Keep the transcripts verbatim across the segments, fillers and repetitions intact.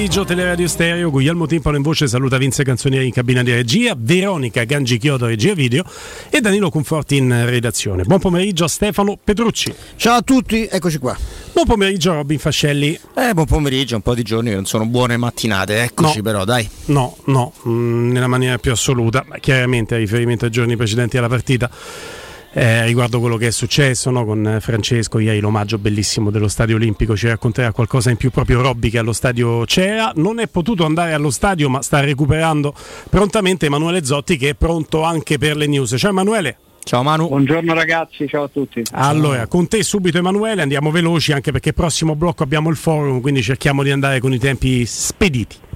pomeriggio, Teleradio Stereo. Guglielmo Timpano in voce, saluta Vince Canzonieri in cabina di regia, Veronica Gangi Chiodo regia video e Danilo Conforti in redazione. Buon pomeriggio a Stefano Petrucci. Ciao a tutti, eccoci qua. Buon pomeriggio a Robin Fascelli. Eh, buon pomeriggio, un po' di giorni che non sono buone mattinate, eccoci no, però dai. No, no, mh, nella maniera più assoluta, ma chiaramente a riferimento ai giorni precedenti alla partita. Eh, riguardo quello che è successo, no? Con Francesco ieri, l'omaggio bellissimo dello Stadio Olimpico, ci racconterà qualcosa in più proprio Robby, che allo stadio c'era, non è potuto andare allo stadio ma sta recuperando prontamente. Emanuele Zotti, che è pronto anche per le news. Ciao Emanuele. Ciao Manu. Buongiorno ragazzi, ciao a tutti. Allora, con te subito Emanuele, andiamo veloci anche perché prossimo blocco abbiamo il forum, quindi cerchiamo di andare con i tempi spediti.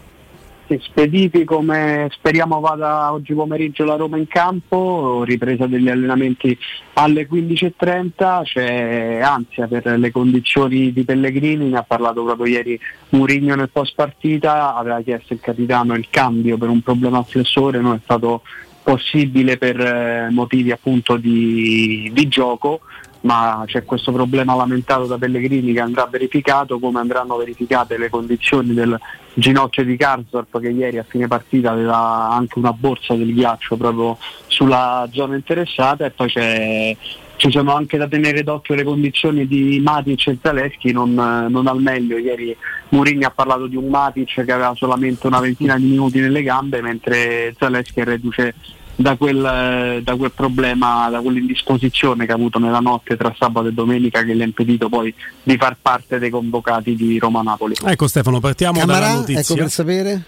Sì, spediti, come speriamo vada oggi pomeriggio la Roma in campo, ripresa degli allenamenti alle quindici e trenta, c'è ansia per le condizioni di Pellegrini, ne ha parlato proprio ieri Mourinho nel post partita, aveva chiesto il capitano il cambio per un problema al flessore, non è stato possibile per motivi appunto di, di gioco, ma c'è questo problema lamentato da Pellegrini che andrà verificato, come andranno verificate le condizioni del ginocchio di Karsdorp, che ieri a fine partita aveva anche una borsa del ghiaccio proprio sulla zona interessata, e poi c'è, ci sono anche da tenere d'occhio le condizioni di Matic e Zalewski, non, non al meglio. Ieri Mourinho ha parlato di un Matic che aveva solamente una ventina di minuti nelle gambe, mentre Zalewski è reduce Da quel, da quel problema, da quell'indisposizione che ha avuto nella notte tra sabato e domenica, che gli ha impedito poi di far parte dei convocati di Roma-Napoli. Ecco Stefano, partiamo Camarà, dalla notizia. Ecco per sapere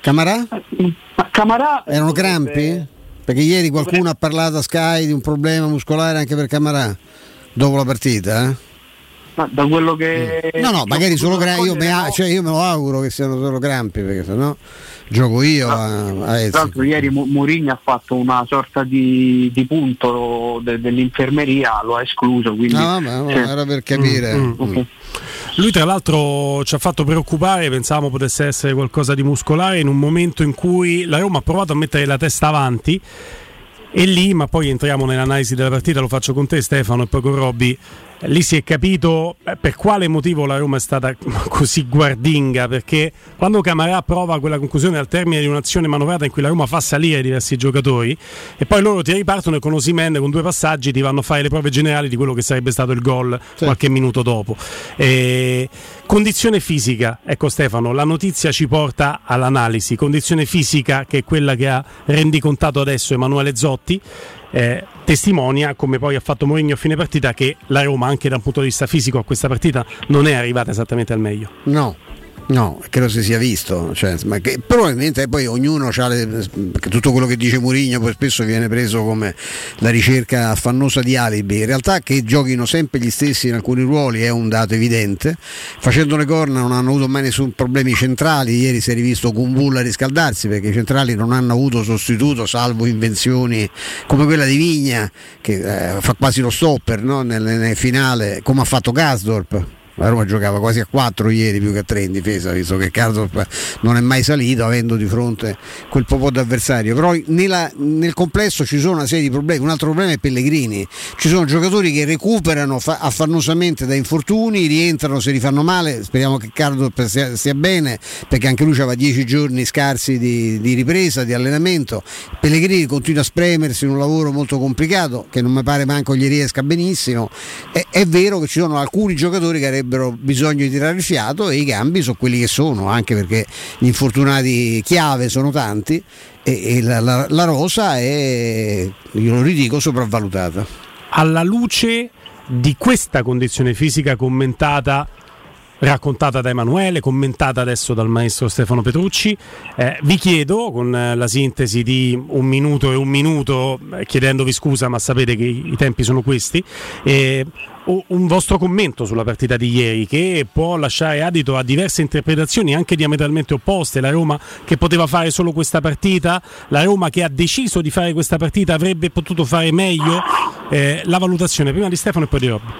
Camarà? Ma Camarà erano crampi? Perché ieri qualcuno ha parlato a Sky di un problema muscolare anche per Camarà dopo la partita, eh? Ma da quello che no no magari solo crampi, io, no. cioè io me lo auguro che siano solo crampi, perché sennò gioco io no, a, a tra l'altro ieri Mourinho ha fatto una sorta di, di punto de, dell'infermeria, lo ha escluso, quindi no, ma, ma era per capire mm, mm, okay. Lui tra l'altro ci ha fatto preoccupare, pensavamo potesse essere qualcosa di muscolare in un momento in cui la Roma ha provato a mettere la testa avanti. E lì, ma poi entriamo nell'analisi della partita, lo faccio con te Stefano e poi con Robby, lì si è capito per quale motivo la Roma è stata così guardinga, perché quando Camarà prova quella conclusione al termine di un'azione manovrata in cui la Roma fa salire diversi giocatori e poi loro ti ripartono e con Osimhen con due passaggi ti vanno a fare le prove generali di quello che sarebbe stato il gol sì. qualche minuto dopo. E... condizione fisica, ecco Stefano, la notizia ci porta all'analisi, condizione fisica che è quella che ha rendicontato adesso Emanuele Zotti, eh, testimonia, come poi ha fatto Mourinho a fine partita, che la Roma anche da un punto di vista fisico a questa partita non è arrivata esattamente al meglio. No. No, credo si sia visto, cioè, ma che, probabilmente poi ognuno ha le, tutto quello che dice Mourinho poi spesso viene preso come la ricerca affannosa di alibi. In realtà che giochino sempre gli stessi in alcuni ruoli è un dato evidente. Facendo le corna non hanno avuto mai nessun problemi centrali, ieri si è rivisto Kumbulla a riscaldarsi perché i centrali non hanno avuto sostituto, salvo invenzioni come quella di Vigna che eh, fa quasi lo stopper, no? nel, nel finale, come ha fatto Karsdorp. La Roma giocava quasi a quattro ieri più che a tre in difesa, visto che Karsdorp non è mai salito avendo di fronte quel popò d'avversario. Però nella, nel complesso ci sono una serie di problemi. Un altro problema è Pellegrini. Ci sono giocatori che recuperano fa, affannosamente da infortuni, rientrano se li fanno male. Speriamo che Karsdorp stia, stia bene, perché anche lui aveva dieci giorni scarsi di, di ripresa, di allenamento. Pellegrini continua a spremersi in un lavoro molto complicato che non mi pare manco gli riesca benissimo. È, è vero che ci sono alcuni giocatori che avrebbero bisogno di tirare il fiato e i cambi sono quelli che sono, anche perché gli infortunati chiave sono tanti e, e la, la, la rosa è, io lo ridico, sopravvalutata. Alla luce di questa condizione fisica commentata, raccontata da Emanuele, commentata adesso dal maestro Stefano Petrucci, eh, vi chiedo con la sintesi di un minuto e un minuto, eh, chiedendovi scusa ma sapete che i tempi sono questi, eh, un vostro commento sulla partita di ieri, che può lasciare adito a diverse interpretazioni anche diametralmente opposte. La Roma che poteva fare solo questa partita, la Roma che ha deciso di fare questa partita avrebbe potuto fare meglio, eh, la valutazione prima di Stefano e poi di Robby.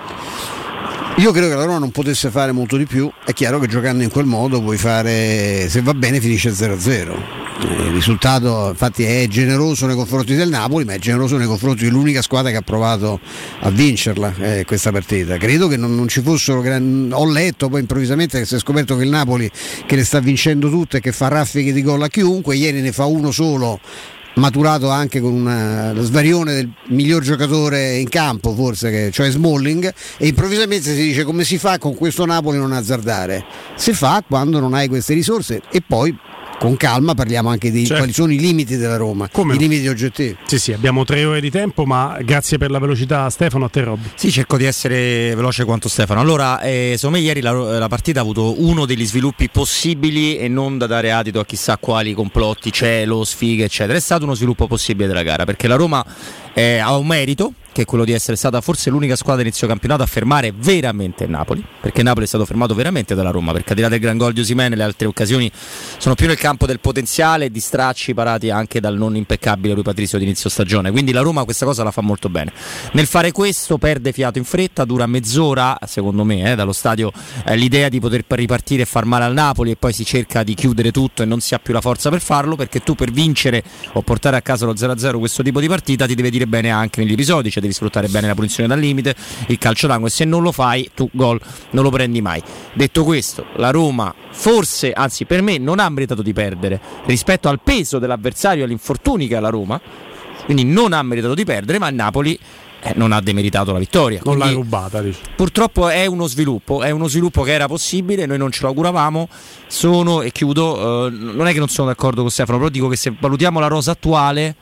Io credo che la Roma non potesse fare molto di più, è chiaro che giocando in quel modo puoi fare, se va bene finisce zero a zero, il risultato infatti è generoso nei confronti del Napoli, ma è generoso nei confronti dell'unica squadra che ha provato a vincerla eh, questa partita. Credo che non, non ci fossero gran... ho letto poi improvvisamente che si è scoperto che il Napoli che le sta vincendo tutte, che fa raffiche di gol a chiunque, ieri ne fa uno solo, maturato anche con una svarione del miglior giocatore in campo forse, che, cioè Smalling, e improvvisamente si dice come si fa con questo Napoli non azzardare. Si fa quando non hai queste risorse, e poi con calma parliamo anche di certo. Quali sono i limiti della Roma, come i no? limiti oggettivi. Sì, sì, abbiamo tre ore di tempo, ma grazie per la velocità Stefano, a te Robby. Sì, cerco di essere veloce quanto Stefano. Allora, eh, secondo me ieri la, la partita ha avuto uno degli sviluppi possibili e non da dare adito a chissà quali complotti, cielo, sfighe, eccetera. È stato uno sviluppo possibile della gara, perché la Roma eh, ha un merito, che è quello di essere stata forse l'unica squadra d'inizio campionato a fermare veramente Napoli, perché Napoli è stato fermato veramente dalla Roma, perché al di là del gran gol di Osimhen le altre occasioni sono più nel campo del potenziale, di stracci parati anche dal non impeccabile Rui Patrizio di inizio stagione. Quindi la Roma questa cosa la fa molto bene. Nel fare questo perde fiato in fretta, dura mezz'ora secondo me eh, dallo stadio eh, l'idea di poter ripartire e far male al Napoli, e poi si cerca di chiudere tutto e non si ha più la forza per farlo, perché tu per vincere o portare a casa lo zero a zero questo tipo di partita ti deve dire bene anche negli episodi, cioè devi sfruttare bene la punizione dal limite, il calcio d'angolo, e se non lo fai tu gol non lo prendi mai. Detto questo, la Roma forse, anzi per me, non ha meritato di perdere rispetto al peso dell'avversario e all'infortuni che ha la Roma, quindi non ha meritato di perdere, ma il Napoli eh, non ha demeritato la vittoria, non quindi, l'ha rubata dice. Purtroppo è uno sviluppo è uno sviluppo che era possibile, noi non ce lo auguravamo. Sono, e chiudo, eh, non è che non sono d'accordo con Stefano, però dico che se valutiamo la rosa attuale,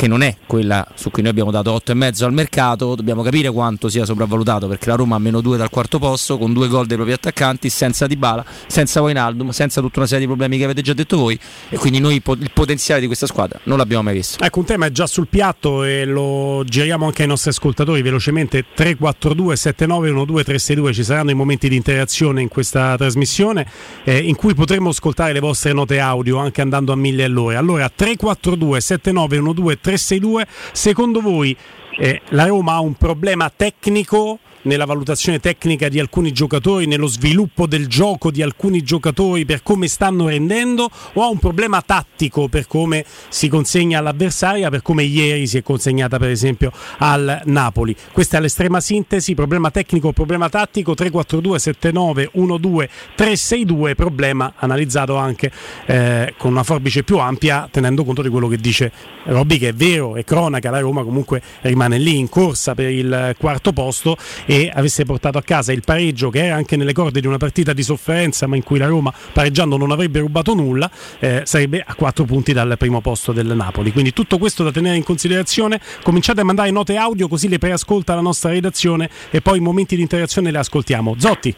che non è quella su cui noi abbiamo dato otto e mezzo al mercato, dobbiamo capire quanto sia sopravvalutato, perché la Roma ha meno due dal quarto posto, con due gol dei propri attaccanti, senza Dybala, senza Wijnaldum, senza tutta una serie di problemi che avete già detto voi, e quindi noi il potenziale di questa squadra non l'abbiamo mai visto. Ecco, un tema è già sul piatto e lo giriamo anche ai nostri ascoltatori velocemente. Tre quattro due sette nove uno due tre sei due, ci saranno i momenti di interazione in questa trasmissione eh, in cui potremo ascoltare le vostre note audio anche andando a mille all'ora. Allora tre quattro due sette nove uno due tre sei due, secondo voi eh, la Roma ha un problema tecnico nella valutazione tecnica di alcuni giocatori, nello sviluppo del gioco di alcuni giocatori per come stanno rendendo, o ha un problema tattico per come si consegna all'avversaria, per come ieri si è consegnata per esempio al Napoli? Questa è l'estrema sintesi: problema tecnico, problema tattico. Tre quattro due sette nove uno due tre sei due, problema analizzato anche eh, con una forbice più ampia, tenendo conto di quello che dice Robby, che è vero, è cronaca, la Roma comunque rimane lì in corsa per il quarto posto, e avesse portato a casa il pareggio, che era anche nelle corde di una partita di sofferenza ma in cui la Roma pareggiando non avrebbe rubato nulla, eh, sarebbe a quattro punti dal primo posto del Napoli. Quindi tutto questo da tenere in considerazione. Cominciate a mandare note audio, così le preascolta la nostra redazione e poi i momenti di interazione le ascoltiamo. Zotti.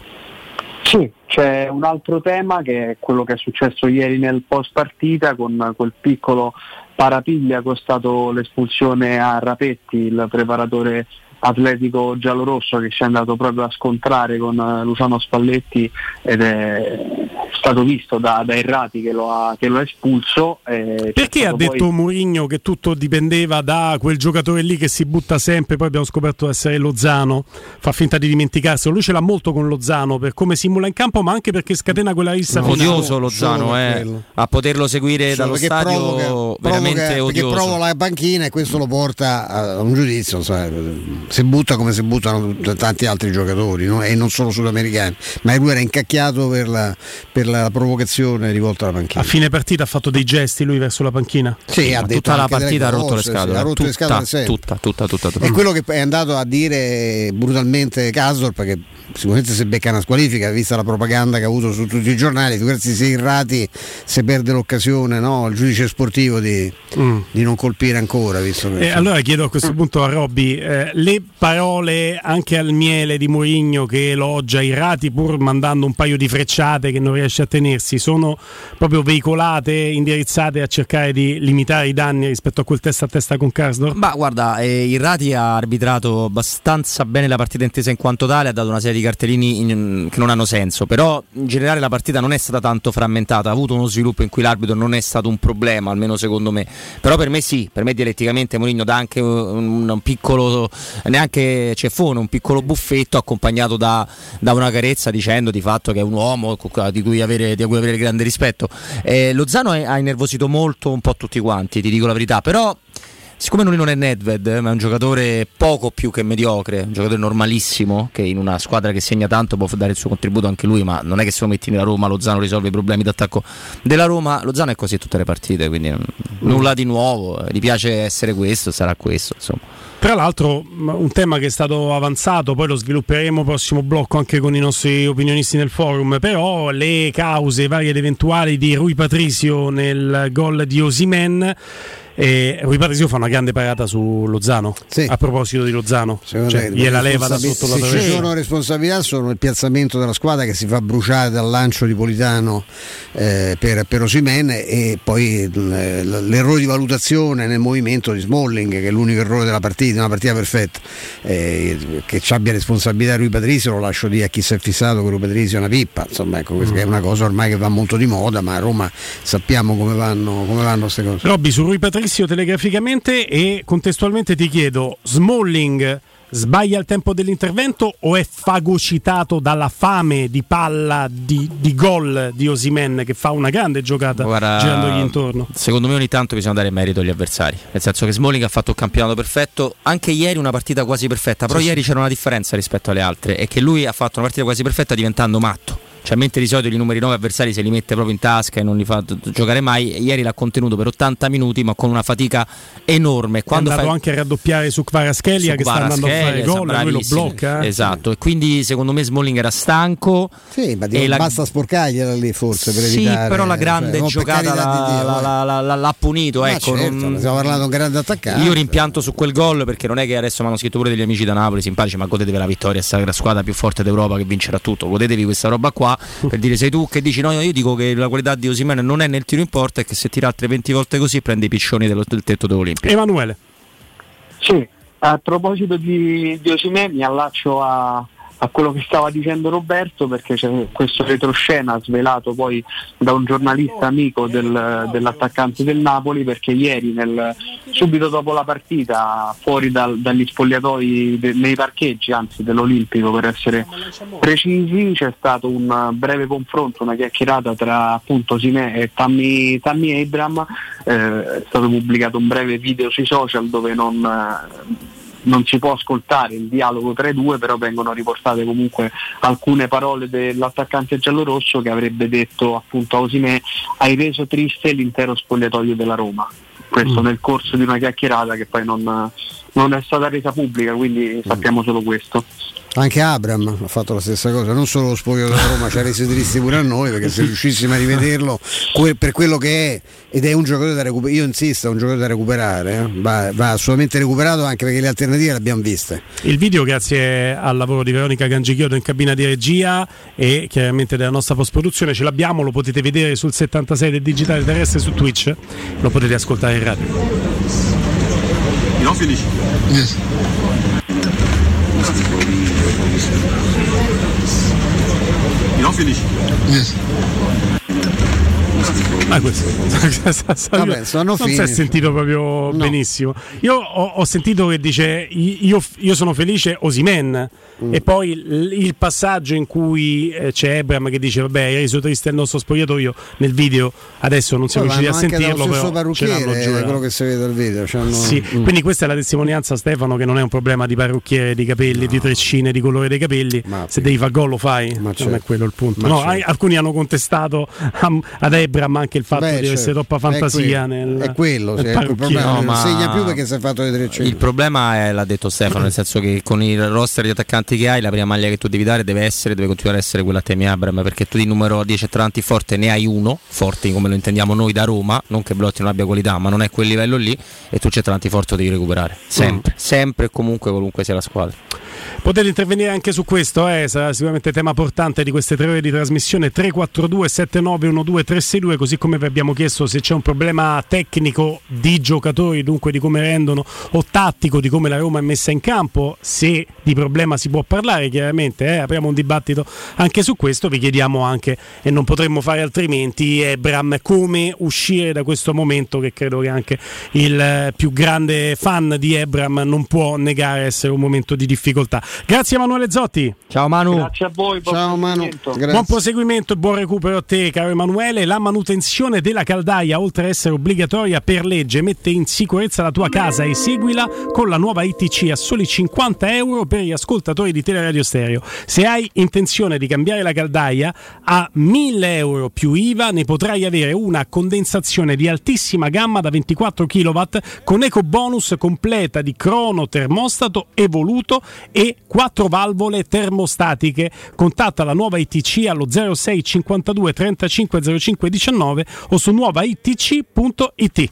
Sì, c'è un altro tema che è quello che è successo ieri nel post partita, con quel piccolo parapiglia costato l'espulsione a Rapetti, il preparatore atletico giallorosso, che si è andato proprio a scontrare con Luciano Spalletti ed è stato visto da, da Errati che lo ha, che lo ha espulso. Perché ha detto poi... Mourinho che tutto dipendeva da quel giocatore lì che si butta sempre, poi abbiamo scoperto essere Lozano, fa finta di dimenticarselo, lui ce l'ha molto con Lozano per come simula in campo, ma anche perché scatena quella rissa. Odioso Lozano, eh, a poterlo seguire dallo stadio provoca, veramente provoca, odioso. Perché prova la panchina e questo lo porta a un giudizio, sai, si butta come si buttano tanti altri giocatori, no? E non solo sudamericani, ma lui era incacchiato per la, per la provocazione rivolta alla panchina. A fine partita ha fatto dei gesti lui verso la panchina? Sì, sì, ha detto tutta la partita, ha rotto le scatole, sì, ha rotto tutta, le scatole tutta, tutta, tutta, tutta. È quello che è andato a dire brutalmente Karsdorp, perché sicuramente se becca una squalifica, vista la propaganda che ha avuto su tutti i giornali, figurati se Irrati se perde l'occasione, no? Il giudice sportivo di, mm. di non colpire ancora, visto che... E allora chiedo a questo punto a Robby eh, le parole anche al miele di Mourinho che elogia Irrati pur mandando un paio di frecciate che non riesce a tenersi, sono proprio veicolate, indirizzate a cercare di limitare i danni rispetto a quel testa a testa con Karsdorp? Ma guarda, eh, Irrati ha arbitrato abbastanza bene la partita intesa in quanto tale, ha dato una serie di cartellini in, che non hanno senso, però in generale la partita non è stata tanto frammentata, ha avuto uno sviluppo in cui l'arbitro non è stato un problema, almeno secondo me. Però per me sì, per me dialetticamente Mourinho dà anche un, un piccolo... neanche ceffone, un piccolo buffetto accompagnato da, da una carezza, dicendo di fatto che è un uomo di cui avere, di cui avere grande rispetto. Eh, Lozano è, ha innervosito molto un po' tutti quanti, ti dico la verità, però siccome lui non è Nedved, eh, ma è un giocatore poco più che mediocre, un giocatore normalissimo che in una squadra che segna tanto può dare il suo contributo anche lui, ma non è che se lo metti nella Roma Lozano risolve i problemi d'attacco della Roma. Lozano è così tutte le partite, quindi mm. nulla di nuovo, gli piace essere questo, sarà questo, insomma. Tra l'altro un tema che è stato avanzato, poi lo svilupperemo prossimo blocco anche con i nostri opinionisti nel forum, però le cause varie ed eventuali di Rui Patricio nel gol di Osimhen. E Rui Patricio fa una grande parata su Lozano, sì. A proposito di Lozano, cioè, gliela leva da sotto la traversa. Se ci sono responsabilità sono il piazzamento della squadra che si fa bruciare dal lancio di Politano eh, per, per Osimhen, e poi eh, l'errore di valutazione nel movimento di Smalling, che è l'unico errore della partita, una partita perfetta. Eh, che ci abbia responsabilità Rui Patricio lo lascio dire a chi si è fissato che Rui Patricio è una pippa, insomma, ecco, questa mm. è una cosa ormai che va molto di moda, ma a Roma sappiamo come vanno come vanno queste cose. Robby, su Rui Patricio telegraficamente e contestualmente ti chiedo: Smalling sbaglia il tempo dell'intervento o è fagocitato dalla fame di palla di, di gol di Osimhen, che fa una grande giocata? Guarda, girandogli intorno, secondo me ogni tanto bisogna dare merito agli avversari, nel senso che Smalling ha fatto un campionato perfetto, anche ieri una partita quasi perfetta, però sì, ieri c'era una differenza rispetto alle altre, è che lui ha fatto una partita quasi perfetta diventando matto. Cioè, mentre di solito i numeri nove avversari se li mette proprio in tasca e non li fa giocare mai, ieri l'ha contenuto per ottanta minuti, ma con una fatica enorme. Quando è andato fai... anche a raddoppiare su Kvaratskhelia, che sta andando a fare gol e lui lo blocca. Esatto, e quindi secondo me Smalling era stanco. Sì, ma e la... basta sporcargliela lì forse per sì, evitare. Sì, però la grande cioè, giocata la, di Dio, la, la, la, la, l'ha punito. Ma ecco, certo, non... stiamo parlando di un grande attaccante. Io rimpianto su quel gol, perché non è che adesso mi hanno scritto pure degli amici da Napoli simpatici: ma godetevi la vittoria, sta la squadra più forte d'Europa che vincerà tutto, godetevi questa roba qua. Per dire, sei tu che dici no, io dico che la qualità di Osimhen non è nel tiro in porta e che se tira altre venti volte così prende i piccioni dello, del tetto dell'Olimpia. Emanuele. Sì, a proposito di, di Osimhen mi allaccio a, a quello che stava dicendo Roberto, perché c'è questo retroscena svelato poi da un giornalista amico del, dell'attaccante del Napoli, perché ieri nel, subito dopo la partita fuori dal, dagli spogliatoi de, nei parcheggi, anzi dell'Olimpico per essere precisi, c'è stato un breve confronto, una chiacchierata tra appunto Osimhen e Tammy, Tammy Abraham. Eh, è stato pubblicato un breve video sui social dove non... Eh, non si può ascoltare il dialogo tra i due, però vengono riportate comunque alcune parole dell'attaccante giallorosso, che avrebbe detto appunto a Osimhen: hai reso triste l'intero spogliatoio della Roma. Questo mm. nel corso di una chiacchierata che poi non, non è stata resa pubblica, quindi sappiamo mm. solo questo. Anche Abraham ha fatto la stessa cosa, non solo lo spogliatoio della Roma ci ha reso tristi pure a noi, perché se riuscissimo a rivederlo que- per quello che è, ed è un giocatore da recuperare, io insisto, è un giocatore da recuperare, eh? va-, va assolutamente recuperato, anche perché le alternative le abbiamo viste. Il video, grazie al lavoro di Veronica Gangichiodo in cabina di regia e chiaramente della nostra post-produzione, ce l'abbiamo, lo potete vedere sul settantasei del Digitale Terrestre, su Twitch, lo potete ascoltare in radio. No, finisci? Yes. You don't finish? Yes. Ah, questo vabbè, sono non si è sentito proprio no. benissimo. Io ho, ho sentito che dice io, io sono felice Osimhen mm. e poi il, il passaggio in cui eh, c'è Abraham che dice vabbè, hai reso triste il nostro spogliatoio, nel video adesso non siamo no, riusciti a sentirlo, però ce l'hanno giù, quello che si vede dal video c'hanno... sì. mm. Quindi questa è la testimonianza, Stefano, che non è un problema di parrucchiere, di capelli, no. di treccine, di colore dei capelli. Ma se devi far gol lo fai, ma non certo. è quello il punto, no, hai, alcuni hanno contestato a, ad Abraham anche il fatto Beh, di essere troppa fantasia, è quello, nel, è quello nel cioè, il problema no, non segna più perché si è fatto vedere il, il problema è, l'ha detto Stefano, nel senso che con il roster di attaccanti che hai, la prima maglia che tu devi dare deve essere, deve continuare a essere quella a Tammy Abraham, perché tu di numero dieci attaccanti forte ne hai uno, forti come lo intendiamo noi da Roma, non che Belotti non abbia qualità, ma non è quel livello lì, e tu c'è attaccanti forte, lo devi recuperare sempre, mm. sempre e comunque, qualunque sia la squadra. Potete intervenire anche su questo, eh? Sarà sicuramente tema portante di queste tre ore di trasmissione. Tre quattro due sette nove uno due tre sei due, così come vi abbiamo chiesto se c'è un problema tecnico di giocatori, dunque di come rendono, o tattico, di come la Roma è messa in campo, se di problema si può parlare chiaramente, eh? Apriamo un dibattito anche su questo. Vi chiediamo anche, e non potremmo fare altrimenti, Ebram, come uscire da questo momento, che credo che anche il più grande fan di Ebram non può negare essere un momento di difficoltà. Grazie Emanuele Zotti. Ciao Manu. Grazie a voi, buon, Ciao, Manu. buon proseguimento e buon recupero a te, caro Emanuele. La manutenzione della caldaia, oltre a essere obbligatoria per legge, mette in sicurezza la tua casa, e seguila con la nuova I T C a soli cinquanta euro per gli ascoltatori di Teleradio Stereo. Se hai intenzione di cambiare la caldaia, a mille euro più I V A ne potrai avere una condensazione di altissima gamma da ventiquattro chilowatt con ecobonus completa di crono termostato evoluto e quattro valvole termostatiche. Contatta la nuova I T C allo zero sei cinquantadue trentacinque zero cinque diciannove o su nuovaitc.it.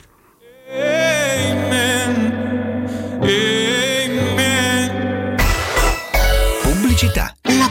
Pubblicità. La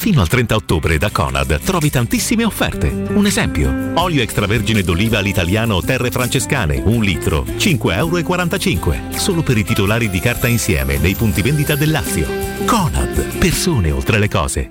Fino al trenta ottobre da Conad trovi tantissime offerte. Un esempio: olio extravergine d'oliva all'italiano Terre Francescane, un litro, cinque e quarantacinque euro, solo per i titolari di carta insieme nei punti vendita del Lazio. Conad, persone oltre le cose.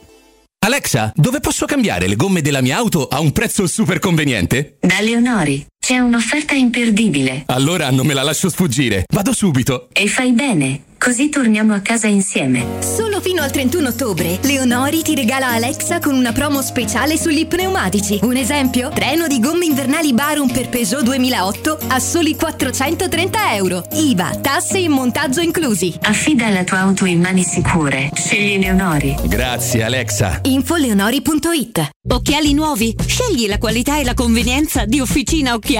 Alexa, dove posso cambiare le gomme della mia auto a un prezzo super conveniente? Da Leonori. C'è un'offerta imperdibile. Allora non me la lascio sfuggire. Vado subito. E fai bene. Così torniamo a casa insieme. Solo fino al trentuno ottobre Leonori ti regala Alexa con una promo speciale sugli pneumatici. Un esempio? Treno di gomme invernali Barum per Peugeot duemilaotto a soli quattrocentotrenta euro. I V A, tasse e montaggio inclusi. Affida la tua auto in mani sicure. Scegli Leonori. Grazie Alexa. Info leonori punto it. Occhiali nuovi? Scegli la qualità e la convenienza di Officina Occhiali.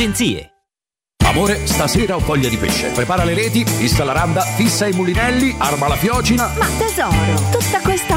Agenzie. Amore, stasera ho voglia di pesce. Prepara le reti, fissa la randa, fissa i mulinelli, arma la fiocina. Ma tesoro, tutta questa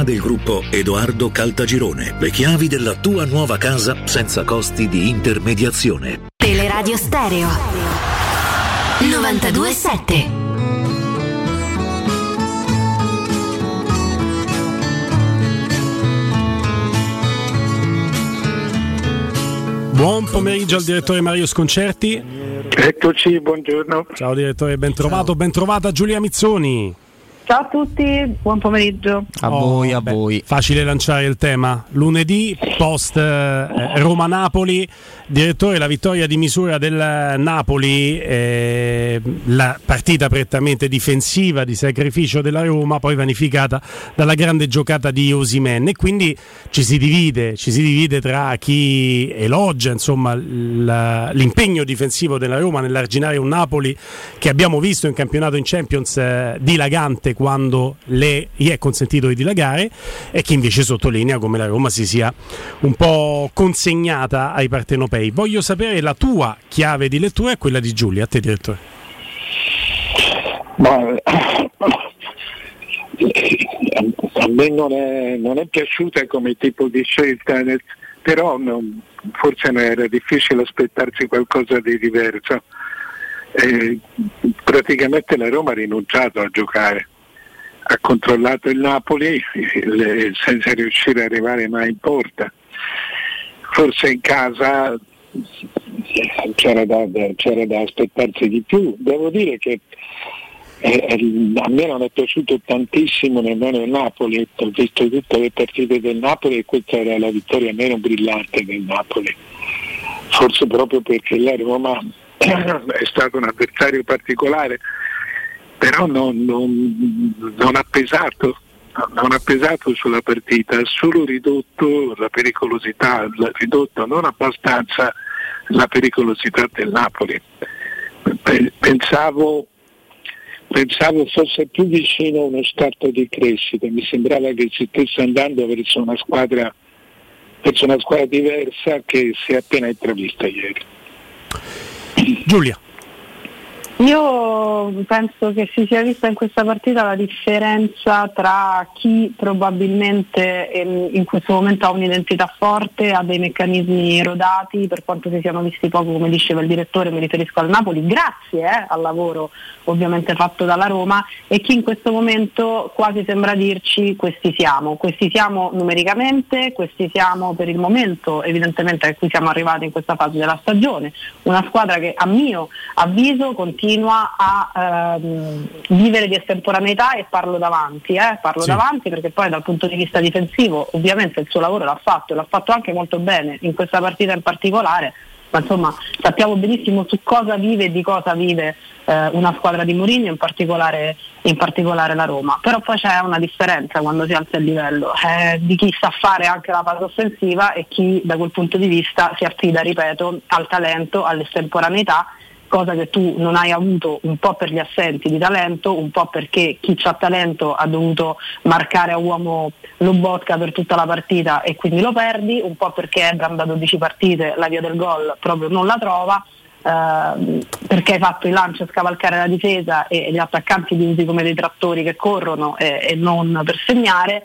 del gruppo Edoardo Caltagirone. Le chiavi della tua nuova casa senza costi di intermediazione. Teleradio Stereo novantadue sette. Buon pomeriggio al direttore Mario Sconcerti. Eccoci, buongiorno. Ciao direttore, ben trovato, ben trovata Giulia Mizzoni. Ciao a tutti, buon pomeriggio. A oh, voi, a beh, voi. Facile lanciare il tema. Lunedì, post eh, Roma-Napoli. Direttore, la vittoria di misura del Napoli, eh, la partita prettamente difensiva di sacrificio della Roma, poi vanificata dalla grande giocata di Osimhen. E quindi ci si divide, ci si divide tra chi elogia insomma la, l'impegno difensivo della Roma nell'arginare un Napoli che abbiamo visto in campionato, in Champions, eh, dilagante quando le gli è consentito di dilagare, e che invece sottolinea come la Roma si sia un po' consegnata ai partenopei. Voglio sapere la tua chiave di lettura e quella di Giulia. A te direttore. Ma, a me non è, non è piaciuta come tipo di scelta, però non, forse non era difficile aspettarsi qualcosa di diverso. Eh, praticamente la Roma ha rinunciato a giocare, ha controllato il Napoli le, senza riuscire ad arrivare mai in porta. Forse in casa c'era da, c'era da aspettarsi di più. Devo dire che eh, a me non è piaciuto tantissimo nemmeno il Napoli. Ho visto tutte le partite del Napoli e questa era la vittoria meno brillante del Napoli, forse proprio perché la Roma è stato un avversario particolare, però non, non, non ha pesato, non ha pesato sulla partita, ha solo ridotto la pericolosità, ha ridotto non abbastanza la pericolosità del Napoli. Pensavo, pensavo fosse più vicino a uno scatto di crescita, mi sembrava che si stesse andando verso una squadra, verso una squadra diversa che si è appena intravista ieri. Giulia. Io penso che si sia vista in questa partita la differenza tra chi probabilmente in questo momento ha un'identità forte, ha dei meccanismi rodati, per quanto si siano visti poco, come diceva il direttore, mi riferisco al Napoli, grazie eh, al lavoro ovviamente fatto dalla Roma, e chi in questo momento quasi sembra dirci questi siamo, questi siamo numericamente, questi siamo per il momento, evidentemente a cui siamo arrivati in questa fase della stagione, una squadra che a mio avviso continua a ehm, vivere di estemporaneità, e parlo davanti, eh? parlo sì. davanti perché poi dal punto di vista difensivo ovviamente il suo lavoro l'ha fatto, e l'ha fatto anche molto bene in questa partita in particolare, ma insomma sappiamo benissimo su cosa vive e di cosa vive eh, una squadra di Mourinho, in particolare, in particolare la Roma. Però poi c'è una differenza quando si alza il livello eh, di chi sa fare anche la fase offensiva e chi da quel punto di vista si affida, ripeto, al talento, all'estemporaneità, cosa che tu non hai avuto un po' per gli assenti di talento, un po' perché chi c'ha talento ha dovuto marcare a uomo Lobotka per tutta la partita e quindi lo perdi, un po' perché Abraham da dodici partite la via del gol proprio non la trova, eh, perché hai fatto i lanci a scavalcare la difesa e gli attaccanti li usi come dei trattori che corrono e, e non per segnare.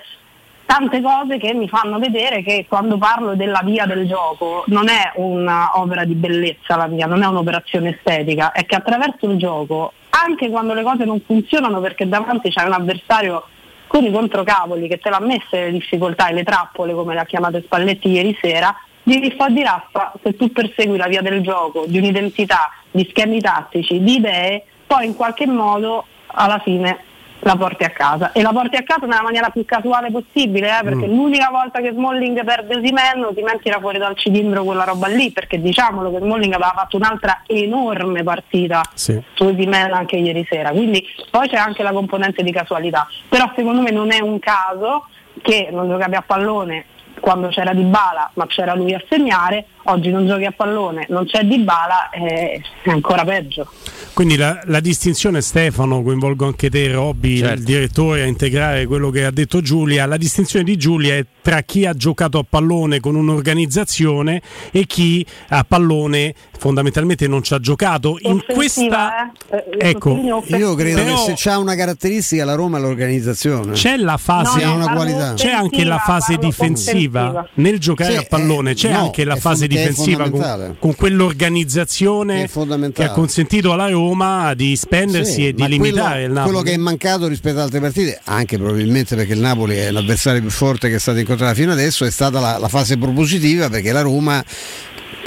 Tante cose che mi fanno vedere che quando parlo della via del gioco non è un'opera di bellezza la mia, non è un'operazione estetica, è che attraverso il gioco, anche quando le cose non funzionano perché davanti c'è un avversario con i controcavoli che te l'ha messa le difficoltà e le trappole, come le ha chiamate Spalletti ieri sera, devi fare di raffa. Se tu persegui la via del gioco, di un'identità, di schemi tattici, di idee, poi in qualche modo alla fine la porti a casa, e la porti a casa nella maniera più casuale possibile, eh? perché mm. l'unica volta che Smalling perde Osimhen, Osimhen tira fuori dal cilindro quella roba lì, perché diciamolo che Smalling aveva fatto un'altra enorme partita sì. su Osimhen anche ieri sera, quindi poi c'è anche la componente di casualità. Però secondo me non è un caso che non giocavi a pallone quando c'era Dybala, ma c'era lui a segnare, oggi non giochi a pallone, non c'è Dybala, eh, è ancora peggio. Quindi la, la distinzione, Stefano, coinvolgo anche te, Robby, certo. il direttore, a integrare quello che ha detto Giulia, la distinzione di Giulia è tra chi ha giocato a pallone con un'organizzazione e chi a pallone fondamentalmente non ci ha giocato. In questa eh? Eh, ecco, io credo però... che se c'ha una caratteristica la Roma è l'organizzazione. C'è la fase, no, una qualità. C'è anche la fase difensiva nel giocare sì, a pallone, c'è no, anche la fase difensiva con, con quell'organizzazione che ha consentito alla Roma di spendersi sì, e di limitare quello, il Napoli. Quello che è mancato rispetto ad altre partite, anche probabilmente perché il Napoli è l'avversario più forte che è stato incontrato fino adesso, è stata la, la fase propositiva, perché la Roma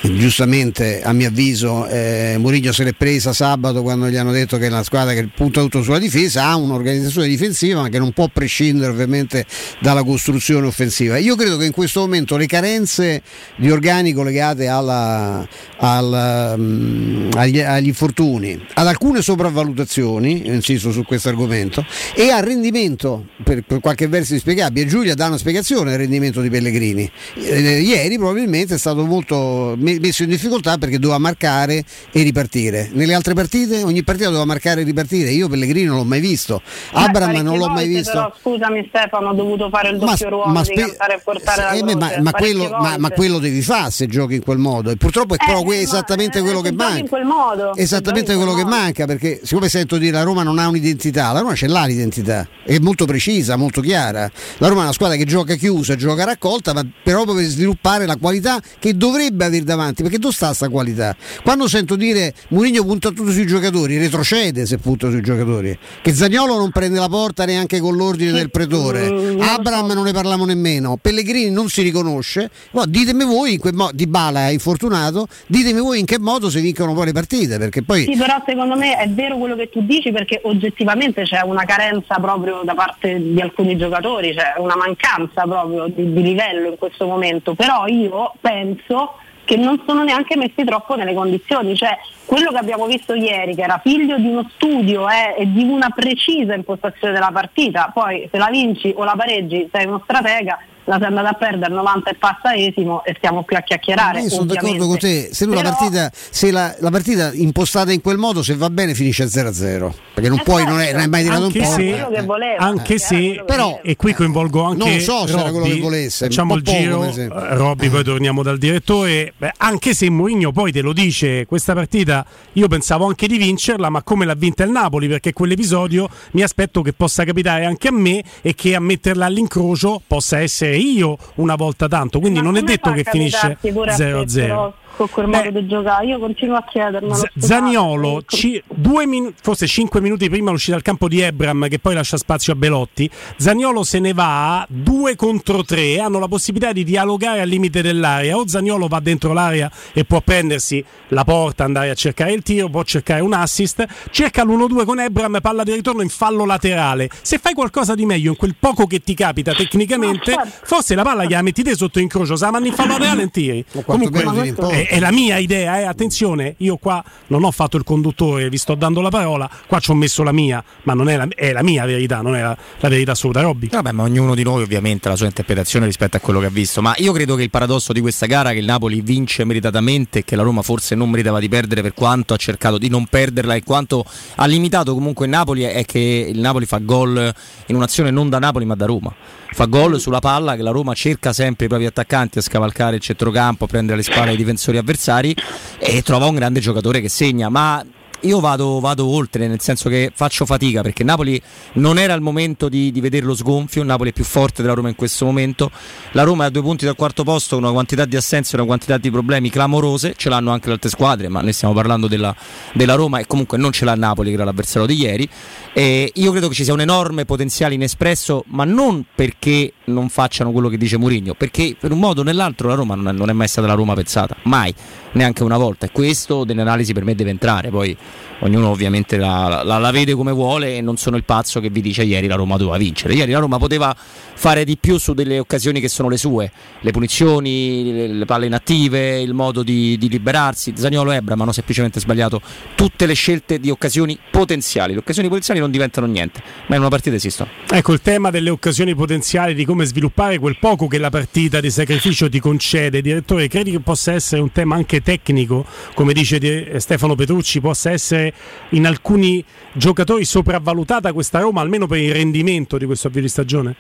giustamente, a mio avviso, eh, Mourinho se l'è presa sabato quando gli hanno detto che è una squadra che punta tutto sulla difesa, ha un'organizzazione difensiva ma che non può prescindere ovviamente dalla costruzione offensiva. Io credo che in questo momento le carenze di organico legate alla, alla, mh, agli, agli infortuni, ad alcune sopravvalutazioni, insisto su questo argomento, e al rendimento per, per qualche verso inspiegabile. Giulia dà una spiegazione al rendimento di Pellegrini, eh, ieri probabilmente è stato molto messo in difficoltà perché doveva marcare e ripartire. Nelle altre partite ogni partita doveva marcare e ripartire. Io Pellegrini non l'ho mai visto, beh, Abraham non l'ho mai visto, però scusami Stefano, ho dovuto fare il doppio ma, ruolo ma spe- di cantare e portare la eh, croce, ma, ma, quello, ma, ma quello devi fare se giochi in quel modo, e purtroppo è eh, proprio ma, esattamente eh, quello che manca in quel modo. esattamente quello modo. Che manca, perché siccome sento dire la Roma non ha un'identità, la Roma ce l'ha l'identità, è molto precisa, molto chiara. La Roma è una squadra che gioca chiusa, gioca raccolta, ma però per sviluppare la qualità che dovrebbe avere davanti, perché dove sta sta qualità? Quando sento dire Mourinho punta tutto sui giocatori, retrocede se punta sui giocatori, che Zaniolo non prende la porta neanche con l'ordine del pretore, Abraham non ne parliamo nemmeno, Pellegrini non si riconosce. No, ditemi voi in che modo, Dybala è infortunato, ditemi voi in che modo si vincono poi le partite, perché poi sì, però secondo me è vero quello che tu dici, perché oggettivamente c'è una carenza proprio da parte di alcuni giocatori, c'è una mancanza proprio di, di livello in questo momento. Però io penso che non sono neanche messi troppo nelle condizioni, cioè quello che abbiamo visto ieri, che era figlio di uno studio eh, e di una precisa impostazione della partita. Poi se la vinci o la pareggi sei uno stratega, la sei andata a perdere novanta e passaesimo e stiamo qui a chiacchierare. Io sono d'accordo con te, se, però... la, partita, se la, la partita impostata in quel modo, se va bene finisce a zero a zero, perché non è puoi, certo. non, è, non è mai tirato anche un po'. Quello che volevo, anche se, però, e qui coinvolgo anche non so se Robby, era quello che volesse, facciamo il giro, Robby, poi torniamo dal direttore. Beh, anche se Mourinho poi te lo dice, questa partita io pensavo anche di vincerla, ma come l'ha vinta il Napoli, perché quell'episodio mi aspetto che possa capitare anche a me e che a metterla all'incrocio possa essere io una volta tanto, quindi ma non è detto che finisce zero a zero. con quel modo Beh, di giocare. Io continuo a chiedermelo. Z- Zaniolo, ci, due min- forse cinque minuti prima l'uscita dal campo di Abraham, che poi lascia spazio a Belotti, Zaniolo se ne va, due contro tre, hanno la possibilità di dialogare al limite dell'area, o Zaniolo va dentro l'area e può prendersi la porta, andare a cercare il tiro, può cercare un assist, cerca l'uno due con Abraham, palla di ritorno in fallo laterale. Se fai qualcosa di meglio in quel poco che ti capita tecnicamente, ah, certo. forse la palla gliela metti te sotto incrocio, se la mandi in fallo laterale e tiri. Comunque è, è la mia idea, eh. Attenzione, io qua non ho fatto il conduttore, vi sto dando la parola, qua ci ho messo la mia, ma non è la, è la mia verità, non è la, la verità assoluta, Robby. Vabbè, ma ognuno di noi ovviamente ha la sua interpretazione rispetto a quello che ha visto, ma io credo che il paradosso di questa gara, che il Napoli vince meritatamente e che la Roma forse non meritava di perdere, per quanto ha cercato di non perderla e quanto ha limitato comunque il Napoli, è che il Napoli fa gol in un'azione non da Napoli ma da Roma, fa gol sulla palla, che la Roma cerca sempre i propri attaccanti a scavalcare il centrocampo, a prendere alle spalle ai difensori avversari, e trova un grande giocatore che segna. Ma io vado, vado oltre, nel senso che faccio fatica, perché Napoli non era il momento di, di vederlo sgonfio. Napoli è più forte della Roma in questo momento, la Roma è a due punti dal quarto posto, una quantità di assenze, una quantità di problemi clamorose, ce l'hanno anche le altre squadre, ma noi stiamo parlando della, della Roma, e comunque non ce l'ha Napoli, che era l'avversario di ieri. E io credo che ci sia un enorme potenziale inespresso, ma non perché non facciano quello che dice Mourinho, perché per un modo o nell'altro la Roma non è, non è mai stata la Roma pensata, mai, neanche una volta, e questo dell'analisi per me deve entrare. Poi ognuno ovviamente la, la, la vede come vuole, e non sono il pazzo che vi dice ieri la Roma doveva vincere. Ieri la Roma poteva fare di più su delle occasioni che sono le sue, le punizioni, le, le palle inattive, il modo di, di liberarsi. Zaniolo e Abraham hanno semplicemente sbagliato tutte le scelte di occasioni potenziali. Le occasioni potenziali non diventano niente, ma in una partita esistono. Ecco il tema delle occasioni potenziali, di come sviluppare quel poco che la partita di sacrificio ti concede. Direttore, credi che possa essere un tema anche tecnico, come dice Stefano Petrucci, possa essere in alcuni giocatori sopravvalutata questa Roma, almeno per il rendimento di questo avvio di stagione?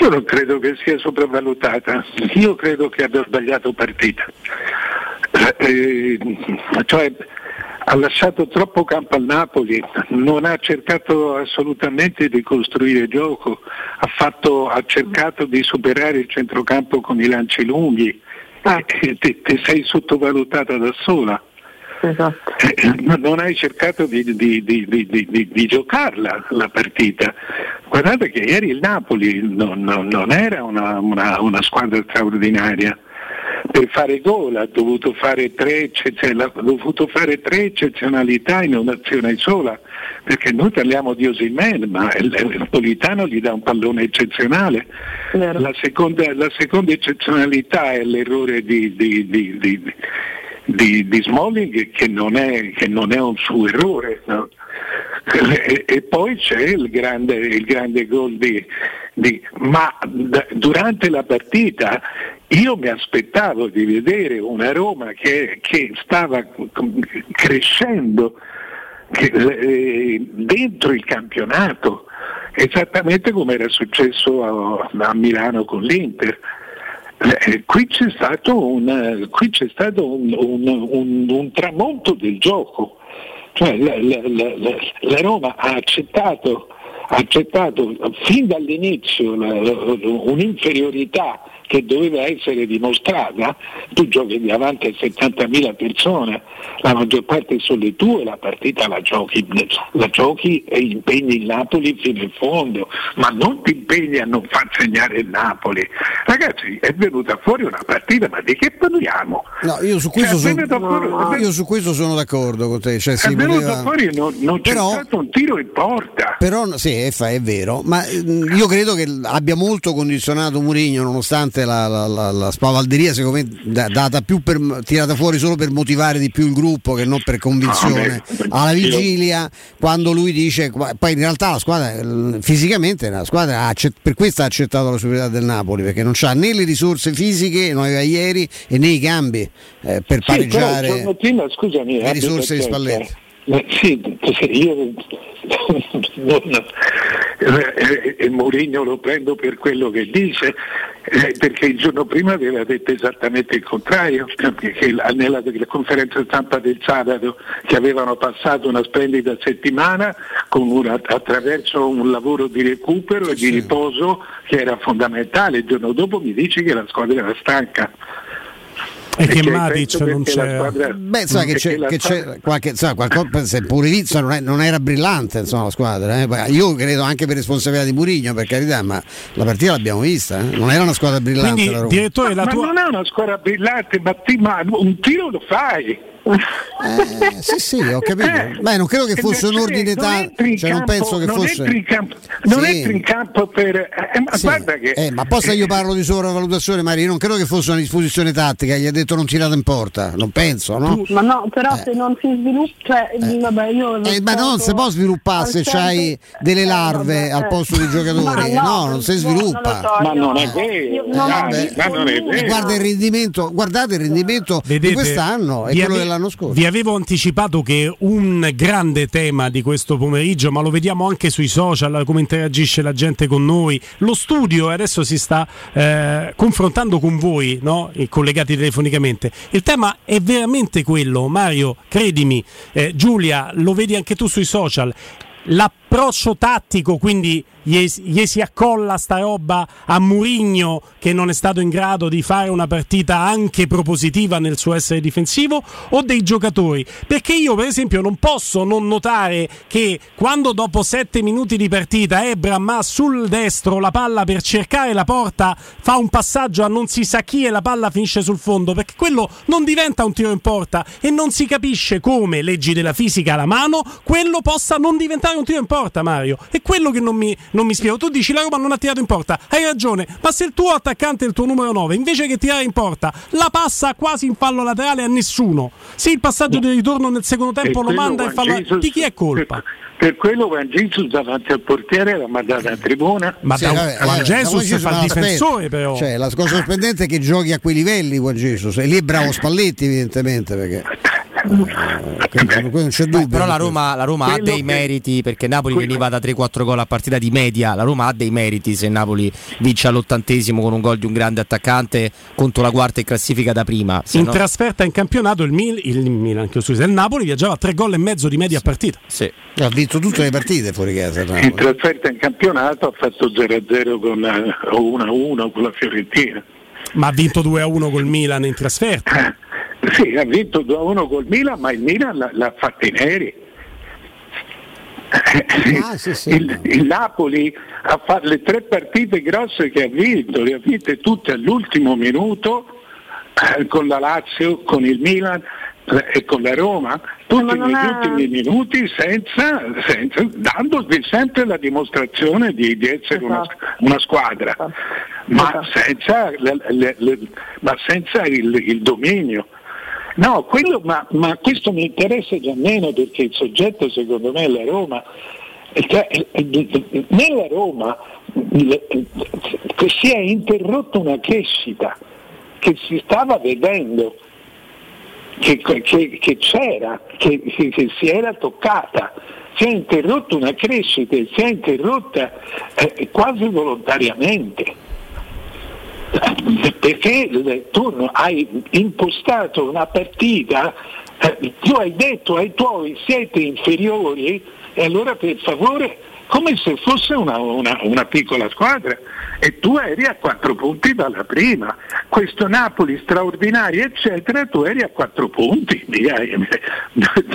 Io non credo che sia sopravvalutata, io credo che abbia sbagliato partita, eh, cioè ha lasciato troppo campo al Napoli, non ha cercato assolutamente di costruire gioco, ha, fatto, ha cercato di superare il centrocampo con i lanci lunghi, ah. eh, te, te sei sottovalutata da sola. Esatto. Non hai cercato di, di, di, di, di, di, di giocarla la partita. Guardate che ieri il Napoli non, non, non era una, una, una squadra straordinaria. Per fare gol ha dovuto fare tre, ha dovuto fare tre eccezionalità in un'azione sola, perché noi parliamo di Osimhen, ma il, il Politano gli dà un pallone eccezionale. La seconda, la seconda eccezionalità è l'errore di, di, di, di, di Di, di Smalling, che non è, che non è un suo errore, no? e, e poi c'è il grande, il grande gol di, di ma d- durante la partita io mi aspettavo di vedere una Roma che, che stava crescendo, che, eh, dentro il campionato, esattamente come era successo a, a Milano con l'Inter. Eh, qui c'è stato un, qui c'è stato un, un, un, un tramonto del gioco, cioè la, la, la, la Roma ha accettato, ha accettato fin dall'inizio la, la, un'inferiorità che doveva essere dimostrata. Tu giochi davanti a settantamila persone, la maggior parte sono tue, la partita la giochi, la giochi e impegni il Napoli fino in fondo, ma non ti impegni a non far segnare il Napoli. Ragazzi, è venuta fuori una partita, ma di che parliamo? No, io su questo, cioè, sono, fuori, no, io su questo sono d'accordo con te. Cioè, è sì, venuta voleva... fuori, non, non c'è però, stato un tiro in porta. Però sì, è, è vero, ma io credo che abbia molto condizionato Mourinho, nonostante La, la, la, la spavalderia secondo me data più per, tirata fuori solo per motivare di più il gruppo che non per convinzione. Alla vigilia, quando lui dice, poi in realtà la squadra fisicamente, la squadra ha, per questo ha accettato la superiorità del Napoli, perché non c'ha né le risorse fisiche, non aveva ieri, e né i cambi eh, per sì, pareggiare però, cioè, prima, scusami, le risorse di Spalletti. Sì, io non, eh, eh, Mourinho lo prendo per quello che dice, eh, perché il giorno prima aveva detto esattamente il contrario, che nella, nella conferenza stampa del sabato, che avevano passato una splendida settimana con una, attraverso un lavoro di recupero e sì. di riposo che era fondamentale. Il giorno dopo mi dici che la squadra era stanca. E che Matic non c'è, squadra... beh, sai che c'è, che squadra... c'è qualche, sai, qualcosa, se pure Rizzo non, è, non era brillante, insomma, la squadra. Eh. Io credo anche per responsabilità di Mourinho, per carità, ma la partita l'abbiamo vista, eh. Non era una squadra brillante. Quindi, la direttore, la ma, tua... ma non è una squadra brillante, ma, ti, ma un tiro lo fai. Eh, sì, sì, ho capito. Beh, non credo che fosse un ordine d'età, cioè, non penso che non fosse. Entri in campo, non sì. entri in campo per. Eh, ma sì. guarda che. Eh, ma poi se io parlo di sovravalutazione, Mario, io non credo che fosse una disposizione tattica. Gli ha detto non tirate in porta, non penso, no? Ma no, però eh. se non si sviluppa, cioè, eh. vabbè, io. Eh, ma non si può sviluppare se c'hai delle larve eh, vabbè, al posto eh. dei giocatori, no, no, non si sviluppa. No, ma non è vero. Guarda il rendimento, guardate il rendimento Vedete, di quest'anno e quello dell'anno scorso. Vi avevo anticipato che un grande tema di questo pomeriggio, ma lo vediamo anche sui social, come interagisce la gente con noi, lo studio adesso si sta eh, confrontando con voi, no? E collegati telefonicamente. Il tema è veramente quello, Mario, credimi, eh, Giulia, lo vedi anche tu sui social, l'approccio tattico, quindi gli, gli si accolla sta roba a Mourinho che non è stato in grado di fare una partita anche propositiva nel suo essere difensivo, o dei giocatori, perché io per esempio non posso non notare che quando dopo sette minuti di partita Abraham ha sul destro la palla per cercare la porta, fa un passaggio a non si sa chi e la palla finisce sul fondo, perché quello non diventa un tiro in porta e non si capisce come, leggi della fisica alla mano, quello possa non diventare un tiro in porta, Mario. È quello che non mi, non mi spiego. Tu dici la Roma non ha tirato in porta, hai ragione, ma se il tuo attaccante, il tuo numero nove, invece che tirare in porta la passa quasi in fallo laterale a nessuno, se il passaggio di ritorno nel secondo tempo lo manda in fallo laterale, di chi è colpa? Per quello Juan Jesus davanti al portiere l'ha mandata a tribuna. Ma sì, da, vabbè, Juan vabbè, Jesus si fa il difensore, però. Cioè, la cosa sorprendente è che giochi a quei livelli Juan Jesus, e lì è bravo Spalletti evidentemente, perché eh, non c'è dubbio. Però la Roma, la Roma ha dei che... meriti, perché Napoli quello... veniva da tre quattro gol a partita di media, la Roma ha dei meriti se Napoli vince all'ottantesimo con un gol di un grande attaccante contro la quarta in classifica da prima. Se in no... trasferta in campionato il, Mil- il Milan, anche scusa, il Napoli viaggiava a tre gol e mezzo di media a partita. Sì. Ha vinto tutte le partite fuori casa. No? In trasferta in campionato ha fatto zero a zero con uno a uno con la Fiorentina. Ma ha vinto due a uno col Milan in trasferta. Sì, ha vinto due a uno col Milan, ma il Milan l'ha, l'ha fatta i neri. Ah, sì, sì. Il, il Napoli ha fatto le tre partite grosse che ha vinto, le ha vinte tutte all'ultimo minuto, eh, con la Lazio, con il Milan e con la Roma, tutti negli è... ultimi minuti, senza, senza dandovi sempre la dimostrazione di, di essere esatto. una, una squadra, esatto. Ma, esatto. Senza le, le, le, ma senza il, il dominio. No, quello, ma, ma questo mi interessa già meno, perché il soggetto secondo me è la Roma. Nella Roma che si è interrotta una crescita che si stava vedendo. Che, che, che c'era, che, che, che si era toccata, si è interrotta una crescita, si è interrotta eh, quasi volontariamente, perché tu hai impostato una partita, eh, tu hai detto ai tuoi siete inferiori, e allora per favore, come se fosse una, una, una piccola squadra, e tu eri a quattro punti dalla prima, questo Napoli straordinario eccetera, tu eri a quattro punti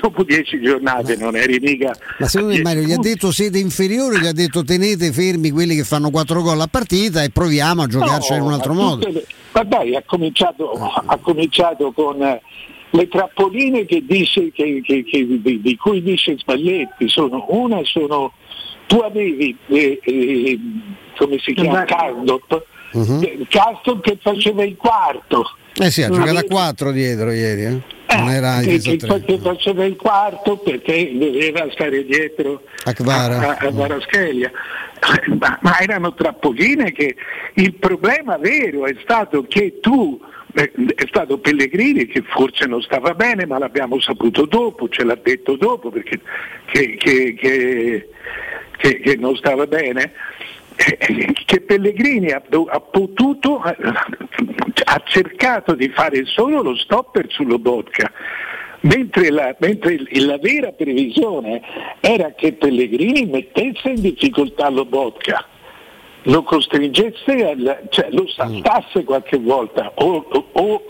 dopo dieci giornate, non eri mica. Ma secondo me Mario punti. Gli ha detto siete inferiori, gli ha detto tenete fermi quelli che fanno quattro gol a partita e proviamo a giocarci no, in un altro modo. Le... Vabbè, ha cominciato, ha cominciato con le trappoline che dice, che, che, che, di, di cui dice Spalletti, sono una sono tu avevi eh, eh, come si chiama Karsdorp uh-huh. Karsdorp che faceva il quarto, eh sì, ha non giocato avevi... a quattro dietro ieri eh? Eh, non era che, che faceva il quarto perché doveva stare dietro a Kvaratskhelia, uh-huh. ma, ma erano trappoline. Che il problema vero è stato che tu è stato Pellegrini che forse non stava bene, ma l'abbiamo saputo dopo, ce l'ha detto dopo perché che, che, che, che, che non stava bene, che Pellegrini ha, ha potuto ha cercato di fare solo lo stopper sulla Lobotka, mentre, la, mentre la vera previsione era che Pellegrini mettesse in difficoltà Lobotka, lo costringesse, al, cioè lo saltasse qualche volta o, o, o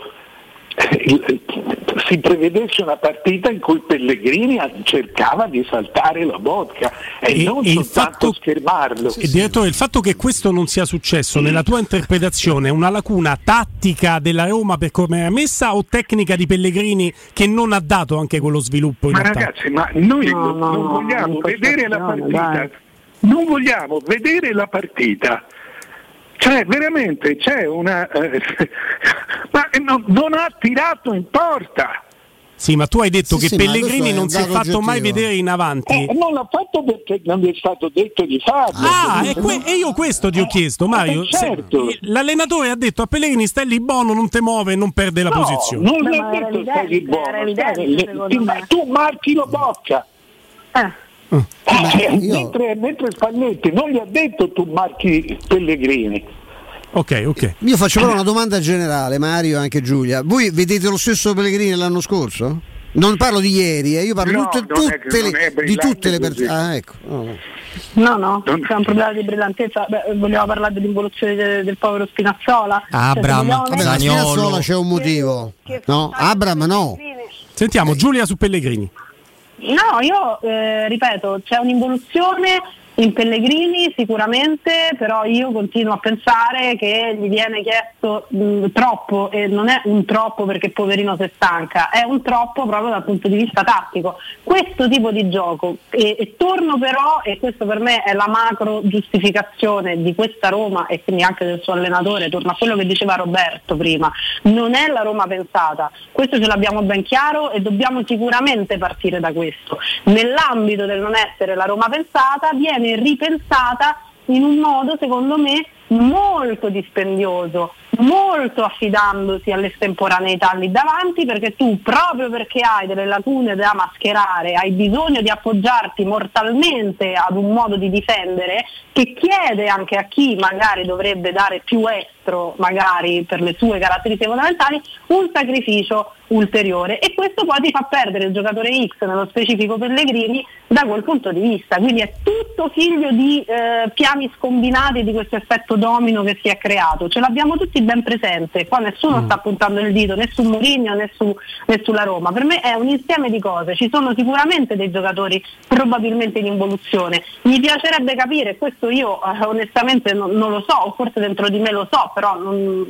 si prevedesse una partita in cui Pellegrini cercava di saltare Lobotka e, e non e soltanto fatto, schermarlo. Sì, sì. Direttore, il fatto che questo non sia successo, sì, nella tua interpretazione è una lacuna tattica della Roma per come era messa o tecnica di Pellegrini che non ha dato anche quello sviluppo in Ma attacco? Ragazzi, ma noi no, non no, vogliamo no, vedere la partita, dai. non vogliamo vedere la partita. Cioè veramente c'è una eh, ma no, non ha tirato in porta. Sì, ma tu hai detto sì, che sì, Pellegrini non si è fatto oggettivo. mai vedere in avanti. Eh, non l'ha fatto perché non gli è stato detto di farlo. Ah, e, que- e io questo ti ho eh, chiesto, Mario. Eh, certo. Se, l'allenatore ha detto a Pellegrini: stai lì buono, non te muove, non perde la no, posizione. Non ma l'ha ma detto stai lì buono. Ti, ma, tu marchi la bocca. Eh. Uh, eh, io... mentre, mentre Spalletti non gli ha detto tu marchi Pellegrini. Ok, ok. Io faccio però una domanda generale, Mario e anche Giulia. Voi vedete lo stesso Pellegrini l'anno scorso? Non parlo di ieri, eh. io parlo no, tutte, tutte è, le, di tutte le persone. Ah, ecco. Oh. No, no, c'è un problema di brillantezza. Beh, vogliamo parlare dell'involuzione del, del povero Spinazzola. Abraham, cioè, Vabbè, la Spinazzola c'è un motivo. Che, che no, Abraham no. Sentiamo eh. Giulia su Pellegrini. No, io eh, ripeto, c'è un'involuzione in Pellegrini sicuramente, però io continuo a pensare che gli viene chiesto mh, troppo, e non è un troppo perché poverino si è stanca, è un troppo proprio dal punto di vista tattico. Questo tipo di gioco, e, e torno però, e questo per me è la macro giustificazione di questa Roma e quindi anche del suo allenatore, torno a quello che diceva Roberto prima, non è la Roma pensata, questo ce l'abbiamo ben chiaro e dobbiamo sicuramente partire da questo. Nell'ambito del non essere la Roma pensata viene ripensata in un modo secondo me molto dispendioso, molto affidandosi all'estemporaneità lì davanti, perché tu, proprio perché hai delle lacune da mascherare, hai bisogno di appoggiarti mortalmente ad un modo di difendere che chiede anche a chi magari dovrebbe dare più estro, magari per le sue caratteristiche fondamentali, un sacrificio ulteriore, e questo poi ti fa perdere il giocatore X, nello specifico Pellegrini, da quel punto di vista. Quindi è tutto figlio di eh, piani scombinati, di questo effetto domino che si è creato, ce l'abbiamo tutti ben presente, qua nessuno mm. sta puntando il dito né su Mourinho né, su, né sulla Roma, per me è un insieme di cose, ci sono sicuramente dei giocatori probabilmente in involuzione, mi piacerebbe capire, questo io eh, onestamente non, non lo so, o forse dentro di me lo so, però non,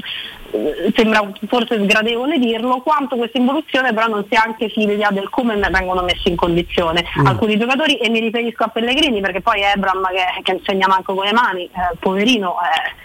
eh, sembra forse sgradevole dirlo, quanto questa involuzione però non sia anche figlia del come vengono messi in condizione mm. alcuni giocatori, e mi riferisco a Pellegrini perché poi è Abraham che, che insegna manco con le mani, eh, poverino, eh.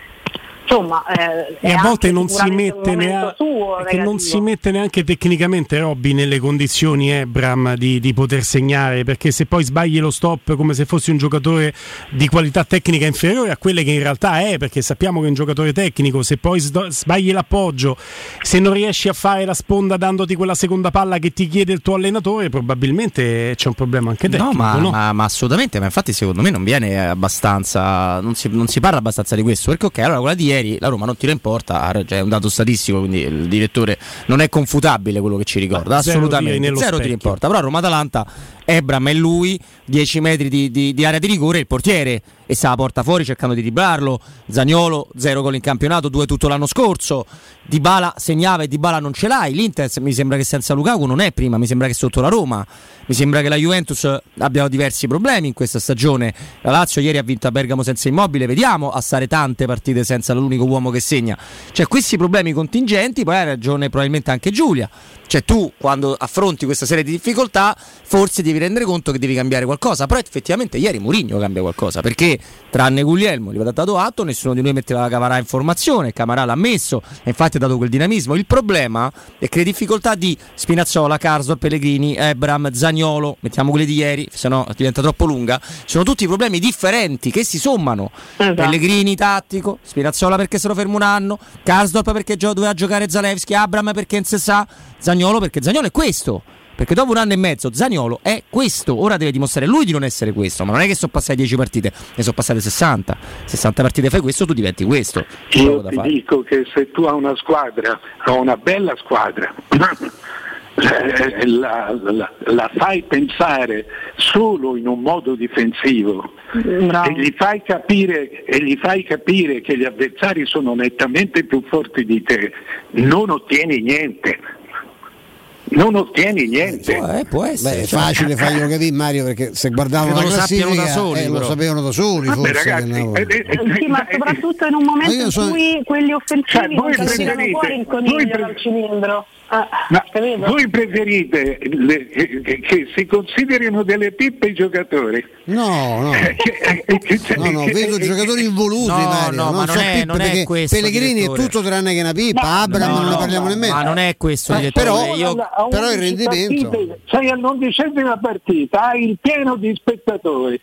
Insomma, eh, e a volte non si, mette nea- suo, che non si mette neanche tecnicamente Robby nelle condizioni Ebram di, di poter segnare, perché se poi sbagli lo stop come se fossi un giocatore di qualità tecnica inferiore a quelle che in realtà è, perché sappiamo che è un giocatore tecnico, se poi sbagli l'appoggio, se non riesci a fare la sponda dandoti quella seconda palla che ti chiede il tuo allenatore, probabilmente c'è un problema anche tecnico. No, ma, no? ma, ma assolutamente, ma infatti secondo me non viene abbastanza, non si, non si parla abbastanza di questo, perché ok, allora quella di ieri la Roma non tira in porta, cioè è un dato statistico, quindi il direttore non è confutabile quello che ci ricorda, assolutamente zero, zero tira in porta, però Roma-Atalanta Ebram è lui, dieci metri di, di, di area di rigore, il portiere, e se la porta fuori cercando di dribblarlo. Zaniolo, zero gol in campionato, due tutto l'anno scorso. Dybala segnava e Dybala non ce l'hai. L'Inter mi sembra che senza Lukaku non è prima, mi sembra che sotto la Roma, mi sembra che la Juventus abbia diversi problemi in questa stagione, la Lazio ieri ha vinto a Bergamo senza Immobile, vediamo a stare tante partite senza l'unico uomo che segna, cioè questi problemi contingenti. Poi ha ragione probabilmente anche Giulia, cioè tu quando affronti questa serie di difficoltà forse devi rendere conto che devi cambiare qualcosa, però effettivamente ieri Mourinho cambia qualcosa, perché tranne Guglielmo, gli va dato atto, nessuno di noi metteva la Camarà in formazione, Camarà l'ha messo e infatti ha dato quel dinamismo. Il problema è che le difficoltà di Spinazzola, Karsdorp, Pellegrini, Abraham, Zaniolo, mettiamo quelle di ieri sennò diventa troppo lunga, sono tutti problemi differenti che si sommano. Esatto. Pellegrini tattico, Spinazzola perché se lo ferma un anno, Karsdorp perché gio- doveva giocare Zalewski, Abraham perché non si sa, Zaniolo perché Zaniolo è questo, perché dopo un anno e mezzo Zaniolo è questo, ora deve dimostrare lui di non essere questo, ma non è che sono passate dieci partite, ne sono passate sessanta partite, fai questo tu diventi questo. Io ti dico che se tu hai una squadra, hai una bella squadra, la, la, la fai pensare solo in un modo difensivo, no, e gli fai capire e gli fai capire che gli avversari sono nettamente più forti di te, non ottieni niente. non ottieni niente. Può, eh, può essere. Beh, è facile farglielo capire, Mario, perché se guardavano la classifica da soli, eh, lo sapevano da soli. Vabbè, forse ragazzi, eh, eh, eh, sì, ma soprattutto eh, in un momento in so... cui quelli offensivi cioè, non tirano fuori il coniglio pre... dal cilindro. Ah, ma voi preferite le, che, che si considerino delle pippe i giocatori? No, no, no, no, vedo giocatori involuti, no, Mario, no, non ma non è, non è questo. Pellegrini è tutto tranne che una pippa, no, Abraham no, non ne parliamo no, nemmeno. Ma non è questo, eh, però, io... però il rendimento. Partite, sei all'undicesima partita, hai il pieno di spettatori,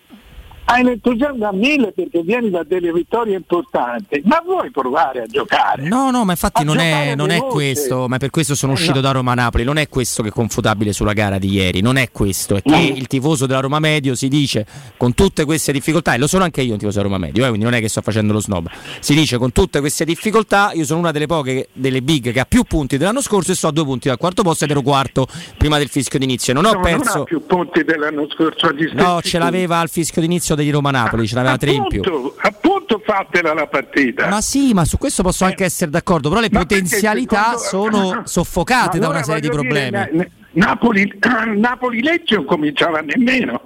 hai l'entusiasmo a mille perché vieni da delle vittorie importanti, ma vuoi provare a giocare? No, no, ma infatti a non è, non è questo, ma per questo sono uscito no. da Roma-Napoli, non è questo che è confutabile sulla gara di ieri, non è questo, è che no. il tifoso della Roma Medio si dice, con tutte queste difficoltà, e lo sono anche io un tifoso della Roma Medio, eh, quindi non è che sto facendo lo snob, si dice con tutte queste difficoltà, io sono una delle poche, delle big che ha più punti dell'anno scorso e sto a due punti dal quarto posto ed ero quarto prima del fischio d'inizio, non ho no, perso... Non ha più punti dell'anno scorso? No, ce l'aveva al fischio d'inizio di Roma-Napoli, ce l'aveva tre in più. Appunto, fatela la partita. Ma sì, ma su questo posso anche essere d'accordo, però le ma potenzialità secondo... sono soffocate ma da una serie di problemi. Dire, Napoli, Napoli-Lecce non cominciava nemmeno.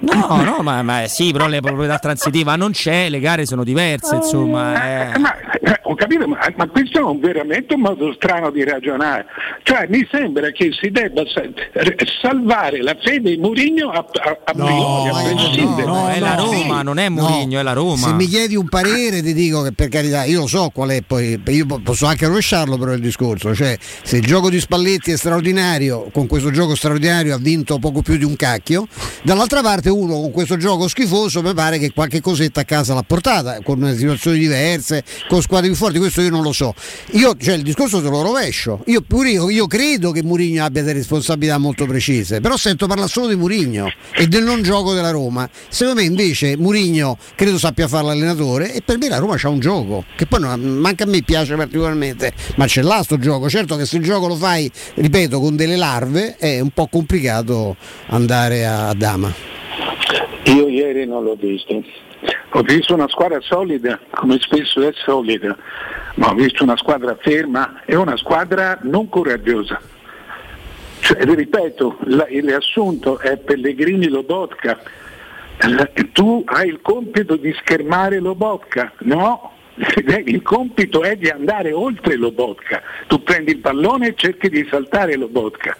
No, no, ma, ma sì, però le proprietà transitiva non c'è, le gare sono diverse, insomma. Eh. Ma, ho capito, ma, ma questo è un, veramente un modo strano di ragionare. Cioè, mi sembra che si debba salvare la fede di Mourinho a, a, a no, Mourinho. No, no, no, è la Roma, non è Mourinho, no. È la Roma. Se mi chiedi un parere ti dico che, per carità, io lo so qual è, poi io posso anche rovesciarlo però il discorso. Cioè, se il gioco di Spalletti è straordinario, con questo gioco straordinario ha vinto poco più di un cacchio, dall'altra parte uno con questo gioco schifoso mi pare che qualche cosetta a casa l'ha portata, con situazioni diverse, con squadre più forti, questo io non lo so. Io cioè il discorso te lo rovescio. Io pure io, io credo che Mourinho abbia delle responsabilità molto precise, però sento parlare solo di Mourinho e del non gioco della Roma. Secondo me invece Mourinho credo sappia fare l'allenatore e per me la Roma c'ha un gioco che poi non, manca a me piace particolarmente, ma ce l'ha sto gioco. Certo che se il gioco lo fai, ripeto, con delle larve è un po' complicato andare a Dama. Io ieri non l'ho visto, ho visto una squadra solida, come spesso è solida, ma ho visto una squadra ferma e una squadra non coraggiosa. Cioè, ripeto, la, il riassunto è Pellegrini Lobotka, la, tu hai il compito di schermare Lobotka, no? Il compito è di andare oltre Lobotka, tu prendi il pallone e cerchi di saltare Lobotka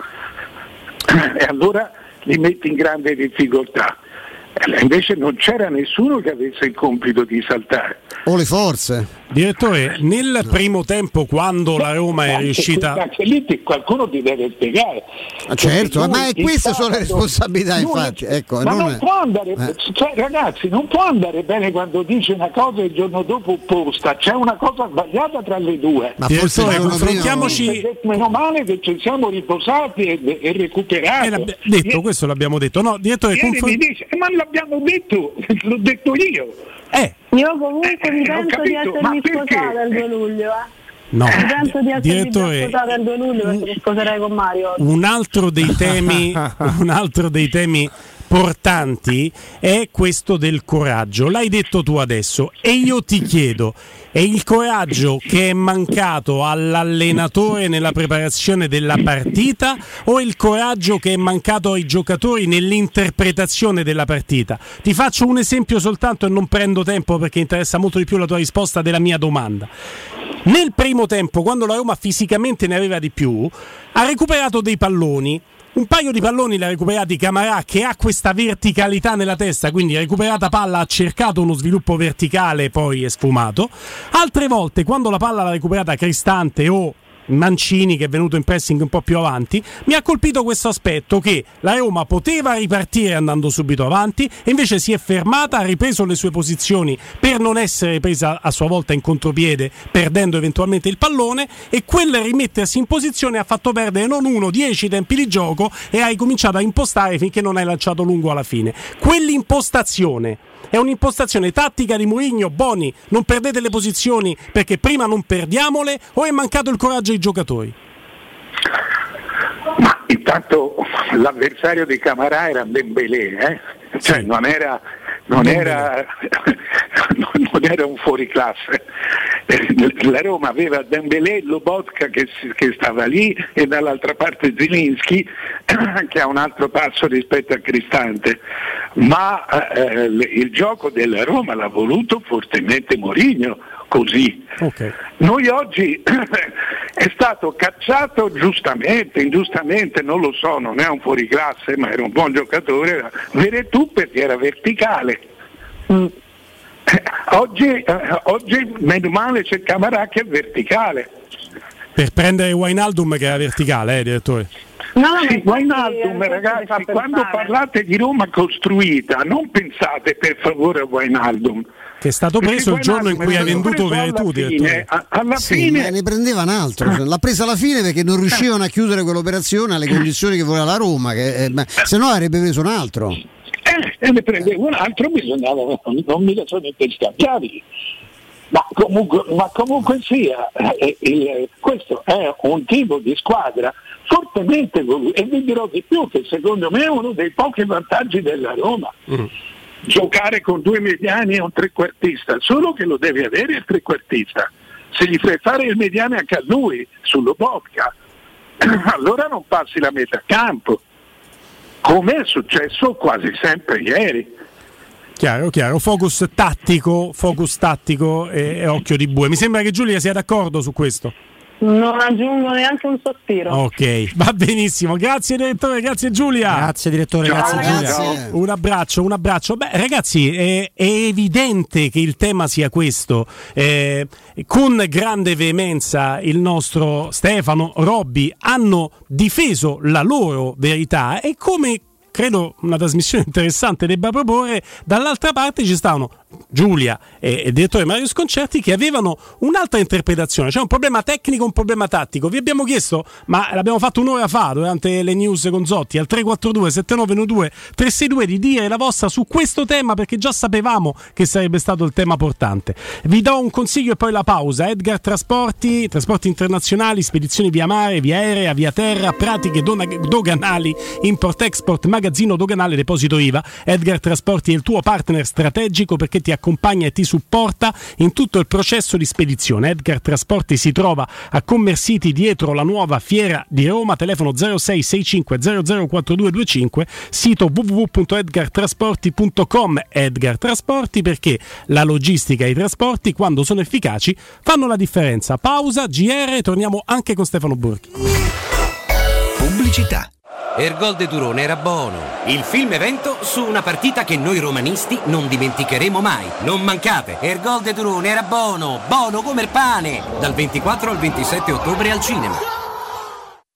e allora li metti in grande difficoltà. Invece non c'era nessuno che avesse il compito di saltare o le forze. Direttore, nel primo tempo quando no, la Roma è riuscita anche lì qualcuno ti deve spiegare. Ah, certo, ma è queste sono le responsabilità lui, infatti ecco, ma non, non è... può andare eh. cioè, ragazzi non può andare bene quando dice una cosa e il giorno dopo opposta, c'è una cosa sbagliata tra le due. Ma forse confrontiamoci, meno male che ci siamo riposati e, e recuperati eh, detto, questo l'abbiamo detto no, direttore, confron... mi dice, eh, ma l'abbiamo detto, l'ho detto io eh Io comunque mi penso di essermi sposata il due luglio, eh. No, eh, direttore, un altro dei temi un altro dei temi portanti è questo del coraggio, l'hai detto tu adesso e io ti chiedo, è il coraggio che è mancato all'allenatore nella preparazione della partita o è il coraggio che è mancato ai giocatori nell'interpretazione della partita? Ti faccio un esempio soltanto e non prendo tempo perché interessa molto di più la tua risposta della mia domanda. Nel primo tempo, quando la Roma fisicamente ne aveva di più, ha recuperato dei palloni. Un paio di palloni li ha recuperati Camarà, che ha questa verticalità nella testa, quindi recuperata palla ha cercato uno sviluppo verticale, poi è sfumato. Altre volte, quando la palla l'ha recuperata Cristante o Mancini, che è venuto in pressing un po' più avanti, mi ha colpito questo aspetto, che la Roma poteva ripartire andando subito avanti e invece si è fermata, ha ripreso le sue posizioni per non essere presa a sua volta in contropiede, perdendo eventualmente il pallone, e quel rimettersi in posizione ha fatto perdere non uno, dieci tempi di gioco e hai cominciato a impostare finché non hai lanciato lungo alla fine. Quell'impostazione è un'impostazione tattica di Mourinho, Boni, non perdete le posizioni perché prima non perdiamole, o è mancato il coraggio ai giocatori? Ma intanto l'avversario di Camarà era Dembélé, eh? Cioè sì. non era non era non era un fuoriclasse la Roma aveva Dembélé, Lobotka che, che stava lì, e dall'altra parte Zielinski che ha un altro passo rispetto a Cristante, ma eh, il gioco della Roma l'ha voluto fortemente Mourinho così. Okay. Noi oggi è stato cacciato giustamente, ingiustamente, non lo so, non è un fuoriclasse ma era un buon giocatore, Veretù perché era verticale. Mm. Oggi, eh, oggi meno male c'è Camarà che è verticale. Per prendere Wijnaldum che era verticale, eh, direttore? No, sì, Wijnaldum, ragazzi, quando parlate di Roma costruita, non pensate per favore a Wijnaldum. Che è stato preso il giorno in cui ha venduto Veretù, direttore. Alla fine sì, ne prendeva un altro, l'ha presa alla fine perché non riuscivano a chiudere quell'operazione alle condizioni che voleva la Roma, che eh, se no avrebbe preso un altro. Eh, e ne prendevo un altro, bisognava, non mi sono interscambiati, ma comunque, ma comunque sia, eh, eh, questo è un tipo di squadra fortemente voluto, e vi dirò di più che secondo me è uno dei pochi vantaggi della Roma. Mm. Giocare con due mediani e un trequartista, solo che lo deve avere il trequartista, se gli fai fare il mediano anche a lui, sullo Bocca, allora non passi la metà campo, come è successo quasi sempre ieri. Chiaro, chiaro, focus tattico, focus tattico e, e occhio di bue. Mi sembra che Giulia sia d'accordo su questo. Non aggiungo neanche un sospiro. Ok, va benissimo. Grazie direttore, grazie Giulia. Grazie direttore, ciao, grazie ragazzi. Giulia. Un abbraccio, un abbraccio. Beh, ragazzi, è, è evidente che il tema sia questo. Eh, con grande veemenza il nostro Stefano, Robby hanno difeso la loro verità e come credo una trasmissione interessante debba proporre, dall'altra parte ci stavano Giulia e il direttore Mario Sconcerti che avevano un'altra interpretazione, cioè un problema tecnico, un problema tattico. Vi abbiamo chiesto, ma l'abbiamo fatto un'ora fa durante le news con Zotti al tre quattro due sette nove uno due tre sei due di dire la vostra su questo tema, perché già sapevamo che sarebbe stato il tema portante. Vi do un consiglio e poi la pausa. Edgar Trasporti, trasporti internazionali, spedizioni via mare, via aerea, via terra, pratiche doganali, import export, magazzino doganale, deposito I V A. Edgar Trasporti è il tuo partner strategico perché ti accompagna e ti supporta in tutto il processo di spedizione. Edgar Trasporti si trova a Commersiti, dietro la nuova Fiera di Roma. Telefono zero sei sessantacinque zero zero quarantadue venticinque, sito w w w punto edgar trasporti punto com. Edgar Trasporti, perché la logistica e i trasporti quando sono efficaci fanno la differenza. Pausa, G R e torniamo anche con Stefano Borghi. Pubblicità. Ergol de Durone era buono. Il film evento su una partita che noi romanisti non dimenticheremo mai. Non mancate, Ergol de Durone era buono, buono come il pane. Dal ventiquattro al ventisette ottobre al cinema.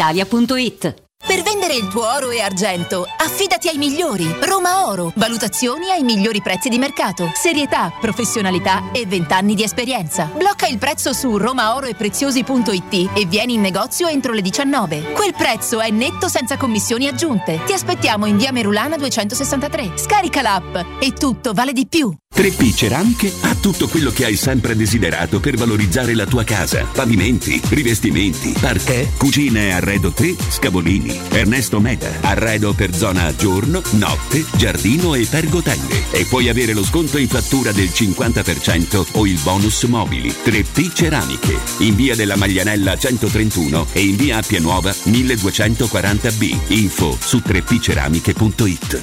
punto it. Italia punto it. Per vendere il tuo oro e argento, affidati ai migliori. Roma Oro. Valutazioni ai migliori prezzi di mercato. Serietà, professionalità e vent'anni di esperienza. Blocca il prezzo su romaoroepreziosi punto it e vieni in negozio entro le diciannove. Quel prezzo è netto senza commissioni aggiunte. Ti aspettiamo in via Merulana duecentosessantatré. Scarica l'app e tutto vale di più. tre P Ceramiche ha tutto quello che hai sempre desiderato per valorizzare la tua casa. Pavimenti, rivestimenti, parquet, cucina e arredo tre, Scavolini. Ernesto Meda, arredo per zona giorno, notte, giardino e pergotende. E puoi avere lo sconto in fattura del cinquanta per cento o il bonus mobili. tre P Ceramiche, in via della Maglianella centotrentuno e in via Appia Nuova milleduecentoquaranta B. Info su tre P ceramiche punto it.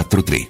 tre.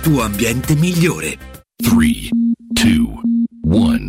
tuo ambiente migliore. tre, due, uno.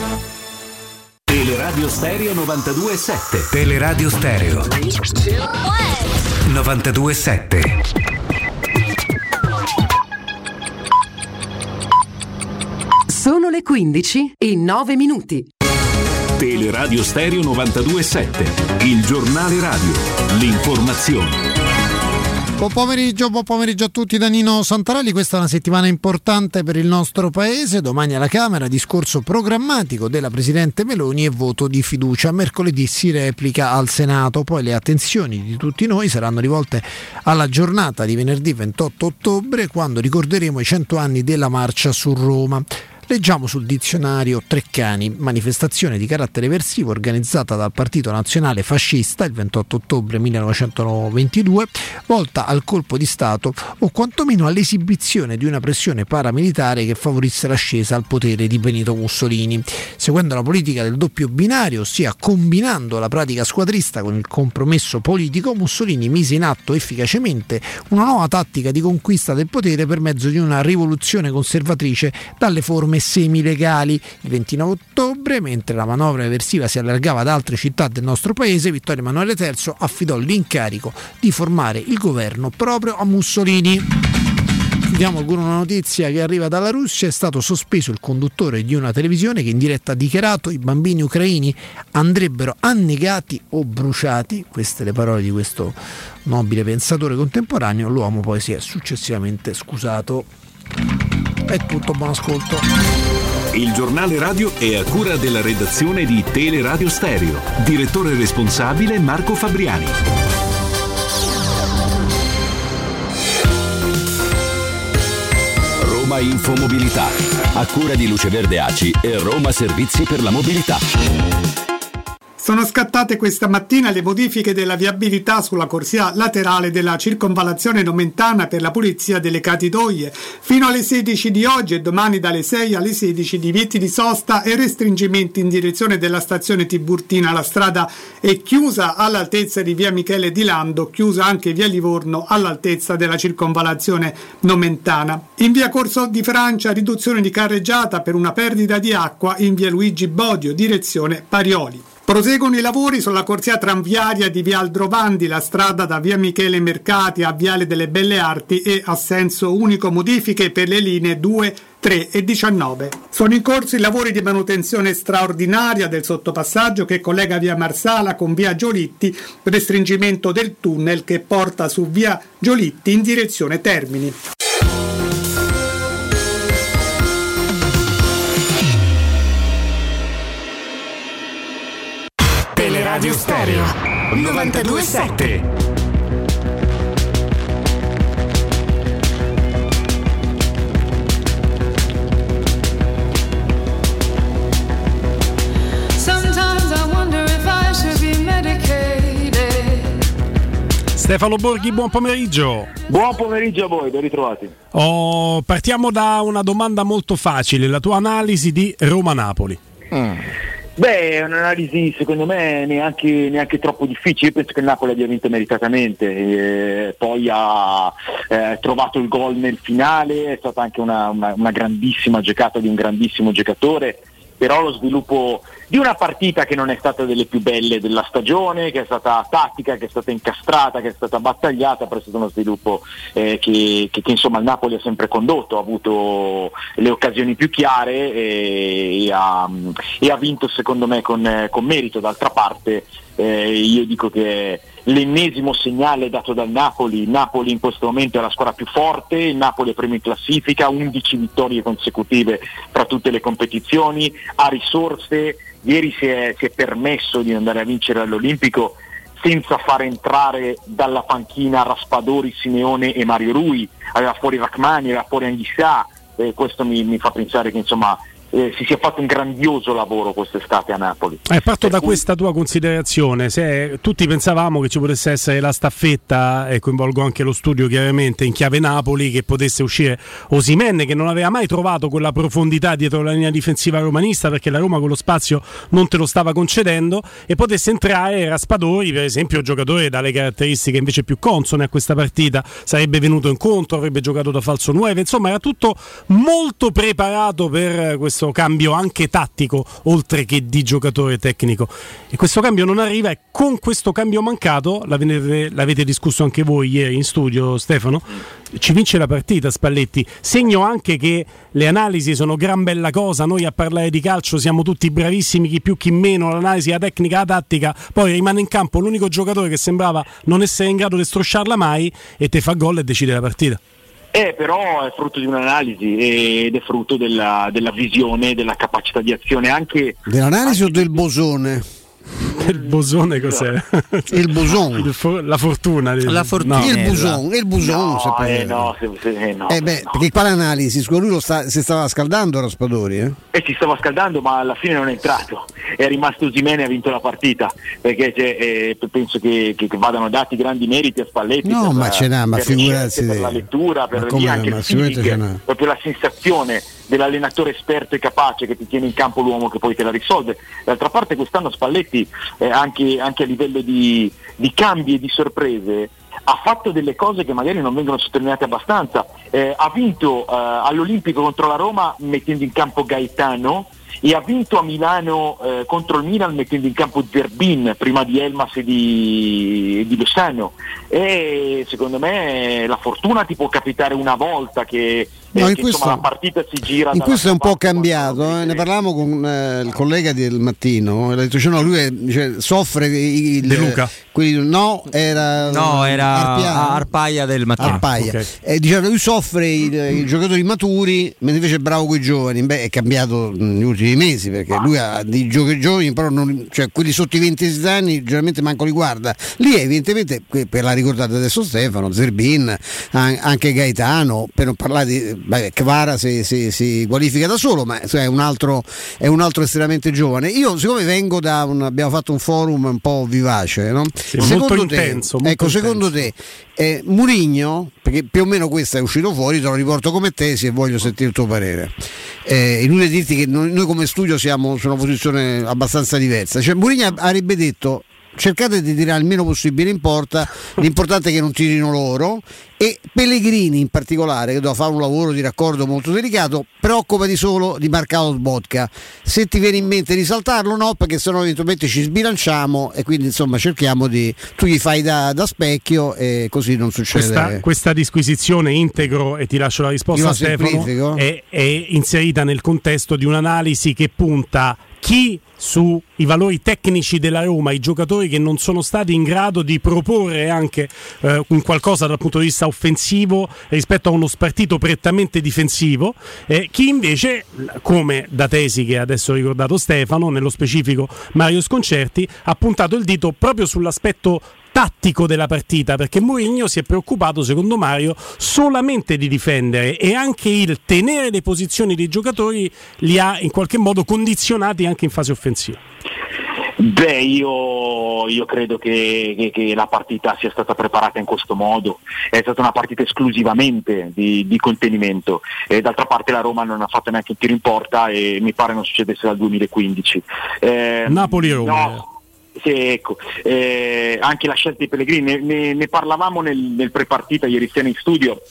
Teleradio Stereo novantadue sette. Teleradio Stereo novantadue sette. Sono le quindici e nove minuti. Teleradio Stereo novantadue sette, il giornale radio, l'informazione. Buon pomeriggio, buon pomeriggio a tutti da Nino Santarelli. Questa è una settimana importante per il nostro paese. Domani alla Camera discorso programmatico della Presidente Meloni e voto di fiducia. Mercoledì si replica al Senato. Poi le attenzioni di tutti noi saranno rivolte alla giornata di venerdì ventotto ottobre, quando ricorderemo i cento anni della marcia su Roma. Leggiamo sul dizionario Treccani: manifestazione di carattere eversivo organizzata dal Partito Nazionale Fascista il ventotto ottobre millenovecentoventidue, volta al colpo di Stato o quantomeno all'esibizione di una pressione paramilitare che favorisse l'ascesa al potere di Benito Mussolini. Seguendo la politica del doppio binario, ossia combinando la pratica squadrista con il compromesso politico, Mussolini mise in atto efficacemente una nuova tattica di conquista del potere per mezzo di una rivoluzione conservatrice dalle forme semilegali. Il ventinove ottobre, mentre la manovra eversiva si allargava ad altre città del nostro paese, Vittorio Emanuele terzo affidò l'incarico di formare il governo proprio a Mussolini. Diamo con una notizia che arriva dalla Russia: è stato sospeso il conduttore di una televisione che in diretta ha dichiarato: i bambini ucraini andrebbero annegati o bruciati. Queste le parole di questo nobile pensatore contemporaneo. L'uomo poi si è successivamente scusato. È tutto, buon ascolto. Il giornale radio è a cura della redazione di Teleradio Stereo. Direttore responsabile Marco Fabriani. Infomobilità, a cura di Luce Verde Aci e Roma Servizi per la Mobilità. Sono scattate questa mattina le modifiche della viabilità sulla corsia laterale della circonvallazione nomentana per la pulizia delle Catidoie. Fino alle sedici di oggi e domani dalle sei alle sedici divieti di sosta e restringimenti in direzione della stazione Tiburtina. La strada è chiusa all'altezza di via Michele di Lando, chiusa anche via Livorno all'altezza della circonvallazione nomentana. In via Corso di Francia riduzione di carreggiata per una perdita di acqua in via Luigi Bodio, direzione Parioli. Proseguono i lavori sulla corsia tranviaria di via Aldrovandi, la strada da via Michele Mercati a viale delle Belle Arti e a senso unico, modifiche per le linee due, tre e diciannove. Sono in corso i lavori di manutenzione straordinaria del sottopassaggio che collega via Marsala con via Giolitti, restringimento del tunnel che porta su via Giolitti in direzione Termini. Radio Stereo novantadue sette. Stefano Borghi, buon pomeriggio. Buon pomeriggio a voi, ben ritrovati. Oh, partiamo da una domanda molto facile, la tua analisi di Roma-Napoli. Mm. Beh, è un'analisi secondo me neanche, neanche troppo difficile. Io penso che il Napoli abbia vinto meritatamente, eh, poi ha eh, trovato il gol nel finale, è stata anche una, una, una grandissima giocata di un grandissimo giocatore, però lo sviluppo di una partita che non è stata delle più belle della stagione, che è stata tattica, che è stata incastrata, che è stata battagliata, però è stato uno sviluppo eh, che, che, che insomma il Napoli ha sempre condotto, ha avuto le occasioni più chiare e, e, ha, e ha vinto secondo me con, con merito. D'altra parte eh, io dico che l'ennesimo segnale dato dal Napoli, il Napoli in questo momento è la squadra più forte, il Napoli è primo in classifica, undici vittorie consecutive tra tutte le competizioni, ha risorse, ieri si è, si è permesso di andare a vincere all'Olimpico senza far entrare dalla panchina Raspadori, Simeone e Mario Rui, aveva fuori Rachmani, aveva fuori Anghissà, eh, questo mi, mi fa pensare che insomma Eh, si sia fatto un grandioso lavoro quest'estate a Napoli. Eh, parto per da cui... questa tua considerazione. Se tutti pensavamo che ci potesse essere la staffetta, e coinvolgo anche lo studio chiaramente in chiave Napoli, che potesse uscire Osimhen, che non aveva mai trovato quella profondità dietro la linea difensiva romanista, perché la Roma con lo spazio non te lo stava concedendo, e potesse entrare Raspadori, per esempio, giocatore dalle caratteristiche invece più consone a questa partita, sarebbe venuto incontro, avrebbe giocato da falso nove, insomma era tutto molto preparato per questo cambio anche tattico oltre che di giocatore tecnico, e questo cambio non arriva, e con questo cambio mancato, l'avete, l'avete discusso anche voi ieri in studio Stefano, ci vince la partita Spalletti, segno anche che le analisi sono gran bella cosa, noi a parlare di calcio siamo tutti bravissimi, chi più chi meno, l'analisi, la tecnica, la tattica, poi rimane in campo l'unico giocatore che sembrava non essere in grado di strusciarla mai e te fa gol e decide la partita. Eh, però è frutto di un'analisi ed è frutto della, della visione, della capacità di azione anche. Dell'analisi anche o del bosone? Il bosone cos'è? Il bosone. For- la fortuna. Di... La fortuna. No. Il bosone. Il bosone. No, eh no, se, se, se, no, eh beh, no. Perché qua l'analisi, lui lo sta, si stava scaldando Raspadori. Eh? E si stava scaldando, ma alla fine non è entrato. È rimasto Osimhen e ha vinto la partita. Perché eh, penso che, che vadano dati grandi meriti a Spalletti. No, per, ma ce n'ha, ma figurarsi. Per la lettura, per come, anche il feeling, proprio la sensazione dell'allenatore esperto e capace che ti tiene in campo l'uomo che poi te la risolve. D'altra parte quest'anno Spalletti eh, anche, anche a livello di, di cambi e di sorprese ha fatto delle cose che magari non vengono sottolineate abbastanza. Eh, ha vinto eh, all'Olimpico contro la Roma mettendo in campo Gaetano e ha vinto a Milano eh, contro il Milan mettendo in campo Zerbin prima di Elmas e di, di Lozano. E secondo me la fortuna ti può capitare una volta che, no, eh, che questo, insomma, la partita si gira. In questo è un po' cambiato, eh, ne parlavamo con eh, il collega del mattino, ha detto cioè, no, lui è, cioè, soffre il De Luca. Quindi, no, era, no, era Arpaia, Arpaia del mattino. Arpaia. Okay. Eh, diceva lui soffre il, i giocatori maturi, mentre invece è bravo coi giovani. Beh, è cambiato negli ultimi mesi perché lui ha dei giochi giovani, però non, cioè, quelli sotto i venti anni generalmente manco li guarda. Lì evidentemente, per la ricordate adesso Stefano, Zerbin, anche Gaetano, per non parlare di beh, Kvara si, si, si qualifica da solo, ma cioè, è, un altro, è un altro estremamente giovane. Io siccome vengo da un, abbiamo fatto un forum un po' vivace, no? Sì, molto te, intenso. Molto ecco, intenso. Secondo te eh, Mourinho, perché più o meno questa è uscito fuori, te lo riporto come tesi e voglio sentire il tuo parere. Eh, inutile dirti che noi, noi come studio siamo su una posizione abbastanza diversa. Cioè Mourinho avrebbe detto: cercate di tirare il meno possibile in porta, l'importante è che non tirino loro, e Pellegrini in particolare, che doveva fare un lavoro di raccordo molto delicato, preoccupati solo di marcare Lobotka. Se ti viene in mente di saltarlo, no, perché sennò eventualmente ci sbilanciamo e quindi insomma cerchiamo di, tu gli fai da, da specchio e così non succede. Questa, questa disquisizione, integro e ti lascio la risposta a Stefano, è, è inserita nel contesto di un'analisi che punta chi sui valori tecnici della Roma, i giocatori che non sono stati in grado di proporre anche eh, un qualcosa dal punto di vista offensivo rispetto a uno spartito prettamente difensivo, eh, chi invece, come da tesi che adesso ha ricordato Stefano, nello specifico Mario Sconcerti, ha puntato il dito proprio sull'aspetto tattico della partita, perché Mourinho si è preoccupato, secondo Mario, solamente di difendere, e anche il tenere le posizioni dei giocatori li ha in qualche modo condizionati anche in fase offensiva. Beh, io, io credo che, che, che la partita sia stata preparata in questo modo, è stata una partita esclusivamente di, di contenimento, e d'altra parte la Roma non ha fatto neanche un tiro in porta e mi pare non succedesse dal duemilaquindici. Eh, Napoli-Roma. No. Sì, ecco, eh, anche la scelta di Pellegrini, ne, ne, ne parlavamo nel, nel pre-partita ieri sera in studio,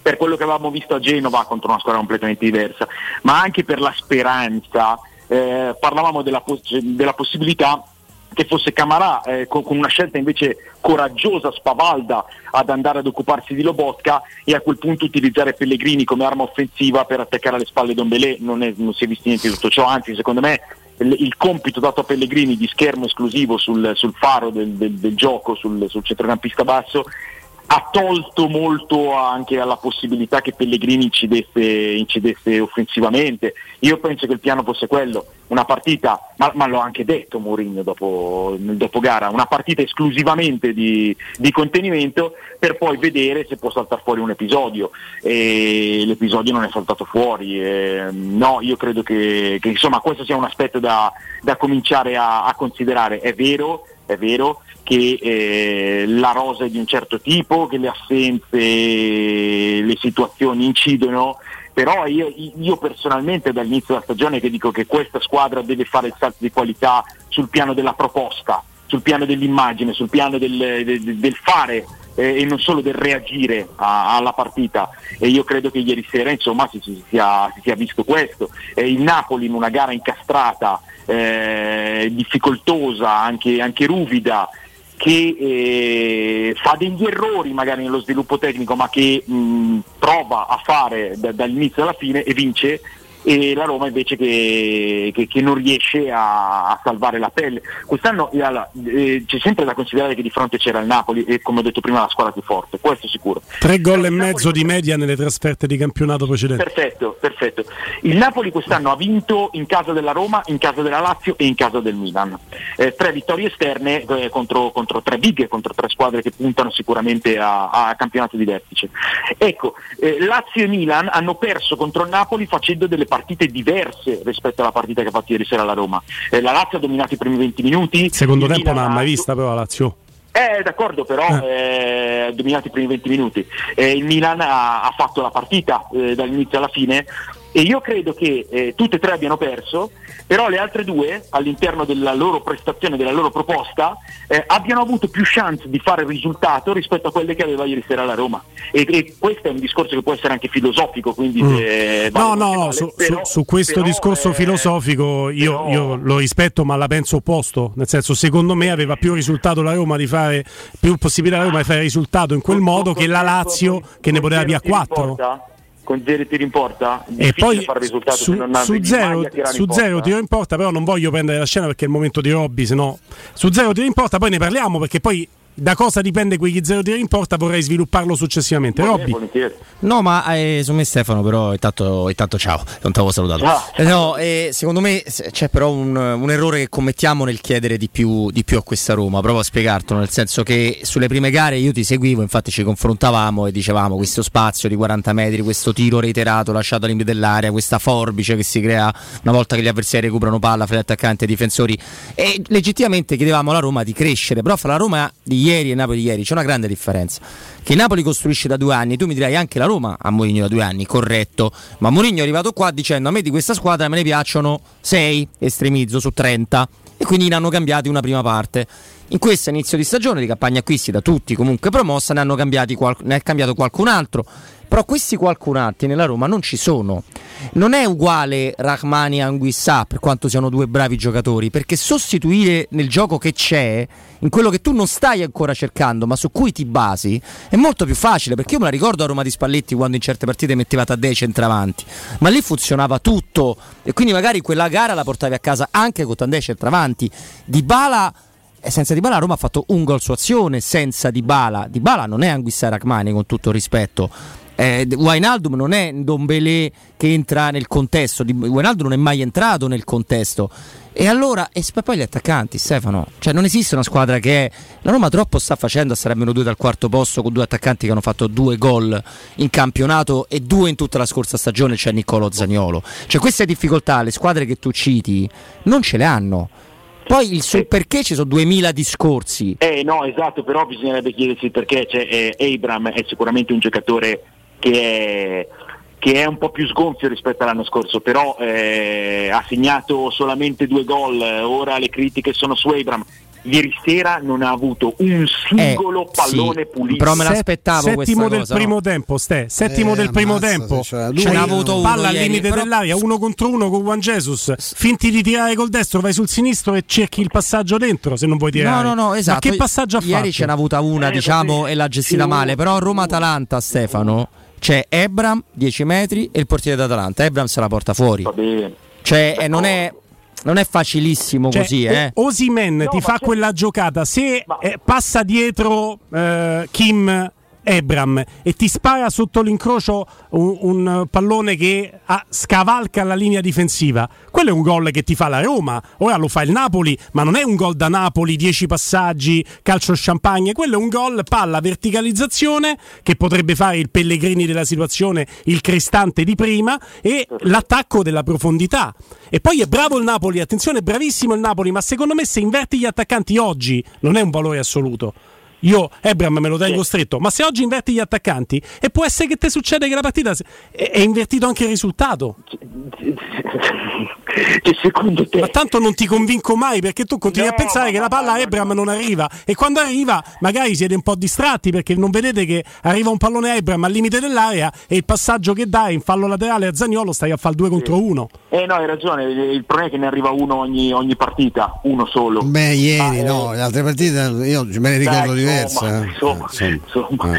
per quello che avevamo visto a Genova contro una squadra completamente diversa, ma anche per la speranza, eh, parlavamo della, pos- della possibilità che fosse Camarà eh, con, con una scelta invece coraggiosa, spavalda, ad andare ad occuparsi di Lobotka e a quel punto utilizzare Pellegrini come arma offensiva per attaccare alle spalle Dembélé. Non, è, non si è visto niente di tutto ciò, anzi secondo me il compito dato a Pellegrini di schermo esclusivo sul, sul faro del, del, del gioco, sul, sul centrocampista basso, ha tolto molto anche alla possibilità che Pellegrini incidesse, incidesse offensivamente. Io penso che il piano fosse quello, una partita, ma, ma l'ho anche detto Mourinho dopo, dopo gara, una partita esclusivamente di, di contenimento, per poi vedere se può saltare fuori un episodio, e l'episodio non è saltato fuori. E, no, io credo che, che insomma questo sia un aspetto da, da cominciare a, a considerare. È vero, è vero che eh, la rosa è di un certo tipo, che le assenze, le situazioni incidono, però io, io personalmente dall'inizio della stagione che dico che questa squadra deve fare il salto di qualità sul piano della proposta, sul piano dell'immagine, sul piano del, del, del fare eh, e non solo del reagire a, alla partita, e io credo che ieri sera insomma si, si, sia, si sia visto questo. Eh, il Napoli in una gara incastrata, eh, difficoltosa, anche, anche ruvida, che eh, fa degli errori magari nello sviluppo tecnico, ma che mh, prova a fare da, dall'inizio alla fine e vince, e la Roma invece che, che, che non riesce a, a salvare la pelle. Quest'anno alla, eh, c'è sempre da considerare che di fronte c'era il Napoli e, come ho detto prima, la squadra più forte, questo è sicuro. Tre gol e mezzo di media nelle trasferte di campionato precedente. Perfetto, perfetto. Il Napoli quest'anno ha vinto in casa della Roma, in casa della Lazio e in casa del Milan. Eh, tre vittorie esterne eh, contro, contro tre big, contro tre squadre che puntano sicuramente a, a campionato di vertice. Ecco, eh, Lazio e Milan hanno perso contro il Napoli facendo delle partite diverse rispetto alla partita che ha fatto ieri sera la Roma. Eh, la Lazio ha dominato i primi venti minuti. Secondo tempo Milan non ha mai vista però la Lazio. Eh, d'accordo, però ha eh. eh, dominato i primi venti minuti. Eh, il Milan ha, ha fatto la partita eh, dall'inizio alla fine. E io credo che eh, tutte e tre abbiano perso, però le altre due, all'interno della loro prestazione, della loro proposta, eh, abbiano avuto più chance di fare il risultato rispetto a quelle che aveva ieri sera la Roma. E, e questo è un discorso che può essere anche filosofico, quindi mm. eh, no, no, male, su, però, su, su questo però, discorso eh, filosofico io, però... io lo rispetto, ma la penso opposto, nel senso, secondo me aveva più risultato la Roma di fare, più possibilità la Roma di fare risultato in quel con, modo con, che la Lazio con, che ne poteva via quattro. Con zero tiro in porta? E poi fare risultato su, se non su zero, su zero tiro in porta, però non voglio prendere la scena perché è il momento di Robby, se no su zero tiro in porta poi ne parliamo, perché poi da cosa dipende quegli zero tiri in porta vorrei svilupparlo successivamente. Robby, no, ma eh, su me Stefano però intanto, intanto ciao, non ti avevo salutato. Ah, eh, no, eh, secondo me c'è però un, un errore che commettiamo nel chiedere di più, di più a questa Roma. Provo a spiegartelo, nel senso che sulle prime gare io ti seguivo, infatti ci confrontavamo e dicevamo questo spazio di quaranta metri, questo tiro reiterato lasciato all'interno dell'area, questa forbice che si crea una volta che gli avversari recuperano palla fra gli attaccanti e i difensori, e legittimamente chiedevamo alla Roma di crescere, però fra la Roma di ieri e Napoli ieri c'è una grande differenza, che Napoli costruisce da due anni, tu mi dirai anche la Roma a Mourinho da due anni, corretto, ma Mourinho è arrivato qua dicendo a me di questa squadra me ne piacciono sei, estremizzo, su trenta, e quindi ne hanno cambiati una prima parte. In questo inizio di stagione di campagna acquisti da tutti comunque promossa ne hanno cambiati qual- ne è cambiato qualcun altro, però questi qualcun altri nella Roma non ci sono. Non è uguale Rahmani a Anguissa, per quanto siano due bravi giocatori, perché sostituire nel gioco che c'è, in quello che tu non stai ancora cercando ma su cui ti basi, è molto più facile, perché io me la ricordo a Roma di Spalletti quando in certe partite metteva Taddei centravanti, ma lì funzionava tutto e quindi magari quella gara la portavi a casa anche con Taddei centravanti. Dybala E senza Dybala Roma ha fatto un gol su azione, senza Dybala. Dybala non è Anguissa Rahmani, con tutto rispetto. Eh, Wijnaldum non è Dembélé che entra nel contesto. Wijnaldum non è mai entrato nel contesto. E allora, e poi gli attaccanti, Stefano, cioè non esiste una squadra che è... La Roma troppo sta facendo, sarebbero due dal quarto posto con due attaccanti che hanno fatto due gol in campionato e due in tutta la scorsa stagione, c'è cioè Niccolò Zaniolo. Cioè queste difficoltà le squadre che tu citi non ce le hanno. Poi il sul perché ci sono duemila discorsi. Eh no, esatto, però bisognerebbe chiedersi il perché. Cioè, eh, Abraham è sicuramente un giocatore che è, che è un po' più sgonfio rispetto all'anno scorso, però eh, ha segnato solamente due gol, ora le critiche sono su Abraham. Ieri sera non ha avuto un singolo eh, pallone sì, pulito. Però me l'aspettavo. Set, settimo del cosa, primo no? tempo, Ste. Settimo eh, del primo ammazza, tempo. Cioè, lui cioè, ha avuto uno palla al limite però... dell'aria, uno contro uno con Juan Jesus. Finti di tirare col destro, vai sul sinistro e cerchi il passaggio dentro. Se non vuoi tirare, no, no, no, esatto. Ma che passaggio ha fatto? Ieri ce n'ha avuta una, eh, diciamo, eh, e l'ha gestita eh, male. Però Roma-Atalanta, Stefano, c'è Abraham dieci metri e il portiere d'Atalanta. Abraham se la porta fuori. Va bene. Cioè, eh, non è. Non è facilissimo cioè, così, eh. Osimhen no, ti fa c'è... quella giocata. Se ma... eh, passa dietro eh, Kim Abraham e ti spara sotto l'incrocio un, un pallone che ah, scavalca la linea difensiva, quello è un gol che ti fa la Roma. Ora lo fa il Napoli, ma non è un gol da Napoli, dieci passaggi, calcio champagne, quello è un gol palla verticalizzazione che potrebbe fare il Pellegrini della situazione, il Cristante di prima, e l'attacco della profondità. E poi è bravo il Napoli, attenzione, bravissimo il Napoli, ma secondo me se inverti gli attaccanti oggi non è un valore assoluto. Io Abraham me lo tengo stretto, ma se oggi inverti gli attaccanti e può essere che te succede che la partita è invertito anche il risultato. Cioè, secondo te... Ma tanto non ti convinco mai, perché tu continui no, a pensare no, che la palla a Abraham non arriva, e quando arriva magari siete un po' distratti perché non vedete che arriva un pallone a Abraham al limite dell'area e il passaggio che dai in fallo laterale a Zaniolo stai a fare due contro uno. Eh no, hai ragione, il problema è che ne arriva uno ogni, ogni partita, uno solo. Beh ieri ah, no, eh... le altre partite io me ne ricordo dai, di diversa. Insomma, eh, insomma, eh.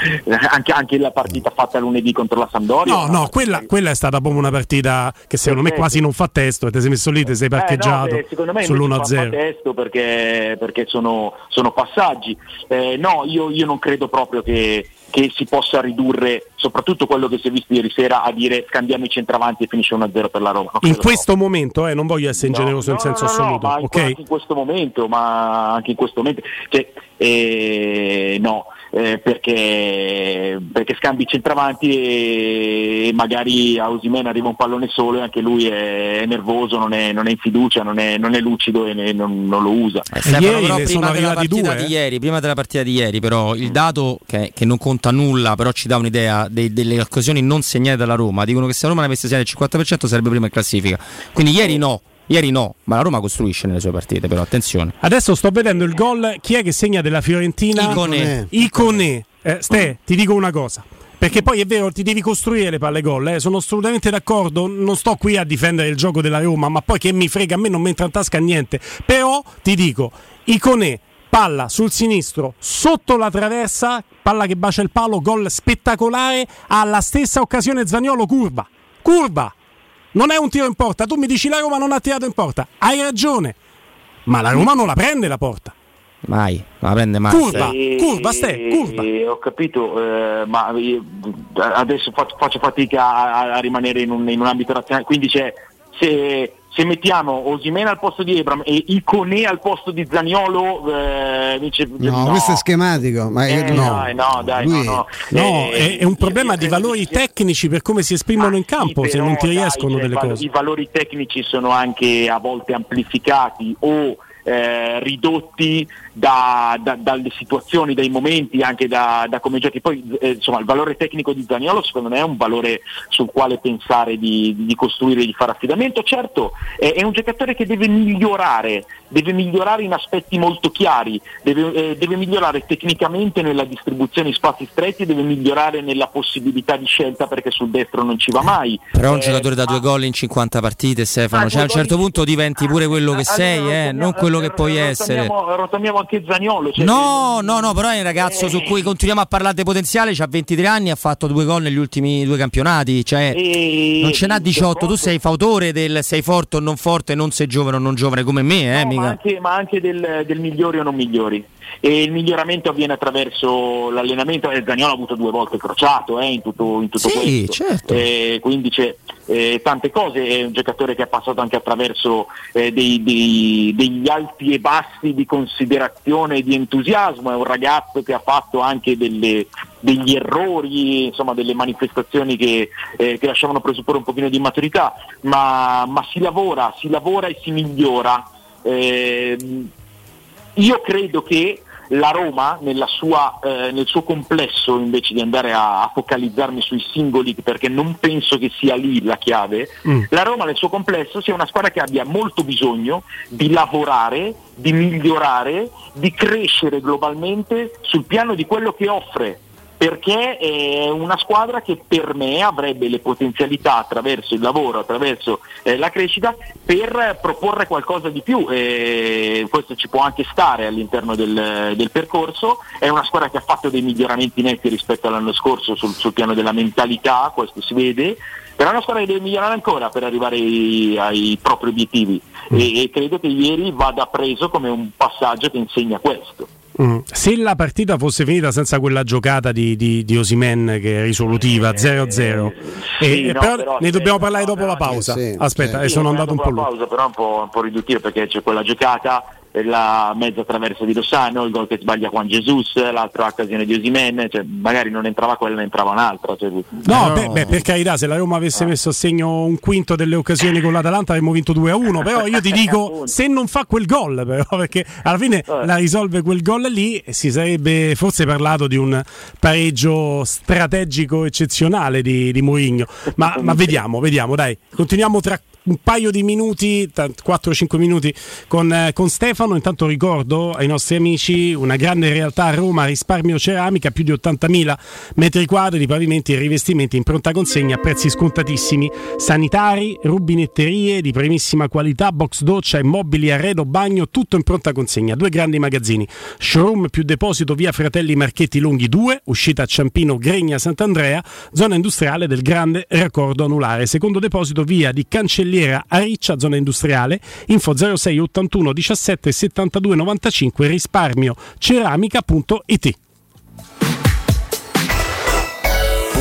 insomma. Anche, anche la partita fatta lunedì contro la Sampdoria. No, no, quella, quella è stata proprio una partita che secondo me quasi non fa testo. Ti sei messo lì, ti sei parcheggiato eh, no, beh, sull'uno a zero. Fa testo perché, perché sono, sono passaggi. Eh, no, io, io non credo proprio che, che si possa ridurre, soprattutto quello che si è visto ieri sera, a dire scambiamo i centravanti e finisce uno a zero per la Roma. In questo no. momento, eh, non voglio essere ingeneroso no, in no, senso no, assoluto. No, ma okay? Anche in questo momento, ma anche in questo momento, cioè, eh, no, eh, perché, perché scambi i centravanti e magari a Osimhen arriva un pallone solo e anche lui è nervoso, non è, non è in fiducia, non è, non è lucido e ne, non, non lo usa. Eh, eh, ieri però, ne prima sono della partita due, eh? di ieri, prima della partita di ieri, però il dato che, che non conta nulla, però ci dà un'idea dei, delle occasioni non segnate dalla Roma. Dicono che se la Roma ne avesse segnate il cinquanta per cento sarebbe prima in classifica. Quindi ieri no. Ieri no, ma la Roma costruisce nelle sue partite, però attenzione. Adesso sto vedendo il gol, chi è che segna della Fiorentina? Iconé. Iconé. Eh, Ste, ti dico una cosa, perché poi è vero, ti devi costruire le palle gol, eh. Sono assolutamente d'accordo, non sto qui a difendere il gioco della Roma, ma poi che mi frega, a me non mi entra in tasca niente. Però ti dico, Iconé, palla sul sinistro, sotto la traversa, palla che bacia il palo, gol spettacolare, alla stessa occasione Zaniolo curva, curva. Non è un tiro in porta, tu mi dici la Roma non ha tirato in porta, hai ragione, ma la Roma non la prende la porta. Mai, la prende mai. Curva, eh, curva, Ste, curva. Eh, ho capito, eh, ma adesso faccio, faccio fatica a, a rimanere in un, in un ambito razionale, quindi c'è, se... se mettiamo Osimhen al posto di Abraham e Iconé al posto di Zaniolo, eh, dice, no, no, questo è schematico, ma eh, io, no. Dai, no, dai, Lui, no, no. no eh, è, è un problema eh, di valori eh, tecnici per come si esprimono in campo, sì, se però, non ti riescono dai, delle cioè, cose. I valori tecnici sono anche a volte amplificati o Eh, ridotti da, da, dalle situazioni, dai momenti, anche da, da come giochi. Poi eh, insomma il valore tecnico di Zaniolo secondo me è un valore sul quale pensare di, di costruire, di fare affidamento. Certo, eh, è un giocatore che deve migliorare, deve migliorare in aspetti molto chiari, deve, eh, deve migliorare tecnicamente nella distribuzione in spazi stretti, deve migliorare nella possibilità di scelta perché sul destro non ci va mai. Però è un eh, giocatore da due gol in cinquanta partite, Stefano, ah, cioè a un certo punto diventi pure quello che ah, sei, allora, eh, non quello che puoi essere. Rottamiamo anche Zaniolo, cioè no che... no no però è un ragazzo eh. su cui continuiamo a parlare di potenziale, c'ha ventitré anni, ha fatto due gol negli ultimi due campionati, cioè eh, non ce n'ha diciotto. Tu sei fautore del sei forte o non forte, non sei giovane o non giovane come me, eh, no, mica. Ma anche, ma anche del, del migliori o non migliori, e il miglioramento avviene attraverso l'allenamento. E Zaniolo ha avuto due volte crociato eh, in tutto, in tutto sì, questo certo. eh, quindi c'è eh, tante cose. È un giocatore che è passato anche attraverso eh, dei, dei, degli alti e bassi di considerazione e di entusiasmo. È un ragazzo che ha fatto anche delle, degli errori, insomma delle manifestazioni che, eh, che lasciavano presupporre un pochino di immaturità, ma, ma si lavora, si lavora e si migliora. eh, Io credo che la Roma nella sua, eh, nel suo complesso, invece di andare a, a focalizzarmi sui singoli, perché non penso che sia lì la chiave, mm. la Roma nel suo complesso sia una squadra che abbia molto bisogno di lavorare, di migliorare, di crescere globalmente sul piano di quello che offre, perché è una squadra che per me avrebbe le potenzialità attraverso il lavoro, attraverso eh, la crescita, per proporre qualcosa di più. E questo ci può anche stare all'interno del, del percorso. È una squadra che ha fatto dei miglioramenti netti rispetto all'anno scorso sul, sul piano della mentalità, questo si vede, però è una squadra che deve migliorare ancora per arrivare ai, ai propri obiettivi, e, e credo che ieri vada preso come un passaggio che insegna questo. Mm. Se la partita fosse finita senza quella giocata di, di, di Osimhen che è risolutiva zero a zero, sì, e, no, però, però ne se, dobbiamo parlare dopo no, la pausa. Sì, aspetta, sì, e sono andato un po' lungo. Pausa, però un po', un po' riduttivo, perché c'è quella giocata, la mezza traversa di Lozano, il gol che sbaglia Juan Jesus, l'altra occasione di Osimhen, cioè magari non entrava quella, ne entrava un'altra. Cioè... No, no. Beh, beh, per carità, se la Roma avesse ah. messo a segno un quinto delle occasioni con l'Atalanta avremmo vinto due a uno, però io ti dico se non fa quel gol, però, perché alla fine eh. la risolve quel gol lì, si sarebbe forse parlato di un pareggio strategico eccezionale di, di Mourinho, ma, ma vediamo, vediamo, dai, continuiamo tra un paio di minuti, quattro cinque minuti con, con Stefano. Stefano, intanto ricordo ai nostri amici una grande realtà a Roma, Risparmio Ceramica, più di ottantamila metri quadri di pavimenti e rivestimenti in pronta consegna a prezzi scontatissimi, sanitari, rubinetterie di primissima qualità, box doccia, immobili, arredo, bagno, tutto in pronta consegna. Due grandi magazzini, showroom più deposito via Fratelli Marchetti Lunghi due, uscita a Ciampino Gregna Sant'Andrea, zona industriale del grande raccordo anulare, secondo deposito via di Cancelliera Ariccia, zona industriale, info zero sei ottantuno diciassette settantadue novantacinque risparmio ceramica punto it.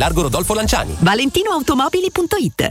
Largo Rodolfo Lanciani. valentinoautomobili punto it.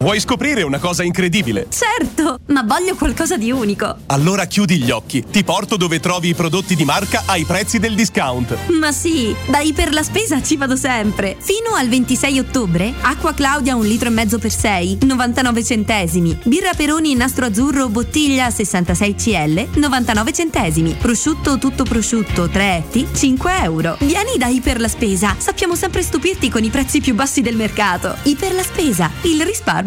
Vuoi scoprire una cosa incredibile? Certo, ma voglio qualcosa di unico. Allora chiudi gli occhi, ti porto dove trovi i prodotti di marca ai prezzi del discount. Ma sì, da Iper la Spesa ci vado sempre. Fino al ventisei ottobre, acqua Claudia un litro e mezzo per sei, novantanove centesimi. Birra Peroni in nastro azzurro bottiglia sessantasei centilitri, novantanove centesimi. Prosciutto tutto prosciutto, tre etti, cinque euro. Vieni da Iper la Spesa, sappiamo sempre stupirti con i prezzi più bassi del mercato. Iper la Spesa, il risparmio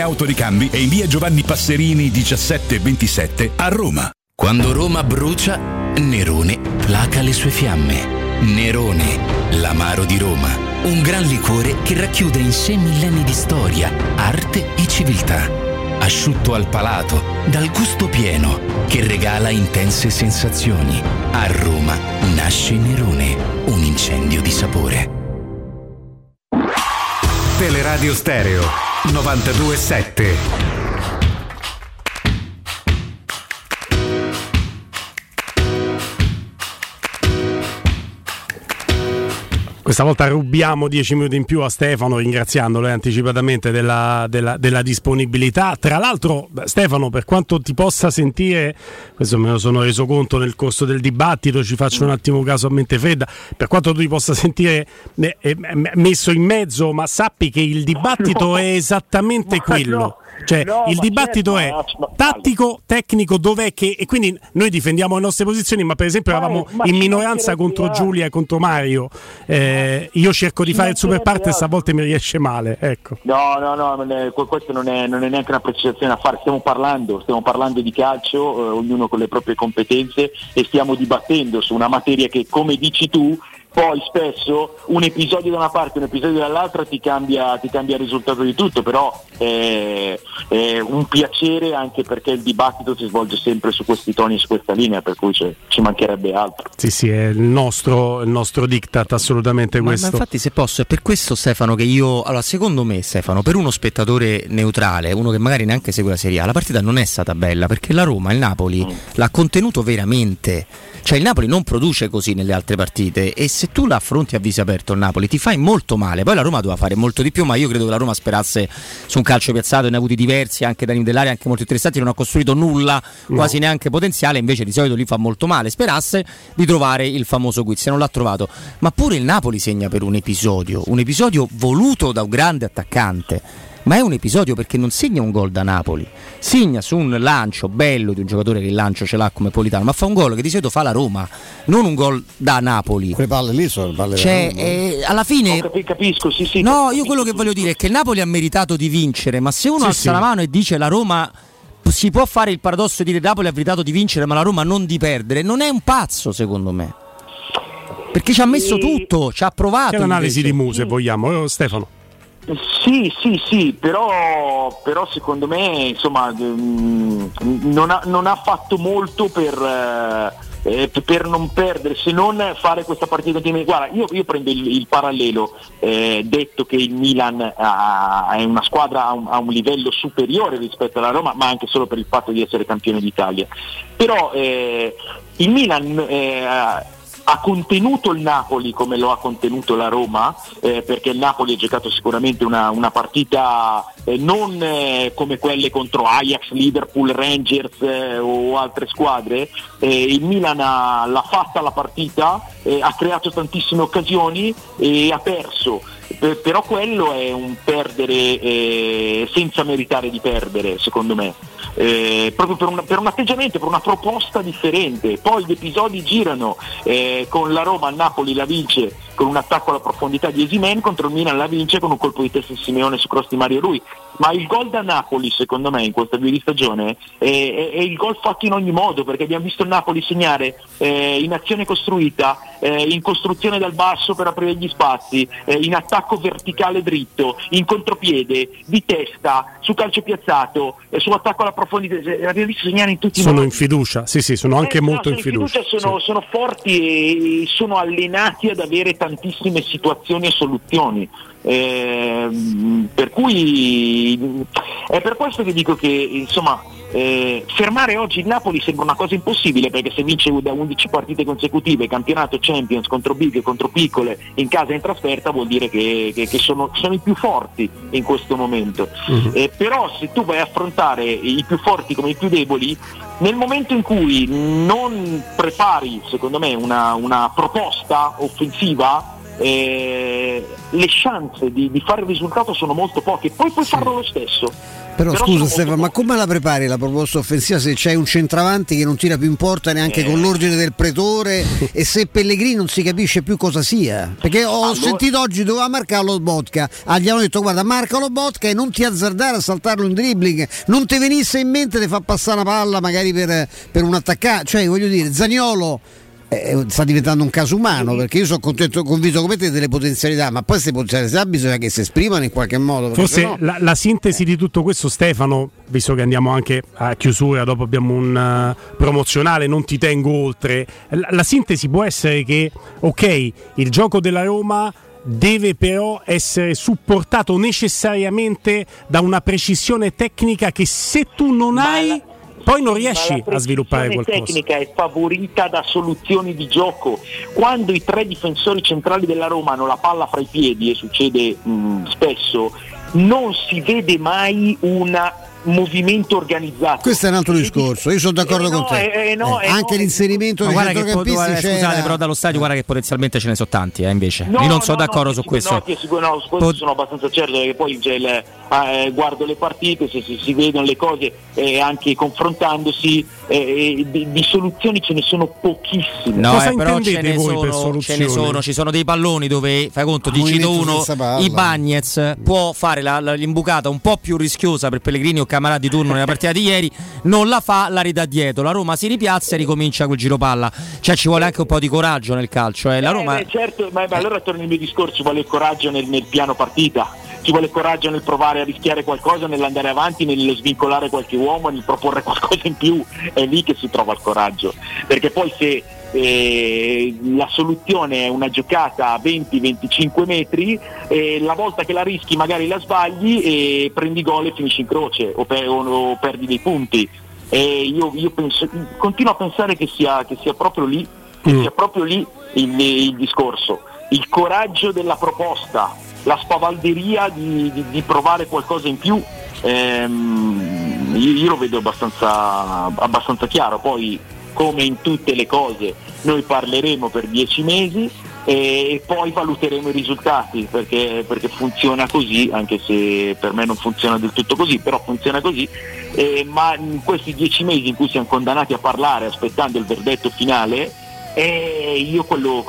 Autoricambi è in via Giovanni Passerini diciassette ventisette a Roma. Quando Roma brucia, Nerone placa le sue fiamme. Nerone, l'amaro di Roma, un gran liquore che racchiude in sé millenni di storia, arte e civiltà. Asciutto al palato, dal gusto pieno, che regala intense sensazioni. A Roma nasce Nerone, un incendio di sapore. Teleradio Stereo novantadue sette. Questa volta rubiamo dieci minuti in più a Stefano, ringraziandolo anticipatamente della, della, della disponibilità. Tra l'altro, Stefano, per quanto ti possa sentire, questo me lo sono reso conto nel corso del dibattito, ci faccio un attimo caso a mente fredda, per quanto tu ti possa sentire messo in mezzo, ma sappi che il dibattito no. è esattamente ma quello. No. Cioè no, il dibattito certo, è no, tattico, tecnico, dov'è che... E quindi noi difendiamo le nostre posizioni, ma per esempio ma eravamo ma in minoranza contro Giulia e contro Mario. Eh, io cerco di fare il super parte e stavolta mi riesce male, ecco. No, no, no, questo non è, non è neanche una precisazione a fare, stiamo parlando, stiamo parlando di calcio, eh, ognuno con le proprie competenze, e stiamo dibattendo su una materia che, come dici tu, poi spesso un episodio da una parte, un episodio dall'altra ti cambia, ti cambia il risultato di tutto, però è, è un piacere, anche perché il dibattito si svolge sempre su questi toni, su questa linea, per cui cioè, ci mancherebbe altro. Sì, sì, è il nostro, il nostro diktat, assolutamente questo. Ma, ma infatti, se posso, è per questo, Stefano, che io, allora, secondo me, Stefano, per uno spettatore neutrale, uno che magari neanche segue la Serie A, la partita non è stata bella, perché la Roma, il Napoli, mm. l'ha contenuto veramente. Cioè il Napoli non produce così nelle altre partite, e se tu la affronti a viso aperto il Napoli ti fai molto male. Poi la Roma doveva fare molto di più, ma io credo che la Roma sperasse su un calcio piazzato, ne ha avuti diversi anche da dell'area, anche molto interessanti, non ha costruito nulla, quasi no. neanche potenziale, invece di solito lì fa molto male, sperasse di trovare il famoso quiz, non l'ha trovato. Ma pure il Napoli segna per un episodio, un episodio voluto da un grande attaccante, ma è un episodio perché non segna un gol da Napoli, segna su un lancio bello di un giocatore che il lancio ce l'ha come Politano, ma fa un gol che di solito fa la Roma, non un gol da Napoli. Quelle palle lì sono palle, cioè, eh, alla fine oh, capisco, sì, sì, no, io quello che voglio dire è che il Napoli ha meritato di vincere, ma se uno sì, alza sì. la mano e dice la Roma, si può fare il paradosso di dire Napoli ha meritato di vincere ma la Roma non di perdere, non è un pazzo, secondo me, perché ci ha messo e... tutto, ci ha provato. Che è l'analisi invece di Muse, vogliamo, eh, Stefano? Sì, sì, sì, però, però secondo me insomma non ha, non ha fatto molto per, eh, per non perdere, se non fare questa partita di me. Guarda, io, io prendo il, il parallelo, eh, detto che il Milan ha, è una squadra a un, a un livello superiore rispetto alla Roma, ma anche solo per il fatto di essere campione d'Italia. Però eh, il Milan... Eh, ha contenuto il Napoli come lo ha contenuto la Roma, eh, perché il Napoli ha giocato sicuramente una, una partita eh, non eh, come quelle contro Ajax, Liverpool, Rangers eh, o altre squadre. Eh, il Milan ha, l'ha fatta la partita, eh, ha creato tantissime occasioni e ha perso. Però quello è un perdere eh, senza meritare di perdere, secondo me, eh, proprio per un, per un atteggiamento, per una proposta differente. Poi gli episodi girano, eh, con la Roma Napoli la vince con un attacco alla profondità di Osimhen, contro il Milan la vince con un colpo di testa di Simeone su cross di Mario Rui. Ma il gol da Napoli, secondo me, in questa via di stagione è, è, è il gol fatto in ogni modo, perché abbiamo visto il Napoli segnare eh, in azione costruita, eh, in costruzione dal basso per aprire gli spazi, eh, in attacco verticale dritto, in contropiede, di testa, su calcio piazzato, eh, su attacco alla profondità. Abbiamo visto segnare in tutti i modi. Sono in fiducia, sì sì, sono anche eh, molto no, sono in fiducia. fiducia sono, sì. sono forti e sono allenati ad avere tantissime situazioni e soluzioni. Eh, per cui è per questo che dico che insomma Eh, fermare oggi il Napoli sembra una cosa impossibile, perché se vince da undici partite consecutive campionato, Champions, contro big e contro piccole, in casa e in trasferta, vuol dire che, che, che sono, sono i più forti in questo momento. Uh-huh. Eh, però se tu vai a affrontare i più forti come i più deboli, nel momento in cui non prepari, secondo me, una, una proposta offensiva, eh, le chance di, di fare il risultato sono molto poche. Poi puoi sì. farlo lo stesso. Però, Però scusa Stefano, ma come la prepari la proposta offensiva se c'è un centravanti che non tira più in porta neanche eh. con l'ordine del pretore e se Pellegrini non si capisce più cosa sia? Perché ho allora... sentito oggi doveva marcare Lobotka, ah, gli hanno detto guarda marca Lobotka e non ti azzardare a saltarlo in dribbling, non ti venisse in mente di far passare la palla magari per, per un attaccante, cioè voglio dire Zaniolo Eh, sta diventando un caso umano, perché io sono contento, convinto come te delle potenzialità, ma poi queste potenzialità bisogna che si esprimano in qualche modo. Forse no... la, la sintesi eh. di tutto questo, Stefano, visto che andiamo anche a chiusura, dopo abbiamo un uh, promozionale, non ti tengo oltre, la, la sintesi può essere che ok, il gioco della Roma deve però essere supportato necessariamente da una precisione tecnica che se tu non ma hai la... poi non riesci a sviluppare qualcosa. La tecnica è favorita da soluzioni di gioco. Quando i tre difensori centrali della Roma hanno la palla fra i piedi, e succede mh, spesso, non si vede mai un movimento organizzato. Questo è un altro discorso, io sono d'accordo eh no, con te. Eh, eh no, eh, eh anche no. l'inserimento dei centrocampisti, scusate, però dallo stadio guarda che potenzialmente ce ne sono tanti, eh, invece. No, io non sono no, d'accordo no, su questo. No, sicuro, no, su questo Pot- sono abbastanza certo, che poi c'è il Eh, guardo le partite, se si, si vedono le cose eh, anche confrontandosi eh, di, di soluzioni ce ne sono pochissime. No, cosa eh, però ce ne, voi sono, per soluzioni? Ce ne sono, ci sono dei palloni dove fai conto, ti cito uno, Ibañez può fare la, la, l'imbucata un po' più rischiosa per Pellegrini o Camarà di turno nella partita di ieri, non la fa, la ridà dietro, la Roma si ripiazza e ricomincia quel giro palla, cioè ci vuole anche un po' di coraggio nel calcio, eh. La Roma... eh, beh, certo, ma, ma allora torno al mio discorso, ci vuole il coraggio nel, nel piano partita, ci vuole coraggio nel provare a rischiare qualcosa, nell'andare avanti, nello svincolare qualche uomo, nel proporre qualcosa in più, è lì che si trova il coraggio, perché poi se eh, la soluzione è una giocata a venti venticinque metri, eh, la volta che la rischi magari la sbagli e prendi gol e finisci in croce o, per, o, o perdi dei punti, e io, io penso, continuo a pensare che sia, che sia proprio lì, che mm. sia proprio lì il, il discorso, il coraggio della proposta, la spavalderia di, di, di provare qualcosa in più. ehm, io, io lo vedo abbastanza, abbastanza chiaro. Poi come in tutte le cose noi parleremo per dieci mesi e poi valuteremo i risultati, perché, perché funziona così, anche se per me non funziona del tutto così, però funziona così. Eh, ma in questi dieci mesi in cui siamo condannati a parlare aspettando il verdetto finale, e io quello,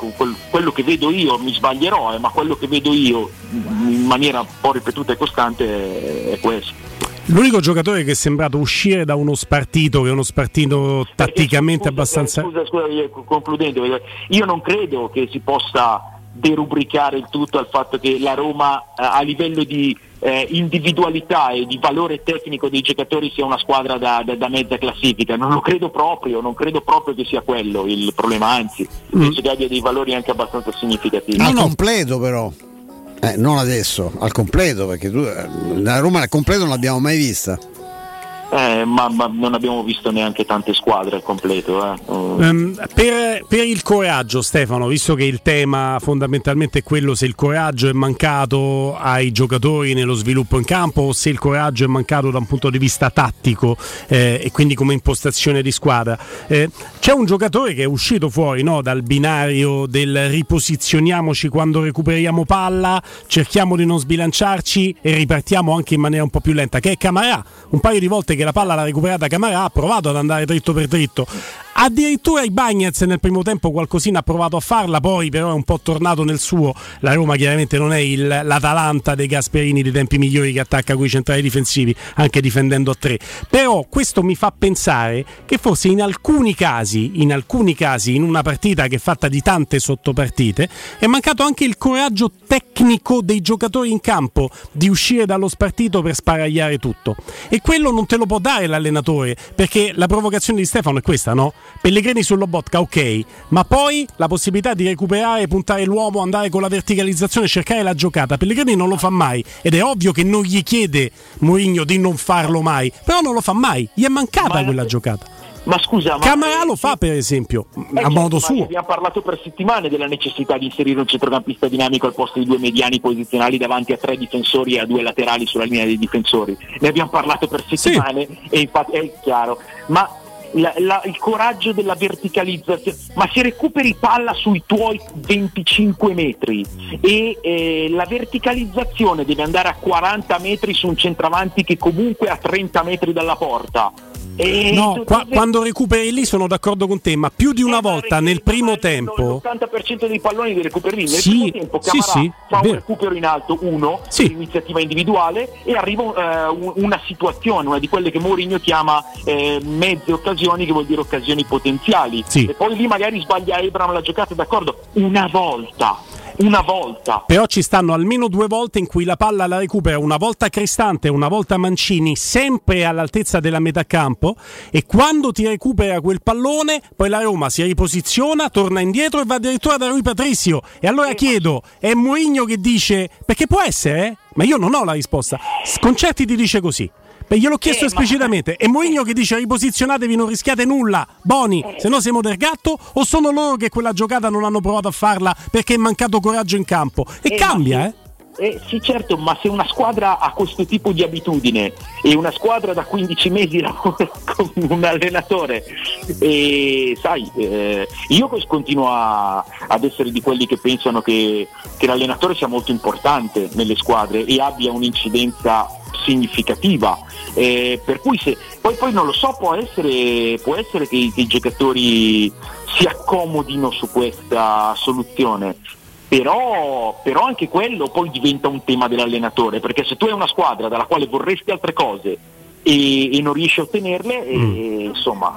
quello che vedo io, mi sbaglierò, ma quello che vedo io in maniera un po' ripetuta e costante è questo. L'unico giocatore che è sembrato uscire da uno spartito, che è uno spartito tatticamente scusa, abbastanza... Scusa, scusa, concludendo, io non credo che si possa derubricare il tutto al fatto che la Roma a livello di Eh, individualità e di valore tecnico dei giocatori sia una squadra da, da, da mezza classifica, non lo credo proprio, non credo proprio che sia quello il problema, anzi penso mm. che abbia dei valori anche abbastanza significativi. Al no, no. completo però, eh, non adesso, al completo, perché tu, la Roma al completo non l'abbiamo mai vista. Eh, ma, ma non abbiamo visto neanche tante squadre al completo, eh. um, per, per il coraggio, Stefano, visto che il tema fondamentalmente è quello, se il coraggio è mancato ai giocatori nello sviluppo in campo o se il coraggio è mancato da un punto di vista tattico, eh, e quindi come impostazione di squadra, eh, c'è un giocatore che è uscito fuori, no, dal binario del riposizioniamoci quando recuperiamo palla, cerchiamo di non sbilanciarci e ripartiamo anche in maniera un po' più lenta, che è Camarà. Un paio di volte che che la palla l'ha recuperata Camarà, ha provato ad andare dritto per dritto, addirittura Ibañez nel primo tempo qualcosina ha provato a farla, poi però è un po' tornato nel suo. La Roma chiaramente non è il, l'Atalanta dei Gasperini dei tempi migliori, che attacca coi centrali difensivi anche difendendo a tre, però questo mi fa pensare che forse in alcuni casi in alcuni casi in una partita che è fatta di tante sottopartite è mancato anche il coraggio tecnico dei giocatori in campo di uscire dallo spartito per sparagliare tutto, e quello non te lo può dare l'allenatore, perché la provocazione di Stefano è questa, no? Pellegrini su Lobotka, ok, ma poi la possibilità di recuperare, puntare l'uomo, andare con la verticalizzazione, cercare la giocata, Pellegrini non lo fa mai, ed è ovvio che non gli chiede Mourinho di non farlo mai, però non lo fa mai, gli è mancata ma quella la... giocata. Ma scusa, ma Camarà lo fa per esempio, eh, a modo suo. Abbiamo parlato per settimane della necessità di inserire un centrocampista dinamico al posto di due mediani posizionali davanti a tre difensori e a due laterali sulla linea dei difensori. Ne abbiamo parlato per settimane, sì. E infatti è chiaro. Ma la, la, il coraggio della verticalizzazione, ma se recuperi palla sui tuoi venticinque metri e eh, la verticalizzazione deve andare a quaranta metri su un centravanti che comunque è a trenta metri dalla porta. E no, qua, quando recuperi lì sono d'accordo con te, ma più di una volta nel primo tempo l'ottanta per cento dei palloni li recuperi lì nel sì, primo tempo. Camarà sì, sì, fa un recupero in alto, uno sì. Iniziativa individuale, e arriva eh, una situazione, una di quelle che Mourinho chiama eh, mezze occasioni, che vuol dire occasioni potenziali, sì. E poi lì magari sbaglia Abraham la giocata, d'accordo, una volta una volta però ci stanno almeno due volte in cui la palla la recupera, una volta Cristante, una volta Mancini, sempre all'altezza della metà campo, e quando ti recupera quel pallone poi la Roma si riposiziona, torna indietro e va addirittura da Rui Patricio. E allora chiedo, è Mourinho che dice, perché può essere, eh? Ma io non ho la risposta. Sconcerti ti dice così. Beh, gliel'ho chiesto eh, esplicitamente, è ma... Mourinho che dice riposizionatevi, non rischiate nulla, Boni, eh. se no siamo del gatto, o sono loro che quella giocata non hanno provato a farla perché è mancato coraggio in campo? E eh, cambia, eh? Eh, sì, certo, ma se una squadra ha questo tipo di abitudine e una squadra da quindici mesi lavora con un allenatore, e sai, eh, io continuo a, ad essere di quelli che pensano che, che l'allenatore sia molto importante nelle squadre e abbia un'incidenza significativa, eh, per cui se poi, poi non lo so, può essere può essere che i, che i giocatori si accomodino su questa soluzione. Però, però anche quello poi diventa un tema dell'allenatore, perché se tu hai una squadra dalla quale vorresti altre cose e, e non riesci a ottenerle, e, mm. insomma...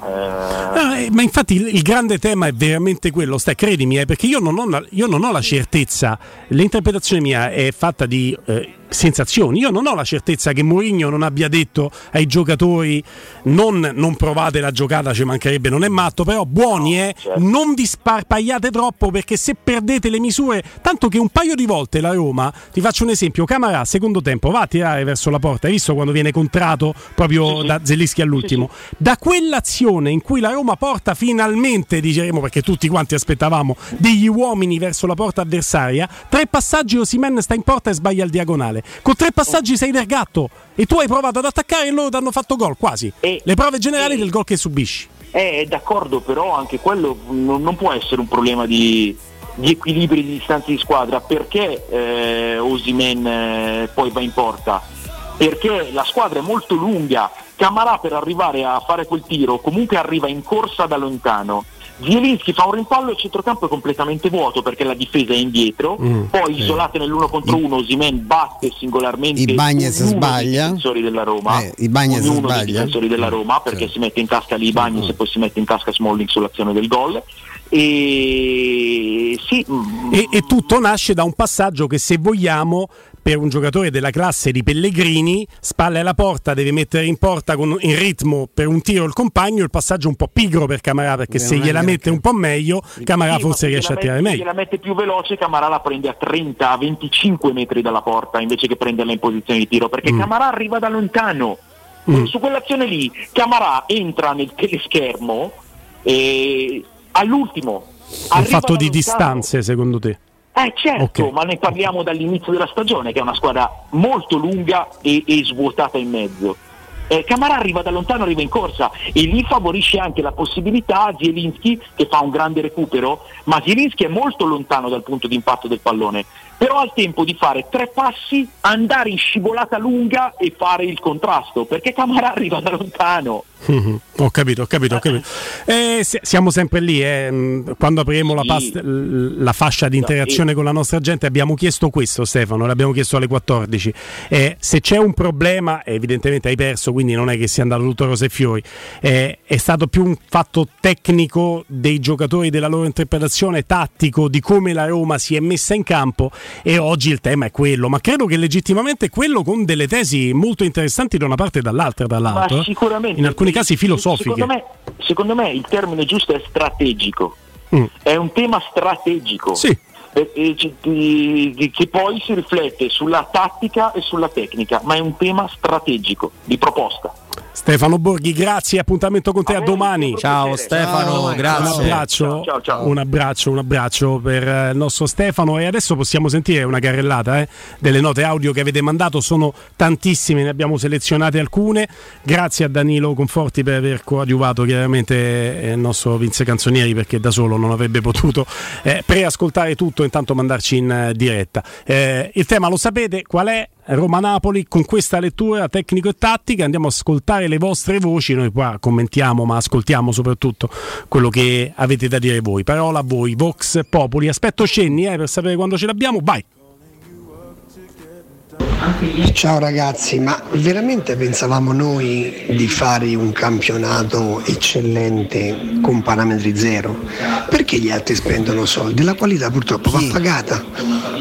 Eh... No, eh, ma infatti il, il grande tema è veramente quello, stai, credimi, eh, perché io non, ho, io non ho la certezza, l'interpretazione mia è fatta di... Eh, sensazioni, io non ho la certezza che Mourinho non abbia detto ai giocatori non, non provate la giocata, ci mancherebbe, non è matto, però buoni, eh, non vi sparpagliate troppo, perché se perdete le misure, tanto che un paio di volte la Roma, ti faccio un esempio, Camarà secondo tempo va a tirare verso la porta, hai visto quando viene contrato proprio da Zielinski all'ultimo, da quell'azione in cui la Roma porta finalmente, diremo perché tutti quanti aspettavamo, degli uomini verso la porta avversaria, tre passaggi Osimhen sta in porta e sbaglia il diagonale. Con tre passaggi sei del gatto e tu hai provato ad attaccare e loro ti hanno fatto gol quasi. E, le prove generali e, del gol che subisci. Eh, d'accordo, però anche quello non, non può essere un problema di, di equilibri di distanze di squadra, perché eh, Osimhen eh, poi va in porta, perché la squadra è molto lunga. Camarà per arrivare a fare quel tiro comunque arriva in corsa da lontano. Zielinski fa un rimpallo e il centrocampo è completamente vuoto perché la difesa è indietro, mm, poi eh. isolate nell'uno contro uno Osimhen batte singolarmente i Bagnez sbaglia, difensori della Roma, eh, i Bagnez sbaglia, dei difensori della Roma, perché sì. si mette in tasca lì i Bagnez, mm. e poi si mette in tasca Smalling sull'azione del gol. E... Sì. E, e tutto nasce da un passaggio che, se vogliamo, per un giocatore della classe di Pellegrini, spalle alla porta, deve mettere in porta con, in ritmo per un tiro il compagno, il passaggio un po' pigro per Camarà, perché beh, se gliela mette un po' meglio Camarà sì, forse riesce a tirare meglio. Se la mette più veloce Camarà la prende a trenta a venticinque metri dalla porta invece che prenderla in posizione di tiro, perché mm. Camarà arriva da lontano. Mm. Su quell'azione lì Camarà entra nel teleschermo e all'ultimo è un fatto di lontano. Distanze, secondo te? Eh certo, okay. Ma ne parliamo dall'inizio della stagione, che è una squadra molto lunga e, e svuotata in mezzo. Eh, Camarà arriva da lontano, arriva in corsa, e lì favorisce anche la possibilità Zielinski, che fa un grande recupero, ma Zielinski è molto lontano dal punto di impatto del pallone, però ha il tempo di fare tre passi, andare in scivolata lunga e fare il contrasto, perché Camarà arriva da lontano. Mm-hmm. Ho capito, ho capito, ho capito. Eh, siamo sempre lì, eh. Quando apriremo la, past- la fascia di interazione con la nostra gente abbiamo chiesto questo, Stefano, l'abbiamo chiesto alle quattordici, eh, se c'è un problema, evidentemente hai perso, quindi non è che sia andato tutto rose e fiori, eh, è stato più un fatto tecnico dei giocatori, della loro interpretazione, tattico, di come la Roma si è messa in campo, e oggi il tema è quello, ma credo che legittimamente quello, con delle tesi molto interessanti da una parte e dall'altra, dall'altro, ma sicuramente, in alcuni casi filosofiche. Secondo me, secondo me il termine giusto è strategico, mm. è un tema strategico. Sì. Che poi si riflette sulla tattica e sulla tecnica, ma è un tema strategico di proposta. Stefano Borghi, grazie, appuntamento con te a, a domani. Ciao Stefano, ciao, grazie. Un abbraccio, ciao, ciao. un abbraccio, un abbraccio per il nostro Stefano. E adesso possiamo sentire una carrellata eh, delle note audio che avete mandato, sono tantissime, ne abbiamo selezionate alcune. Grazie a Danilo Conforti per aver coadiuvato chiaramente il nostro Vince Canzonieri, perché da solo non avrebbe potuto eh, preascoltare tutto, intanto mandarci in diretta. Eh, il tema lo sapete qual è? Roma-Napoli, con questa lettura tecnico e tattica. Andiamo a ascoltare le vostre voci, noi qua commentiamo ma ascoltiamo soprattutto quello che avete da dire voi. Parola a voi, Vox Populi, aspetto scenni eh, per sapere quando ce l'abbiamo, vai. Ciao ragazzi, ma veramente pensavamo noi di fare un campionato eccellente con parametri zero? Perché gli altri spendono soldi? La qualità purtroppo va pagata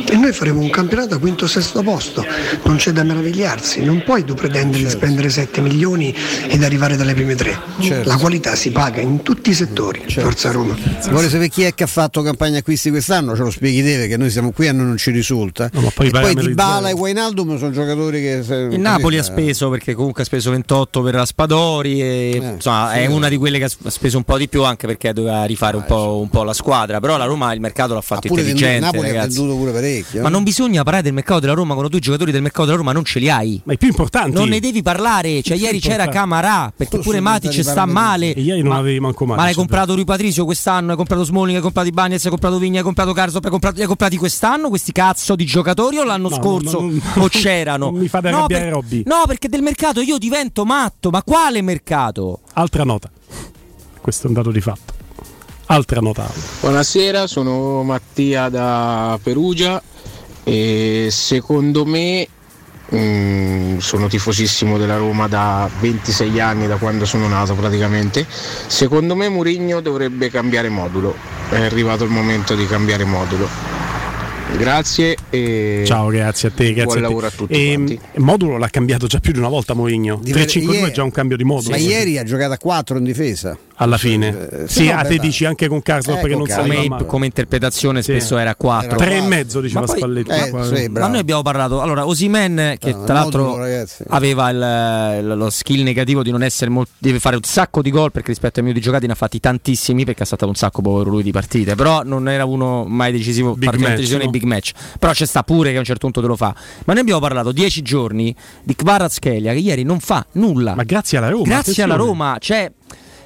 e noi faremo un campionato a quinto o sesto posto, non c'è da meravigliarsi, non puoi tu pretendere certo. di spendere sette milioni ed arrivare dalle prime tre, certo. la qualità si paga in tutti i settori, certo. Forza Roma. Vuole sapere chi è che ha fatto campagna acquisti quest'anno? Ce lo spieghi te, perché noi siamo qui e a noi non ci risulta. No, ma poi e poi Dybala e Wijnaldum sono giocatori che se... il Napoli ha speso, perché comunque ha speso ventotto per Raspadori e, eh, insomma, sì, è una di quelle che ha speso un po' di più, anche perché doveva rifare ah, un, po', un po' la squadra, però la Roma il mercato l'ha fatto intelligente, Napoli ha venduto pure parecchio, ma eh? non bisogna parlare del mercato della Roma quando tu i giocatori del mercato della Roma non ce li hai, ma i più importanti non ne devi parlare, cioè ieri c'era Camarà, perché pure Matic sta male e ieri non ma, avevi manco Matic, ma hai comprato Rui Patricio quest'anno, hai comprato Smalling, hai comprato Ibanez, hai comprato Vigna, hai comprato Karsdorp, hai comprato, hai comprati quest'anno questi cazzo di giocatori o l'anno no, scorso no, no, no, o c'erano? Mi fate arrabbiare, no, per, Robby. No, perché del mercato io divento matto, ma quale mercato? Altra nota, questo è un dato di fatto. Altra nota. Buonasera, sono Mattia da Perugia e secondo me mh, sono tifosissimo della Roma da ventisei anni, da quando sono nato praticamente. Secondo me Mourinho dovrebbe cambiare modulo, è arrivato il momento di cambiare modulo. Grazie e ciao, grazie a te, grazie buon lavoro a, te. a tutti e, quanti. Modulo l'ha cambiato già più di una volta Mourinho, tre cinque due è già un cambio di modulo. Ma ieri ha giocato a quattro in difesa alla fine, eh, sì, sì no, a te dici anche con Karsdorp, eh, perché con non come, come interpretazione sì. spesso era quattro tre e mezzo diceva Spalletti, eh, sì, ma noi abbiamo parlato, allora Osimhen che no, tra l'altro modulo, ragazzi, aveva il, lo skill negativo di non essere molto, deve fare un sacco di gol perché rispetto ai minuti giocati ne ha fatti tantissimi, perché ha saltato un sacco povero lui di partite, però non era uno mai decisivo, partita decisione no. big match, però c'è sta pure che a un certo punto te lo fa. Ma noi abbiamo parlato dieci giorni di Kvaratskhelia che ieri non fa nulla, ma grazie alla Roma, grazie attenzione. alla Roma, cioè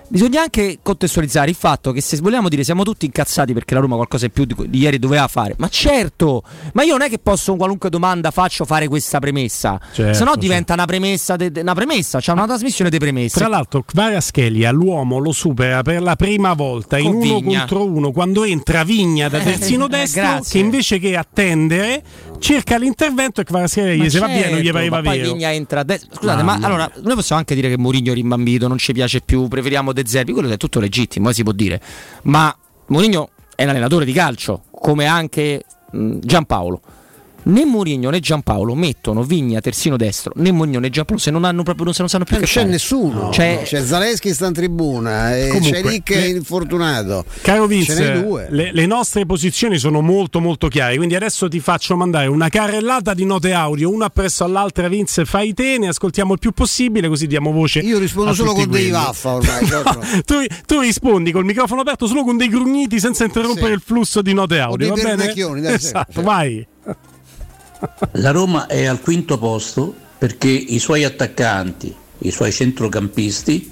bisogna anche contestualizzare il fatto che, se vogliamo dire siamo tutti incazzati perché la Roma qualcosa in più di, di ieri doveva fare, ma certo, ma io non è che posso, qualunque domanda faccio, fare questa premessa, certo, se no diventa certo. una premessa de, de, una premessa, c'è cioè una ah. trasmissione di premesse. Tra l'altro Kvaratskhelia l'uomo lo supera per la prima volta con in Vigna. uno contro uno, quando entra Vigna da terzino destro Grazie. che invece che attendere cerca l'intervento e Kvaratskhelia gli se certo, va via non gli pareva vero. Vigna entra de- scusate Mamma. ma allora noi possiamo anche dire che Mourinho è rimbambito, non ci piace più, preferiamo De Zerbi, quello è tutto legittimo, si può dire, ma Mourinho è un allenatore di calcio come anche Giampaolo. Né Mourinho né Giampaolo mettono Vigna terzino destro, né Mourinho né Giampaolo se non hanno proprio, non, se non sanno più, non che c'è fare. nessuno, no, c'è, no. c'è Zalewski sta in tribuna e comunque, c'è Rick le... infortunato. Caro Vince, le, le nostre posizioni sono molto molto chiare, quindi adesso ti faccio mandare una carrellata di note audio, una presso all'altra. Vince, fai te, ne ascoltiamo il più possibile così diamo voce. Io rispondo solo con quelli. dei vaffa ormai. no, tu, tu rispondi col microfono aperto solo con dei grugniti senza interrompere sì. il flusso di note audio, va bene? Dai, esatto, sì. vai. La Roma è al quinto posto perché i suoi attaccanti, i suoi centrocampisti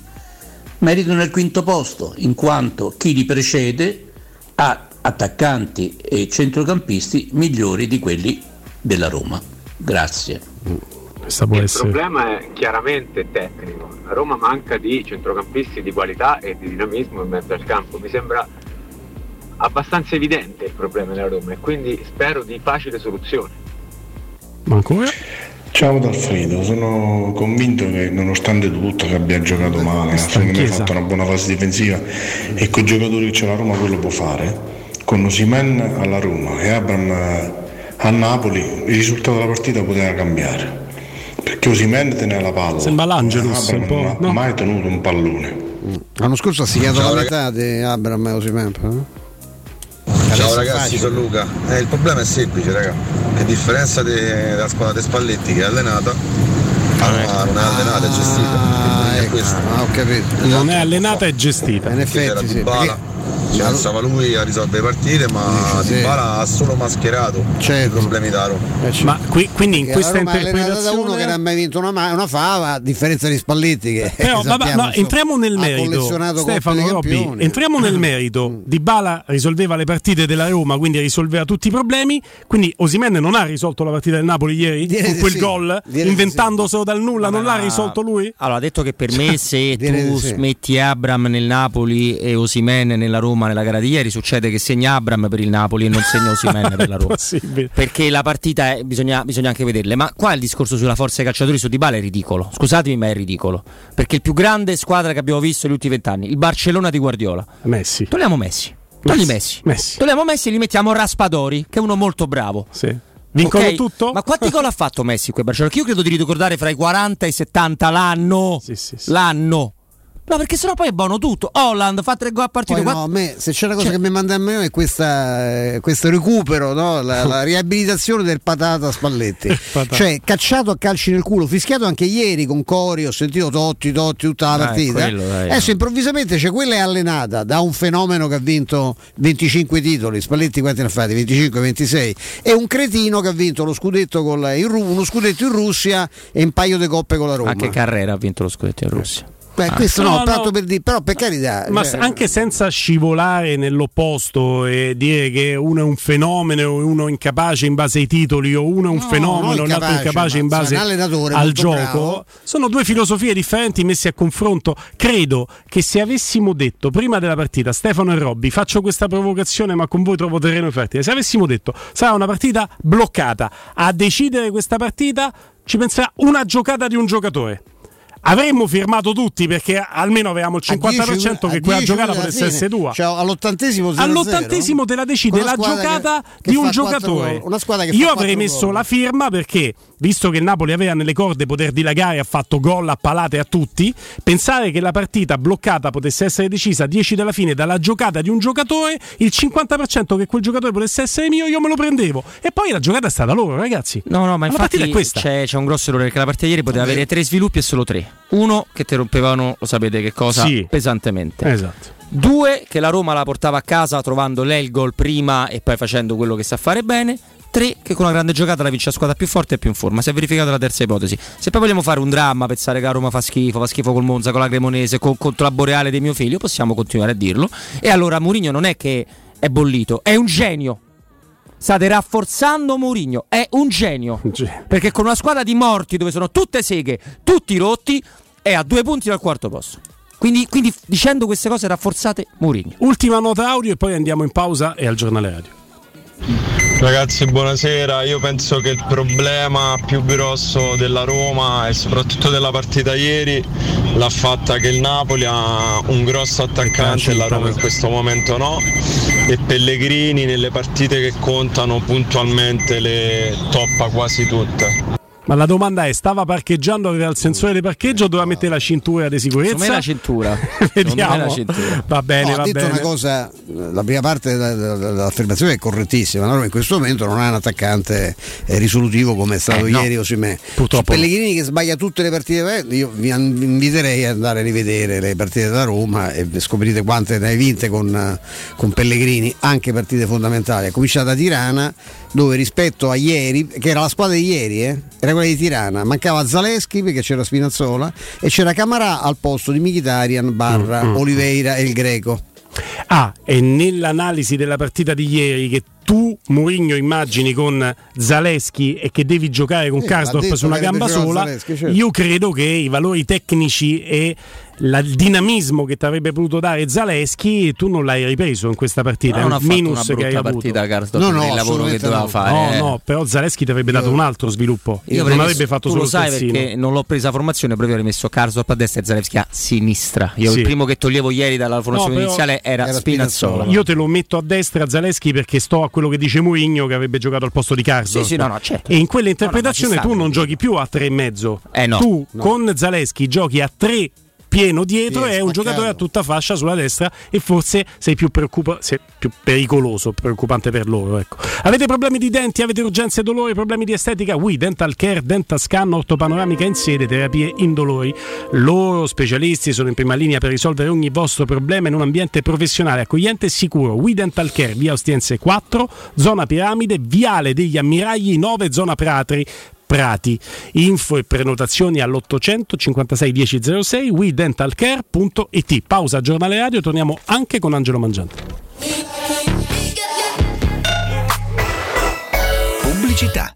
meritano il quinto posto, in quanto chi li precede ha attaccanti e centrocampisti migliori di quelli della Roma. Grazie. Il essere. problema è chiaramente tecnico. La Roma manca di centrocampisti di qualità e di dinamismo in mezzo al campo. Mi sembra abbastanza evidente il problema della Roma e quindi spero di facile soluzione. Ancora? Ciao D'Alfredo, sono convinto che nonostante tutto che abbia giocato male, secondo me ha fatto una buona fase difensiva e con i giocatori che c'è la Roma quello può fare, con Osimhen alla Roma e Abraham a Napoli il risultato della partita poteva cambiare, perché Osimhen teneva la palla, sembra l'Angelus, Abraham un po', non ha mai no? tenuto un pallone. L'anno scorso ha segnato la metà di Abraham e Osimhen. Ciao ragazzi, sono Luca. Eh, il problema è semplice, raga. Che a differenza della squadra di Spalletti, che è allenata, ah, non è allenata, è gestita. Ah, ecco, è ho capito. Non è allenata, è gestita. In effetti, sì, Dybala, perché... cioè, stava lui a risolvere le partite, ma sì, Dybala ha solo mascherato certo. i problemi da Roma. Eh, certo. Ma qui, quindi in questa interpretazione da uno che non ha mai vinto una, una fava, a differenza di Spalletti che però, sappiamo, vabbè, no, entriamo nel merito. Stefano Robbi, entriamo nel merito. Dybala risolveva le partite della Roma, quindi risolveva tutti i problemi, quindi Osimhen non ha risolto la partita del Napoli ieri dire con quel sì. gol dire inventandoselo sì. dal nulla, allora, non l'ha risolto lui? Allora ha detto che per me se tu sì. metti Abraham nel Napoli e Osimhen nella Roma nella gara di ieri, succede che segna Abraham per il Napoli e non segna Osimhen per la Roma, perché la partita è, bisogna, bisogna anche vederle, ma qua il discorso sulla forza dei calciatori su Dybala è ridicolo, scusatemi ma è ridicolo, perché il più grande squadra che abbiamo visto negli ultimi vent'anni, il Barcellona di Guardiola, Messi, togliamo Messi Messi. Messi. Messi. Togliamo Messi e li mettiamo Raspadori, che è uno molto bravo. Sì. Vincono okay. tutto? Ma quanti gol ha fatto Messi qui a Barcellona? Che io credo di ricordare fra i quaranta e i settanta l'anno. Sì, sì, sì. L'anno. No, perché sennò poi è buono tutto. Holland fa tre gol a partita. Poi no, a me, se c'è una cosa cioè... che mi manda a me è questa, eh, questo recupero, no? la, la riabilitazione del patata Spalletti. patata. Cioè, cacciato a calci nel culo, fischiato anche ieri con Cori, ho sentito Totti, Totti tutta la dai, partita. Quello, dai, Adesso no. improvvisamente cioè, quella è allenata da un fenomeno che ha vinto venticinque titoli. Spalletti quanti ne ha fatti? venticinque ventisei. E un cretino che ha vinto lo scudetto con la, in, uno scudetto in Russia e un paio di coppe con la Roma. Anche Carrera ha vinto lo scudetto in Russia. Beh, questo no, no, tanto no. per dire, però per carità, ma cioè... anche senza scivolare nell'opposto e dire che uno è un fenomeno e uno è incapace in base ai titoli o uno è un no, fenomeno e l'altro è incapace in base al gioco, bravo. Sono due filosofie differenti messe a confronto. Credo che se avessimo detto prima della partita, Stefano e Robby, faccio questa provocazione ma con voi trovo terreno in fertile, se avessimo detto sarà una partita bloccata, a decidere questa partita ci penserà una giocata di un giocatore, avremmo firmato tutti, perché almeno avevamo il cinquanta per cento che quella giocata potesse essere tua. Cioè, all'ottantesimo zero zero, all'ottantesimo te la decide la giocata che, che di un giocatore. Una squadra che io avrei messo gol. La firma, perché visto che il Napoli aveva nelle corde poter dilagare, ha fatto gol a palate a tutti, pensare che la partita bloccata potesse essere decisa a dieci dalla fine dalla giocata di un giocatore, il cinquanta per cento che quel giocatore potesse essere mio, io me lo prendevo. E poi la giocata è stata loro, ragazzi. No, no, ma infatti la partita è questa. C'è, c'è un grosso errore, perché la partita ieri poteva okay. avere tre sviluppi e solo tre. Uno, che te rompevano, lo sapete che cosa, sì, pesantemente. Esatto. Due, che la Roma la portava a casa trovando lei il gol prima e poi facendo quello che sa fare bene. Tre, che con una grande giocata la vince la squadra più forte e più in forma. Si è verificata la terza ipotesi. Se poi vogliamo fare un dramma, pensare che la Roma fa schifo, fa schifo col Monza, con la Cremonese, con, contro la Boreale di mio figlio, possiamo continuare a dirlo. E allora Mourinho non è che è bollito, è un genio. State rafforzando Mourinho, è un genio, perché con una squadra di morti dove sono tutte seghe, tutti rotti, è a due punti dal quarto posto. Quindi, quindi dicendo queste cose rafforzate Mourinho. Ultima nota audio e poi andiamo in pausa e al giornale radio. Ragazzi, buonasera. Io penso che il problema più grosso della Roma e soprattutto della partita ieri l'ha fatta che il Napoli ha un grosso attaccante e la Roma in questo momento no, e Pellegrini nelle partite che contano puntualmente le toppa quasi tutte. Ma la domanda è, stava parcheggiando, aveva il sensore di parcheggio, doveva mettere la cintura di sicurezza? Secondo me la cintura. Vediamo. La cintura. Va bene, no, va ha detto bene. Una cosa, la prima parte dell'affermazione è correttissima, la Roma in questo momento non ha un attaccante risolutivo come è stato eh, no. ieri Osimhen. Purtroppo. Su Pellegrini che sbaglia tutte le partite, io vi inviterei ad andare a rivedere le partite della Roma e scoprite quante ne hai vinte con, con Pellegrini, anche partite fondamentali. Ha cominciato da Tirana, dove rispetto a ieri, che era la squadra di ieri, eh, era quella di Tirana, mancava Zalewski perché c'era Spinazzola e c'era Camarà al posto di Mkhitaryan, Barra, mm-hmm. Oliveira e il Greco. Ah, e nell'analisi della partita di ieri che tu Mourinho immagini con Zalewski e che devi giocare con eh, Karsdorp su una gamba sola, Zalewski, certo. Io credo che i valori tecnici e la, il dinamismo che ti avrebbe potuto dare Zalewski tu non l'hai ripreso in questa partita, no, è un minus che hai avuto. No, no, il lavoro che doveva no. fare. No, no, però Zalewski ti avrebbe dato io, un altro sviluppo. Io non avrebbe messo, fatto solo lo sai terzino. Perché non l'ho presa formazione, proprio avrei messo Karsdorp a destra e Zalewski a sinistra. Io sì. il primo che toglievo ieri dalla formazione no, iniziale era, era Spinazzola. Spinazzola. Io te lo metto a destra Zalewski perché sto a quello che dice Mourinho, che avrebbe giocato al posto di Karsdorp. Sì, sì, no, no, certo. E in quell'interpretazione no, no, tu non giochi più a tre e mezzo. Eh, no, tu no. Con Zalewski giochi a tre pieno dietro, yes, è un giocatore a tutta fascia sulla destra e forse sei più, preoccupa- sei più pericoloso, preoccupante per loro, ecco. Avete problemi di denti, avete urgenze e dolori, problemi di estetica? We Dental Care, Dental Scan, ortopanoramica in sede, terapie indolori. Loro specialisti sono in prima linea per risolvere ogni vostro problema in un ambiente professionale, accogliente e sicuro. We Dental Care, via Ostiense quattro, zona Piramide, viale degli Ammiragli nove, zona Pratri. Prati. Info e prenotazioni all'ottocento cinquantasei dieci zero sei we dental care punto it. Pausa giornale radio, torniamo anche con Angelo Mangiante. Pubblicità.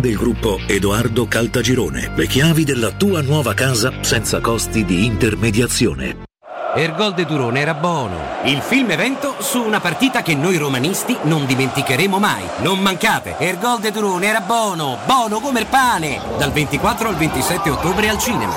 del gruppo Edoardo Caltagirone. Le chiavi della tua nuova casa senza costi di intermediazione. Ergol de Durone era buono. Il film evento su una partita che noi romanisti non dimenticheremo mai. Non mancate, Ergol de Durone era buono, buono come il pane. Dal ventiquattro al ventisette ottobre al cinema.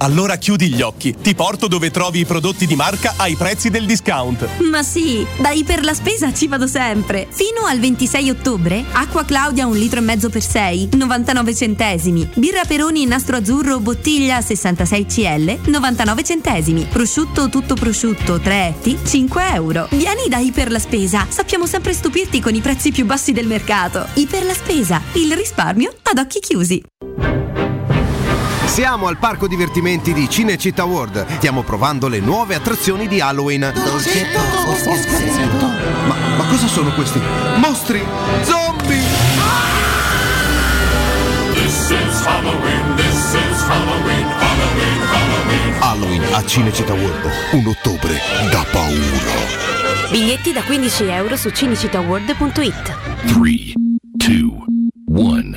Allora chiudi gli occhi, ti porto dove trovi i prodotti di marca ai prezzi del discount. Ma sì, da Iper la Spesa ci vado sempre. Fino al ventisei ottobre, acqua Claudia un litro e mezzo per sei, novantanove centesimi. Birra Peroni in nastro azzurro bottiglia sessantasei centilitri, novantanove centesimi. Prosciutto tutto prosciutto, tre etti, cinque euro. Vieni da Iper la Spesa, sappiamo sempre stupirti con i prezzi più bassi del mercato. Iper la Spesa, il risparmio ad occhi chiusi. Siamo al parco divertimenti di Cinecittà World. Stiamo provando le nuove attrazioni di Halloween. Dolcetto, dolcetto. Ma, ma cosa sono questi? Mostri? Zombie? This is Halloween, this is Halloween, Halloween, Halloween. Halloween a Cinecittà World. Un ottobre da paura. Biglietti da quindici euro su cinecittà world punto it. tre, due, uno.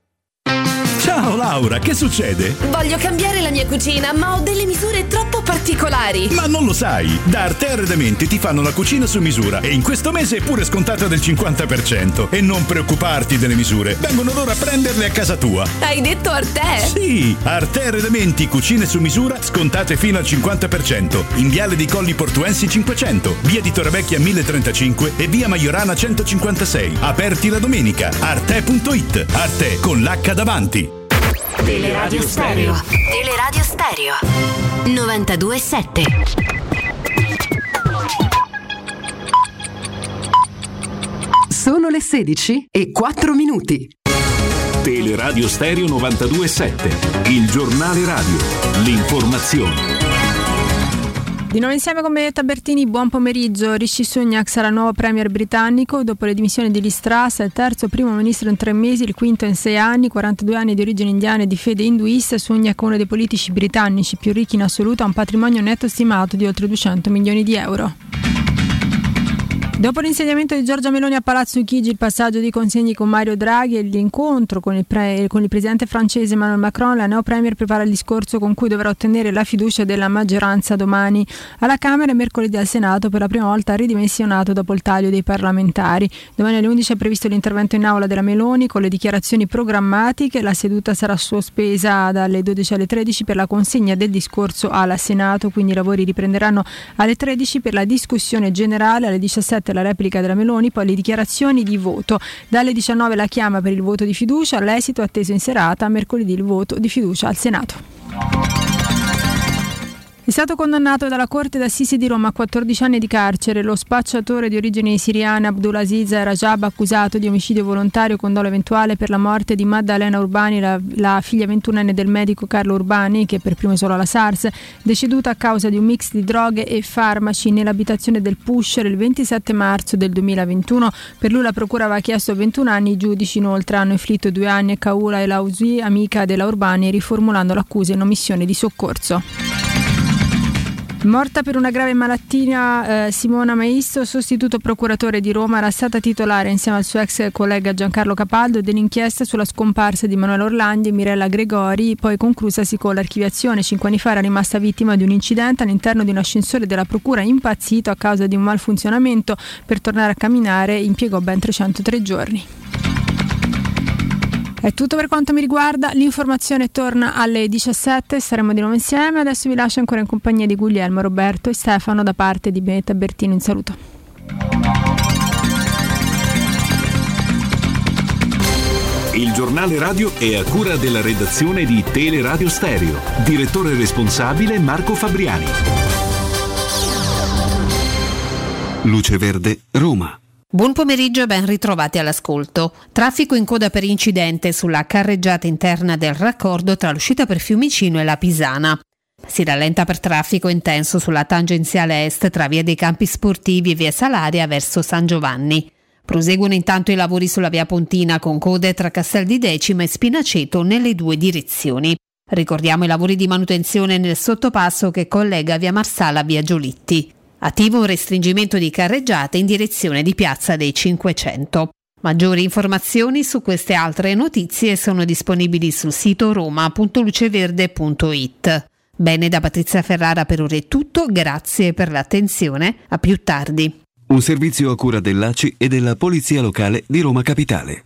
Ciao Laura, che succede? Voglio cambiare la mia cucina, ma ho delle misure troppo particolari. Ma non lo sai, da Arte Arredamenti ti fanno la cucina su misura e in questo mese è pure scontata del cinquanta per cento. E non preoccuparti delle misure, vengono loro a prenderle a casa tua. Hai detto Arte? Sì, Arte Arredamenti, cucine su misura, scontate fino al cinquanta per cento. In Viale dei Colli Portuensi cinquecento, Via di Torrevecchia mille e trentacinque e Via Maiorana centocinquantasei. Aperti la domenica, arte punto i t. Arte con l'H davanti. Teleradio Stereo. Teleradio Stereo novantadue sette. Sono le sedici e quattro minuti. Teleradio Stereo novantadue sette, il giornale radio, l'informazione. Di nuovo insieme con Benedetta Bertini, buon pomeriggio. Rishi Sunak sarà il nuovo premier britannico dopo le dimissioni di Liz Truss, il terzo primo ministro in tre mesi, il quinto in sei anni, quarantadue anni di origine indiana e di fede induista. Sunak è uno dei politici britannici più ricchi in assoluto, ha un patrimonio netto stimato di oltre duecento milioni di euro. Dopo l'insediamento di Giorgia Meloni a Palazzo Chigi, il passaggio di consegni con Mario Draghi e l'incontro con il, pre- con il presidente francese Emmanuel Macron, la neo premier prepara il discorso con cui dovrà ottenere la fiducia della maggioranza domani alla Camera e mercoledì al Senato, per la prima volta ridimensionato dopo il taglio dei parlamentari. Domani alle undici è previsto l'intervento in aula della Meloni con le dichiarazioni programmatiche. La seduta sarà sospesa dalle dodici alle tredici per la consegna del discorso alla Senato, quindi i lavori riprenderanno alle tredici per la discussione generale, alle diciassette la replica della Meloni, poi le dichiarazioni di voto. Dalle diciannove la chiama per il voto di fiducia, l'esito atteso in serata, mercoledì il voto di fiducia al Senato. È stato condannato dalla Corte d'Assise di Roma a quattordici anni di carcere lo spacciatore di origine siriana Abdulaziz Rajab, accusato di omicidio volontario con dolo eventuale per la morte di Maddalena Urbani, la, la figlia ventunenne del medico Carlo Urbani, che per primo isolò la SARS, deceduta a causa di un mix di droghe e farmaci nell'abitazione del Pusher il ventisette marzo del duemilaventuno. Per lui la procura aveva chiesto ventuno anni, i giudici inoltre hanno inflitto due anni a Kaula El Aouzi, amica della Urbani, riformulando l'accusa in omissione di soccorso. Morta per una grave malattia, eh, Simona Maisto, sostituto procuratore di Roma, era stata titolare insieme al suo ex collega Giancarlo Capaldo dell'inchiesta sulla scomparsa di Manuela Orlandi e Mirella Gregori, poi conclusasi con l'archiviazione. Cinque anni fa era rimasta vittima di un incidente all'interno di un ascensore della procura impazzito a causa di un malfunzionamento. Per tornare a camminare impiegò ben trecentotre giorni. È tutto per quanto mi riguarda, l'informazione torna alle diciassette, saremo di nuovo insieme. Adesso vi lascio ancora in compagnia di Guglielmo, Roberto e Stefano da parte di Benetta Bertini. Un saluto. Il giornale radio è a cura della redazione di Teleradio Stereo. Direttore responsabile Marco Fabriani. Luce Verde, Roma. Buon pomeriggio e ben ritrovati all'ascolto. Traffico in coda per incidente sulla carreggiata interna del raccordo tra l'uscita per Fiumicino e la Pisana. Si rallenta per traffico intenso sulla tangenziale est tra via dei Campi Sportivi e via Salaria verso San Giovanni. Proseguono intanto i lavori sulla via Pontina con code tra Castel di Decima e Spinaceto nelle due direzioni. Ricordiamo i lavori di manutenzione nel sottopasso che collega via Marsala a via Giolitti. Attivo un restringimento di carreggiate in direzione di Piazza dei Cinquecento. Maggiori informazioni su queste altre notizie sono disponibili sul sito roma punto luceverde punto i t. Bene, da Patrizia Ferrara per ora è tutto, grazie per l'attenzione, a più tardi. Un servizio a cura dell'A C I e della Polizia Locale di Roma Capitale.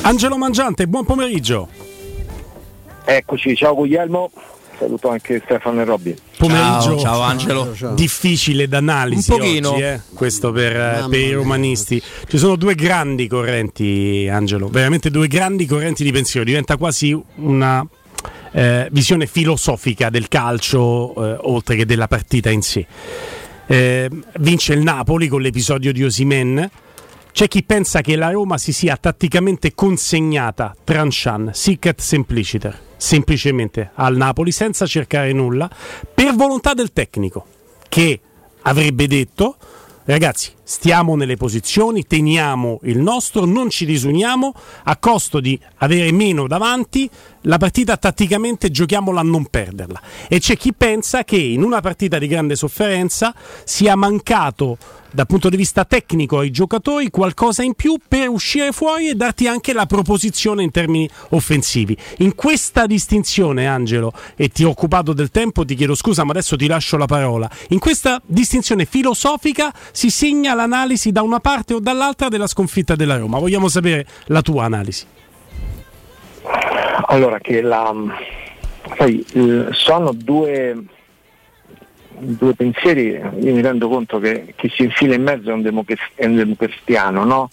Angelo Mangiante, buon pomeriggio. Eccoci, ciao Guglielmo. Saluto anche Stefano e Robin. Pomeriggio, ciao, ciao Angelo. Ciao, ciao. Difficile d'analisi un pochino oggi, eh? Questo per, ah, per i romanisti. Ci sono due grandi correnti, Angelo, veramente due grandi correnti di pensiero. Diventa quasi una eh, visione filosofica del calcio, eh, oltre che della partita in sé. Eh, vince il Napoli con l'episodio di Osimhen. C'è chi pensa che la Roma si sia tatticamente consegnata tranchant, sic et simpliciter, semplicemente al Napoli senza cercare nulla, per volontà del tecnico, che avrebbe detto: ragazzi, stiamo nelle posizioni, teniamo il nostro, non ci disuniamo, a costo di avere meno davanti, la partita tatticamente giochiamola a non perderla. E c'è chi pensa che in una partita di grande sofferenza sia mancato, dal punto di vista tecnico, ai giocatori qualcosa in più per uscire fuori e darti anche la proposizione in termini offensivi. In questa distinzione, Angelo, e ti ho occupato del tempo, ti chiedo scusa, ma adesso ti lascio la parola. In questa distinzione filosofica si segna l'analisi da una parte o dall'altra della sconfitta della Roma. Vogliamo sapere la tua analisi. Allora, che la poi sono due due pensieri. Io mi rendo conto che chi si infila in mezzo è un, democ- è un democristiano, no?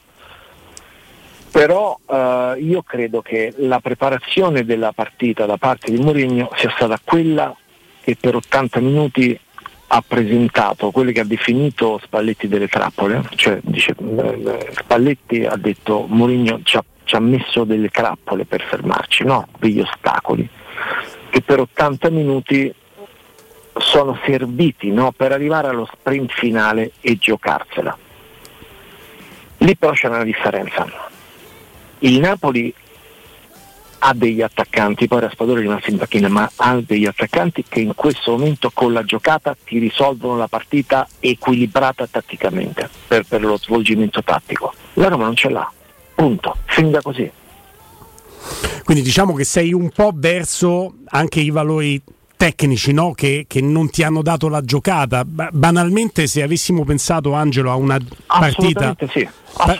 Però eh, io credo che la preparazione della partita da parte di Mourinho sia stata quella che per ottanta minuti ha presentato quelli che ha definito Spalletti delle trappole, cioè dice, Spalletti ha detto Mourinho ci ha, ci ha messo delle trappole per fermarci, no? Degli ostacoli che per ottanta minuti sono serviti, no? Per arrivare allo sprint finale e giocarsela. Lì però c'è una differenza: il Napoli ha degli attaccanti, poi Raspadori è rimasto in panchina, ma ha degli attaccanti che in questo momento con la giocata ti risolvono la partita equilibrata tatticamente per, per lo svolgimento tattico. La Roma non ce l'ha, punto, finita così. Quindi diciamo che sei un po' verso anche i valori tecnici, no? Che, che non ti hanno dato la giocata. Banalmente, se avessimo pensato, Angelo, a una partita sì.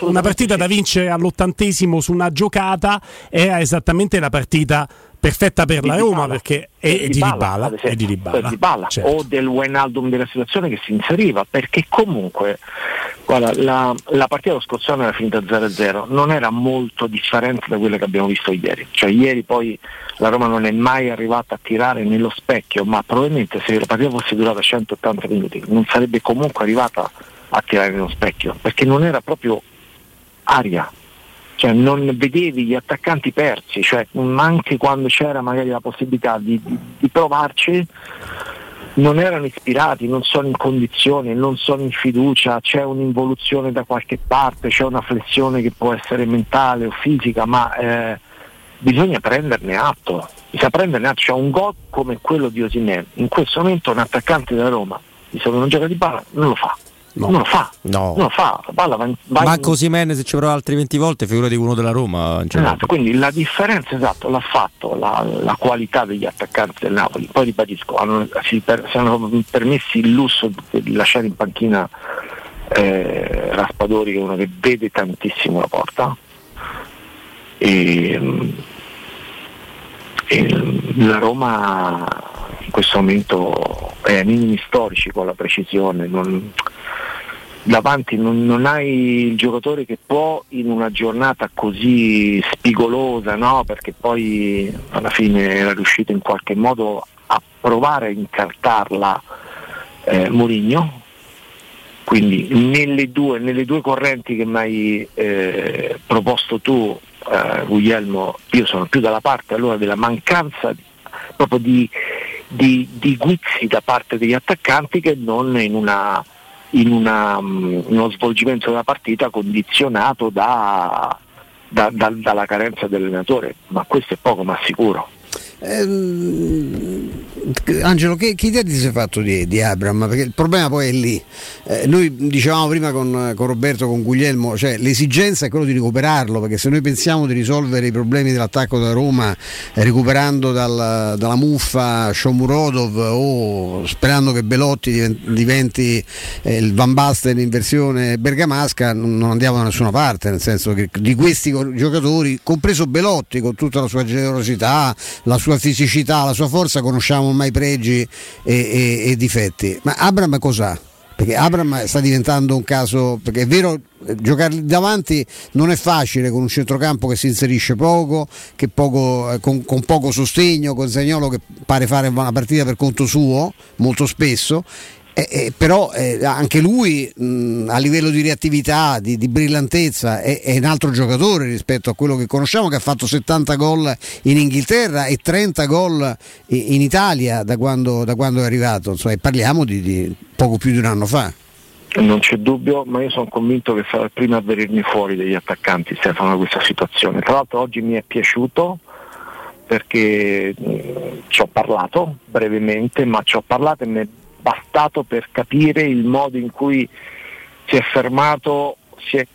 una partita sì. da vincere all'ottantesimo su una giocata, era esattamente la partita perfetta per di la Dybala. Roma, perché è, è di Dybala, è di Dybala, Dybala. Certo. O del Wijnaldum della situazione che si inseriva, perché comunque guarda, la, la partita dello scorso anno era finita zero a zero, non era molto differente da quella che abbiamo visto ieri. Cioè ieri poi la Roma non è mai arrivata a tirare nello specchio, ma probabilmente se la partita fosse durata centottanta minuti non sarebbe comunque arrivata a tirare nello specchio, perché non era proprio aria. Cioè non vedevi gli attaccanti persi, cioè anche quando c'era magari la possibilità di, di, di provarci, non erano ispirati, non sono in condizione, non sono in fiducia, c'è un'involuzione da qualche parte, c'è una flessione che può essere mentale o fisica, ma eh, bisogna prenderne atto, bisogna prenderne atto. C'è un gol come quello di Osimhen, in questo momento un attaccante della Roma, se non gioca di palla, non lo fa. No. Non lo fa, no. non lo fa, la palla va in... Ma così Mene, se ci prova altri venti volte, figura di uno della Roma. Esatto, quindi la differenza, esatto, l'ha fatto la, la qualità degli attaccanti del Napoli. Poi ribadisco, hanno, si, per, si hanno permessi il lusso di lasciare in panchina eh, Raspadori, che è uno che vede tantissimo la porta, e, e la Roma in questo momento è ai minimi storici con la precisione, non... davanti non, non hai il giocatore che può, in una giornata così spigolosa, no? Perché poi alla fine era riuscito in qualche modo a provare a incartarla eh, Mourinho. Quindi nelle due, nelle due correnti che mi hai eh, proposto tu, eh, Guglielmo, io sono più dalla parte allora della mancanza di, proprio di, di, di guizzi da parte degli attaccanti, che non in una in una, um, uno svolgimento della partita condizionato da, da, da, dalla carenza dell'allenatore, ma questo è poco ma sicuro. Ehm, Angelo, che, che idea ti sei fatto di, di Abraham? Perché il problema poi è lì. Eh, noi dicevamo prima con, con Roberto, con Guglielmo, cioè l'esigenza è quella di recuperarlo, perché se noi pensiamo di risolvere i problemi dell'attacco da Roma eh, recuperando dal, dalla muffa Shomurodov o sperando che Belotti diventi, diventi eh, il Van Basten in versione bergamasca, non andiamo da nessuna parte, nel senso che di questi giocatori, compreso Belotti con tutta la sua generosità, la sua fisicità, la sua forza, conosciamo ormai pregi e, e, e difetti. Ma Abraham cos'ha? Perché Abraham sta diventando un caso, perché è vero, giocare davanti non è facile con un centrocampo che si inserisce poco, che poco eh, con, con poco sostegno, con Zaniolo che pare fare una partita per conto suo molto spesso. Eh, eh, però eh, anche lui mh, a livello di reattività, di, di brillantezza è, è un altro giocatore rispetto a quello che conosciamo, che ha fatto settanta gol in Inghilterra e trenta gol in, in Italia da quando, da quando è arrivato, insomma, e parliamo di, di poco più di un anno fa. Non c'è dubbio, ma io sono convinto che sarà il primo a venirmi fuori degli attaccanti, Stefano, da questa situazione. Tra l'altro oggi mi è piaciuto, perché mh, ci ho parlato brevemente, ma ci ho parlato e ne bastato per capire il modo in cui si è fermato, si è,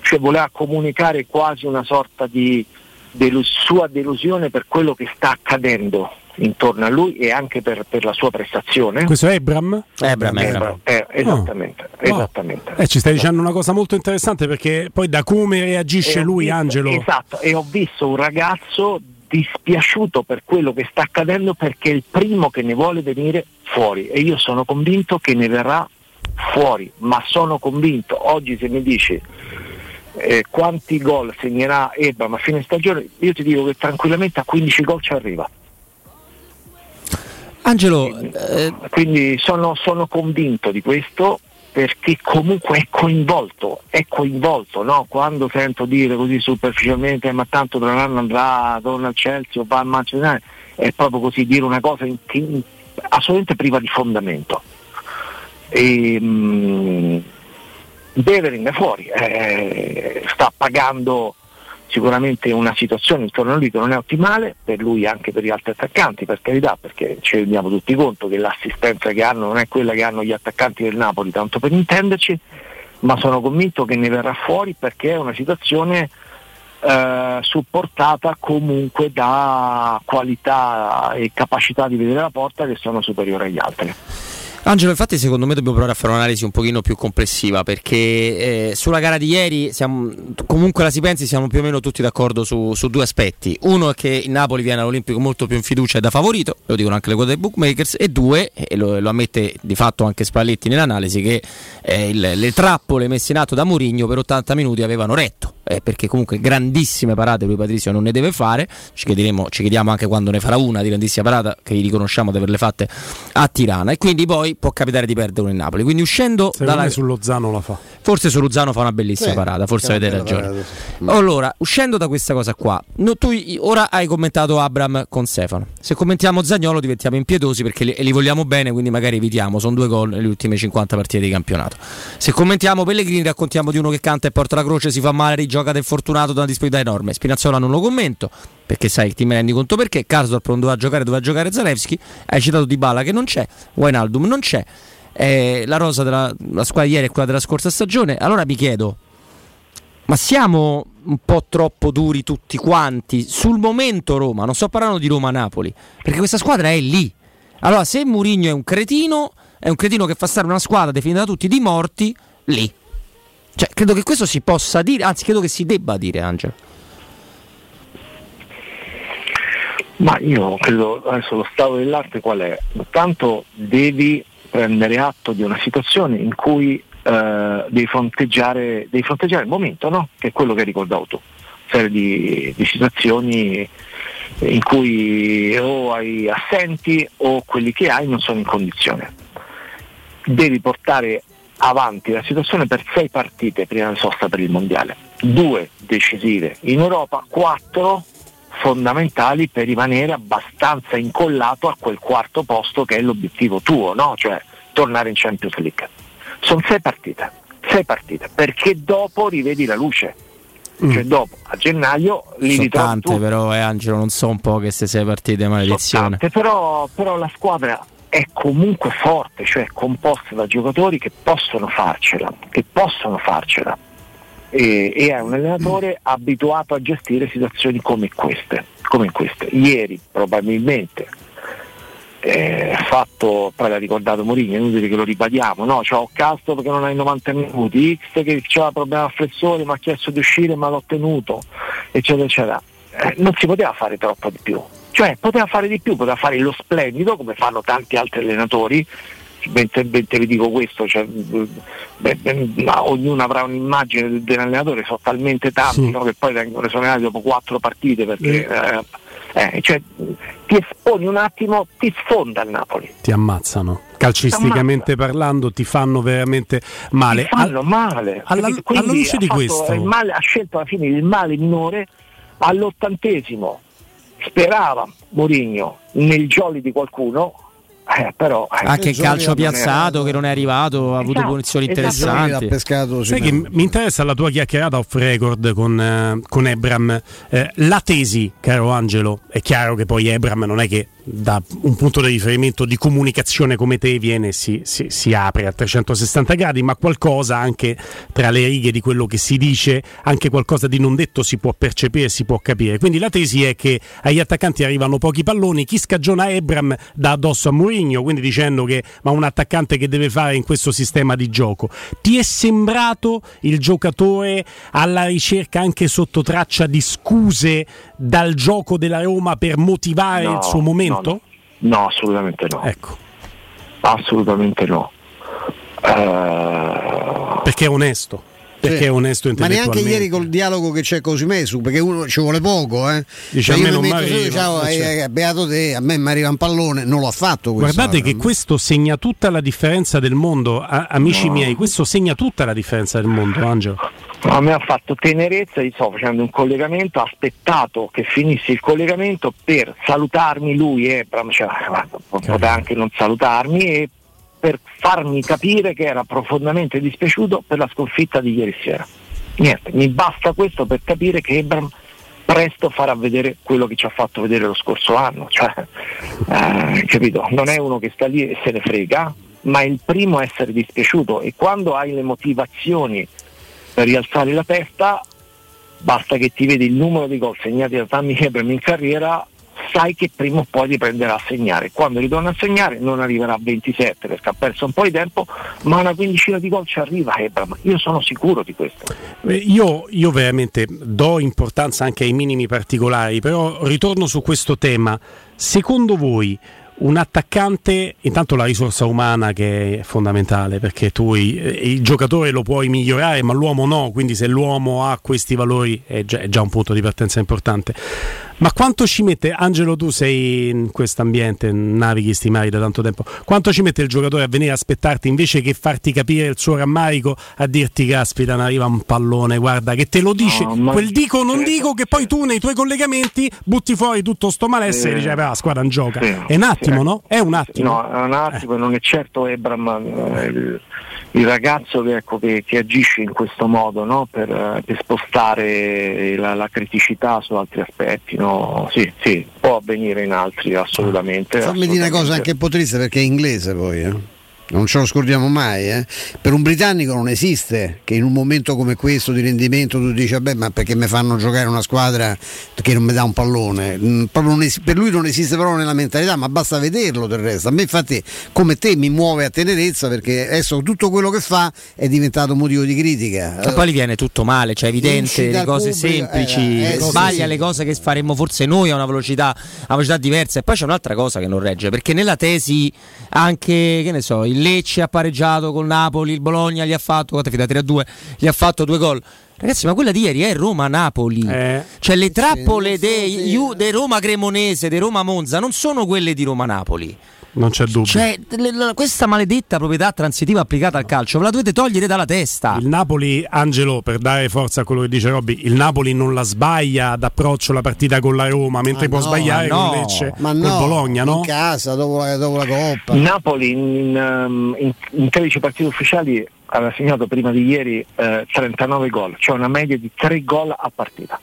cioè voleva comunicare quasi una sorta di delus- sua delusione per quello che sta accadendo intorno a lui e anche per, per la sua prestazione. Questo è Abraham? Abraham, Abraham. Eh, esattamente, oh. esattamente. Oh. Eh, ci stai dicendo una cosa molto interessante, perché poi da come reagisce e lui, visto, Angelo. Esatto, e ho visto un ragazzo dispiaciuto per quello che sta accadendo, perché è il primo che ne vuole venire fuori e io sono convinto che ne verrà fuori, ma sono convinto. Oggi se mi dici eh, quanti gol segnerà Ebba ma a fine stagione, io ti dico che tranquillamente a quindici gol ci arriva. Angelo, quindi, eh... quindi sono, sono convinto di questo, perché comunque è coinvolto, è coinvolto, no? Quando sento dire così superficialmente ma tanto tra un anno andrà, torna al Chelsea o va al Manchester United, è proprio così, dire una cosa in, in, assolutamente priva di fondamento. E, mh, deve venire fuori, eh, sta pagando sicuramente una situazione intorno a lui che non è ottimale, per lui e anche per gli altri attaccanti, per carità, perché ci rendiamo tutti conto che l'assistenza che hanno non è quella che hanno gli attaccanti del Napoli, tanto per intenderci, ma sono convinto che ne verrà fuori, perché è una situazione eh, supportata comunque da qualità e capacità di vedere la porta che sono superiori agli altri. Angelo, infatti secondo me dobbiamo provare a fare un'analisi un pochino più complessiva, perché eh, sulla gara di ieri siamo, comunque la si pensi, siamo più o meno tutti d'accordo su, su due aspetti. Uno è che il Napoli viene all'Olimpico molto più in fiducia e da favorito, lo dicono anche le quote dei bookmakers, e due, e lo, lo ammette di fatto anche Spalletti nell'analisi, che eh, il, le trappole messe in atto da Mourinho per ottanta minuti avevano retto, eh, perché comunque grandissime parate lui Patrizio non ne deve fare, ci chiediamo, ci chiediamo anche quando ne farà una di grandissima parata, che gli riconosciamo di averle fatte a Tirana, e quindi poi può capitare di perdere in Napoli. Quindi uscendo se dalla su Lozano la fa. Forse su Lozano fa una bellissima eh, parata, forse avete ragione. Allora, uscendo da questa cosa qua, no, tu ora hai commentato Abraham con Stefano. Se commentiamo Zaniolo diventiamo impietosi, perché li, li vogliamo bene, quindi magari evitiamo, sono due gol nelle ultime cinquanta partite di campionato. Se commentiamo Pellegrini raccontiamo di uno che canta e porta la croce, si fa male, rigioca del fortunato da una disparità enorme. Spinazzola non lo commento, perché sai, ti me rendi conto perché. Karsdorp non doveva giocare, doveva giocare Zalewski. Hai citato Dybala che non c'è, Wijnaldum non c'è, eh, la rosa della la squadra ieri è quella della scorsa stagione. Allora mi chiedo, ma siamo un po' troppo duri tutti quanti sul momento Roma? Non sto parlando di Roma-Napoli, perché questa squadra è lì. Allora se Mourinho è un cretino, è un cretino che fa stare una squadra definita da tutti di morti lì, cioè credo che questo si possa dire, anzi credo che si debba dire, Angelo. Ma io credo, adesso lo stato dell'arte qual è? Intanto devi prendere atto di una situazione in cui eh, eh, devi, fronteggiare, devi fronteggiare il momento, no? Che è quello che hai ricordato tu, serie di, di situazioni in cui o hai assenti o quelli che hai non sono in condizione. Devi portare avanti la situazione per sei partite prima della sosta per il mondiale, due decisive in Europa, quattro fondamentali per rimanere abbastanza incollato a quel quarto posto che è l'obiettivo tuo, no? Cioè tornare in Champions League. Sono sei partite, sei partite, perché dopo rivedi la luce. Mm. Cioè dopo a gennaio li sono ritrovi tante tutti. Però eh, Angelo, non so un po' che se sei partite, maledizione. Tante, però, però la squadra è comunque forte, cioè è composta da giocatori che possono farcela, che possono farcela. E, e è un allenatore abituato a gestire situazioni come queste, come queste. Ieri probabilmente eh, fatto, poi l'ha ricordato Mourinho, è inutile che lo ribadiamo, no? Cioè, ho Castro perché non hai novanta minuti, X che c'era problema al flessore, mi ha chiesto di uscire ma l'ho tenuto, eccetera eccetera. Eh, non si poteva fare troppo di più, cioè poteva fare di più, poteva fare lo splendido come fanno tanti altri allenatori. Mentre vi dico questo, cioè, beh, beh, ma ognuno avrà un'immagine dell'allenatore, sono talmente tanti, sì, no, che poi vengono esonati dopo quattro partite perché eh, eh, cioè, ti esponi un attimo, ti sfonda il Napoli, ti ammazzano calcisticamente, ti parlando ti fanno veramente male, ti fanno All- male alla, alla luce di questo il male, ha scelto alla fine il male minore. All'ottantesimo sperava Mourinho nel jolly di qualcuno. Eh, però, eh, anche il calcio piazzato che non è arrivato, ha avuto esatto, punizioni interessanti. Esatto. Pescato, sai che mi interessa la tua chiacchierata off record con, eh, con Abraham. Eh, la tesi, caro Angelo, è chiaro che poi Abraham non è che da un punto di riferimento di comunicazione come te viene, si, si, si apre a trecentosessanta gradi, ma qualcosa anche tra le righe di quello che si dice, anche qualcosa di non detto si può percepire, si può capire. Quindi la tesi è che agli attaccanti arrivano pochi palloni, chi scagiona Abraham dà addosso a Mourinho, quindi dicendo che ma un attaccante che deve fare in questo sistema di gioco. Ti è sembrato il giocatore alla ricerca anche sotto traccia di scuse dal gioco della Roma per motivare no. il suo momento? No, no, assolutamente no. Ecco. Assolutamente no. Uh... Perché è onesto, perché sì. è onesto intellettualmente. Ma neanche ieri col dialogo che c'è così messo, perché uno ci vuole poco, eh. Dice, cioè, a me non mi arriva. Diciamo, cioè. eh, beato te, a me mi arriva un pallone, non l'ho fatto. Guardate che questo segna tutta la differenza del mondo, a- amici no. miei, questo segna tutta la differenza del mondo, Angelo. A me ha fatto tenerezza, gli sto facendo un collegamento, ha aspettato che finisse il collegamento per salutarmi lui, eh, cioè, poteva anche non salutarmi, e per farmi capire che era profondamente dispiaciuto per la sconfitta di ieri sera. Niente, mi basta questo per capire che Abraham presto farà vedere quello che ci ha fatto vedere lo scorso anno, cioè, eh, capito? Non è uno che sta lì e se ne frega, ma è il primo a essere dispiaciuto, e quando hai le motivazioni per rialzare la testa, basta che ti vedi il numero di gol segnati da Tammy Abraham in carriera, sai che prima o poi riprenderà a segnare. Quando ritorna a segnare non arriverà a ventisette perché ha perso un po' di tempo, ma una quindicina di gol ci arriva Abraham, io sono sicuro di questo. Io, io veramente do importanza anche ai minimi particolari, però ritorno su questo tema. Secondo voi un attaccante, intanto la risorsa umana che è fondamentale, perché tu il giocatore lo puoi migliorare ma l'uomo no, quindi se l'uomo ha questi valori è già, è già un punto di partenza importante. Ma quanto ci mette, Angelo, tu sei in questo ambiente, navighi sti mari da tanto tempo, quanto ci mette il giocatore a venire a aspettarti invece che farti capire il suo rammarico, a dirti caspita non arriva un pallone, guarda che te lo dice, no, quel dico non dico che poi tu nei tuoi collegamenti butti fuori tutto sto malessere eh, e dici la squadra non gioca, sì, è un attimo sì, no? È un attimo. No, è un attimo e eh. non è certo Abraham il, il ragazzo che, ecco, che, che agisce in questo modo, no? per, per spostare la, la criticità su altri aspetti, no? No, sì, sì, può avvenire in altri, assolutamente. Fammi assolutamente. dire una cosa anche un po' triste, perché è inglese poi, eh? Non ce lo scordiamo mai, eh? Per un britannico non esiste che in un momento come questo di rendimento tu dici vabbè ma perché mi fanno giocare una squadra che non mi dà un pallone, mm, proprio non es- per lui non esiste proprio nella mentalità, ma basta vederlo del resto. A me infatti come te mi muove a tenerezza, perché adesso tutto quello che fa è diventato motivo di critica, e poi gli viene tutto male, cioè evidente, le cose pubblico, semplici eh, eh, sbaglia sì, sì. le cose che faremmo forse noi a una velocità, a una velocità diversa. E poi c'è un'altra cosa che non regge, perché nella tesi anche, che ne so, il il Lecce ha pareggiato col Napoli, il Bologna gli ha fatto tre a due, gli ha fatto due gol. Ragazzi, ma quella di ieri è Roma-Napoli, eh, cioè le trappole dei, io, dei Roma-Cremonese, dei Roma-Monza non sono quelle di Roma-Napoli, non c'è dubbio. Cioè, questa maledetta proprietà transitiva applicata al calcio ve la dovete togliere dalla testa. Il Napoli, Angelo, per dare forza a quello che dice Robby, il Napoli non la sbaglia d'approccio la partita con la Roma, mentre ah può no, sbagliare no, con Lecce, ma no, con Bologna, no? In casa, dopo la, dopo la Coppa. Il Napoli in, in, in tredici partite ufficiali aveva segnato prima di ieri eh, trentanove gol, cioè una media di tre gol a partita.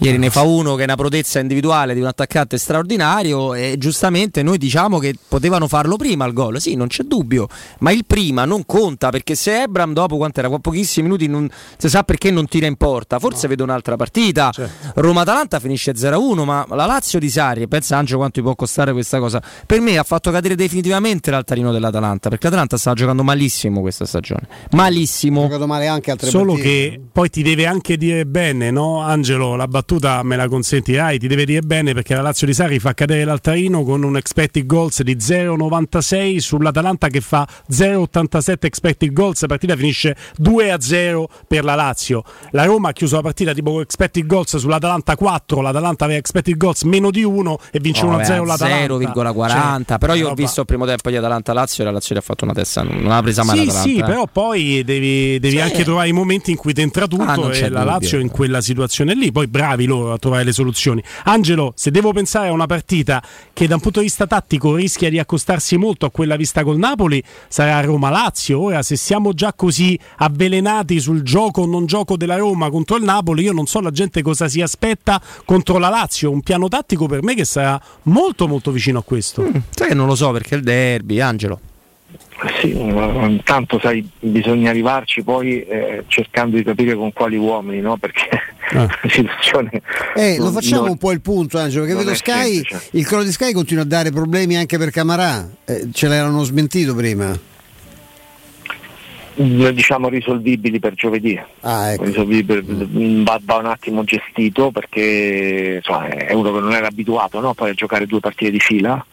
Ieri ne fa uno che è una prodezza individuale di un attaccante straordinario, e giustamente noi diciamo che potevano farlo prima il gol, sì, non c'è dubbio, ma il prima non conta, perché se Abraham dopo quant'era, pochissimi minuti, non si sa perché non tira in porta, forse no, vedo un'altra partita, certo. Roma-Atalanta finisce zero a uno, ma la Lazio di Sarri, pensa Angelo quanto gli può costare questa cosa, per me ha fatto cadere definitivamente l'altarino dell'Atalanta, perché l'Atalanta sta giocando malissimo questa stagione, malissimo, ha giocato male anche altre solo partite. Che poi ti deve anche dire bene, no Angelo, la battuta me la consentirai, ti deve dire bene, perché la Lazio di Sarri fa cadere l'altarino con un expected goals di zero virgola novantasei sull'Atalanta che fa zero virgola ottantasette expected goals, la partita finisce due a zero per la Lazio. La Roma ha chiuso la partita tipo expected goals sull'Atalanta quattro, l'Atalanta aveva expected goals meno di uno e vince uno a zero l'Atalanta zero virgola quaranta, cioè, però io ho visto il primo tempo di Atalanta-Lazio e la Lazio gli ha fatto una testa, non ha presa mai sì, l'Atalanta. Sì, eh. però poi devi, devi sì. anche trovare i momenti in cui ti entra tutto, ah, e dubbio, la Lazio in quella situazione lì, poi bravi loro a trovare le soluzioni. Angelo, se devo pensare a una partita che da un punto di vista tattico rischia di accostarsi molto a quella vista col Napoli, sarà Roma-Lazio. Ora, se siamo già così avvelenati sul gioco o non gioco della Roma contro il Napoli, io non so la gente cosa si aspetta contro la Lazio, un piano tattico per me che sarà molto molto vicino a questo. Mm, sai che non lo so, perché è il derby, Angelo. Sì, intanto sai, bisogna arrivarci poi eh, cercando di capire con quali uomini, no? Perché ah. la situazione eh, non, lo facciamo non, un po' il punto, Angelo, perché vedo Sky, semplice. Il crollo di Sky continua a dare problemi anche per Camarà, eh, ce l'erano smentito prima. Diciamo risolvibili per giovedì, ah, ecco. risolvibili per, va, va un attimo gestito, perché insomma, è uno che non era abituato, no? Poi a giocare due partite di fila.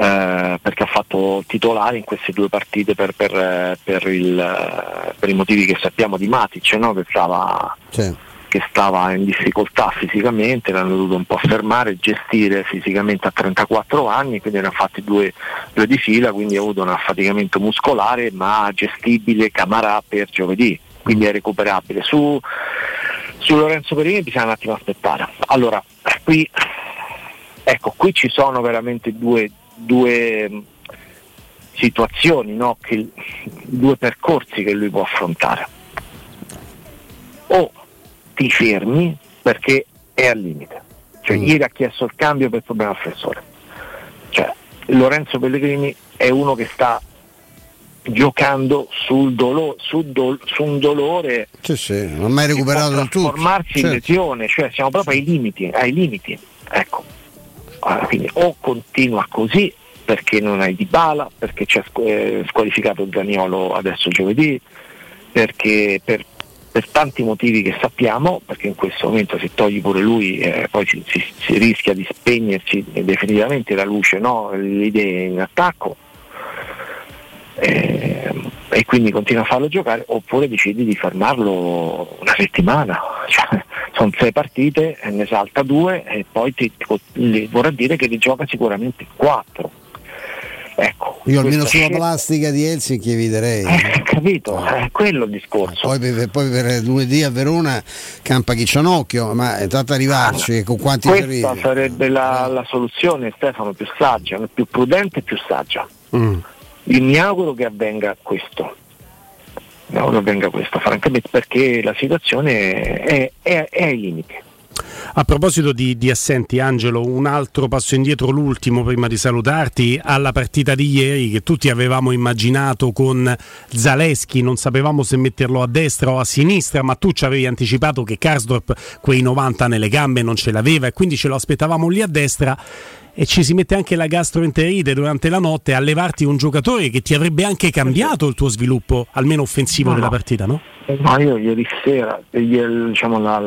Eh, perché ha fatto titolare in queste due partite per, per, per, il, per i motivi che sappiamo di Matic, no? che, stava, sì. che stava in difficoltà fisicamente, l'hanno dovuto un po' fermare, gestire fisicamente a trentaquattro anni, quindi ne ha fatti due, due di fila, quindi ha avuto un affaticamento muscolare ma gestibile. Camarà per giovedì, quindi è recuperabile. Su, su Lorenzo Pellegrini bisogna un attimo aspettare. Allora qui, ecco, qui ci sono veramente due due situazioni, no? Che, due percorsi che lui può affrontare. O ti fermi perché è al limite, cioè mm. ieri ha chiesto il cambio per problema al flessore, cioè Lorenzo Pellegrini è uno che sta giocando sul dolo- su, do- su un dolore, sì, sì, non ha mai recuperato, può trasformarsi tutto. in lesione, cioè siamo proprio ai limiti, ai limiti, ecco. Allora, quindi o continua così perché non hai Dybala, perché ci ha eh, squalificato Zaniolo adesso giovedì, perché per, per tanti motivi che sappiamo, perché in questo momento se togli pure lui eh, poi si, si, si rischia di spegnersi definitivamente la luce, no? Le idee in attacco, eh, e quindi continua a farlo giocare, oppure decidi di fermarlo una settimana, cioè sono sei partite, ne salta due e poi ti, ti, vorrà dire che li gioca sicuramente quattro. Ecco, io almeno sulla scelta... plastica di Helsinki eviterei, eh, capito, è eh, quello il discorso. Poi per, poi per lunedì a Verona campa Chiccianocchio, ma tanto arrivarci ah, con quanti feriti. Questa sarebbe la, la soluzione, Stefano, più saggia, più prudente e più saggia. Mm. Io mi auguro che avvenga questo. No, non venga questo, francamente, perché la situazione è, è, è ai limiti. A proposito di, di assenti, Angelo, un altro passo indietro, l'ultimo prima di salutarti, alla partita di ieri che tutti avevamo immaginato con Zalewski, non sapevamo se metterlo a destra o a sinistra, ma tu ci avevi anticipato che Karsdorp quei novanta nelle gambe non ce l'aveva e quindi ce lo aspettavamo lì a destra. E ci si mette anche la gastroenterite durante la notte a levarti un giocatore che ti avrebbe anche cambiato il tuo sviluppo, almeno offensivo, no, della partita, no? Ma io ieri sera, diciamo la,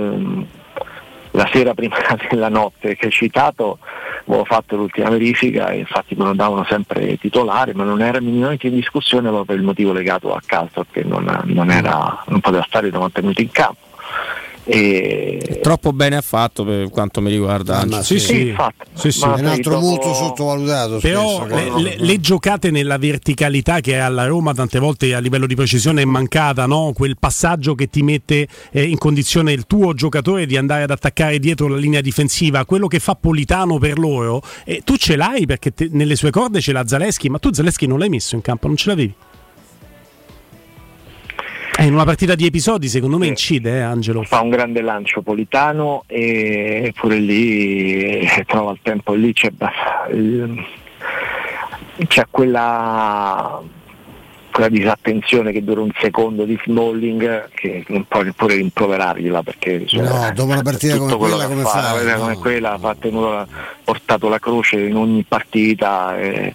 la sera prima della notte che hai citato, avevo fatto l'ultima verifica e infatti me lo davano sempre titolare, ma non era minimamente in discussione proprio per il motivo legato a Karsdorp, che non, non, era, non poteva stare novanta minuti in campo. E... troppo bene ha fatto per quanto mi riguarda. Ah, sì, sì, sì. Infatti, sì, sì. È un altro dopo... molto sottovalutato. Però spesso, le, le, le giocate nella verticalità che alla Roma tante volte a livello di precisione è mancata, no? Quel passaggio che ti mette eh, in condizione il tuo giocatore di andare ad attaccare dietro la linea difensiva, quello che fa Politano per loro, e tu ce l'hai perché te, nelle sue corde ce l'ha Zalewski, ma tu Zalewski non l'hai messo in campo, non ce l'avevi. Eh, in una partita di episodi secondo me incide, eh, Angelo. Fa un grande lancio Politano e pure lì trova il tempo, lì c'è, c'è quella, quella disattenzione che dura un secondo di Smalling che non puoi neppure rimproverargliela, perché cioè, no, dopo una partita come quella, come fa, fa, no. come quella fa tenuto, portato la croce in ogni partita, eh,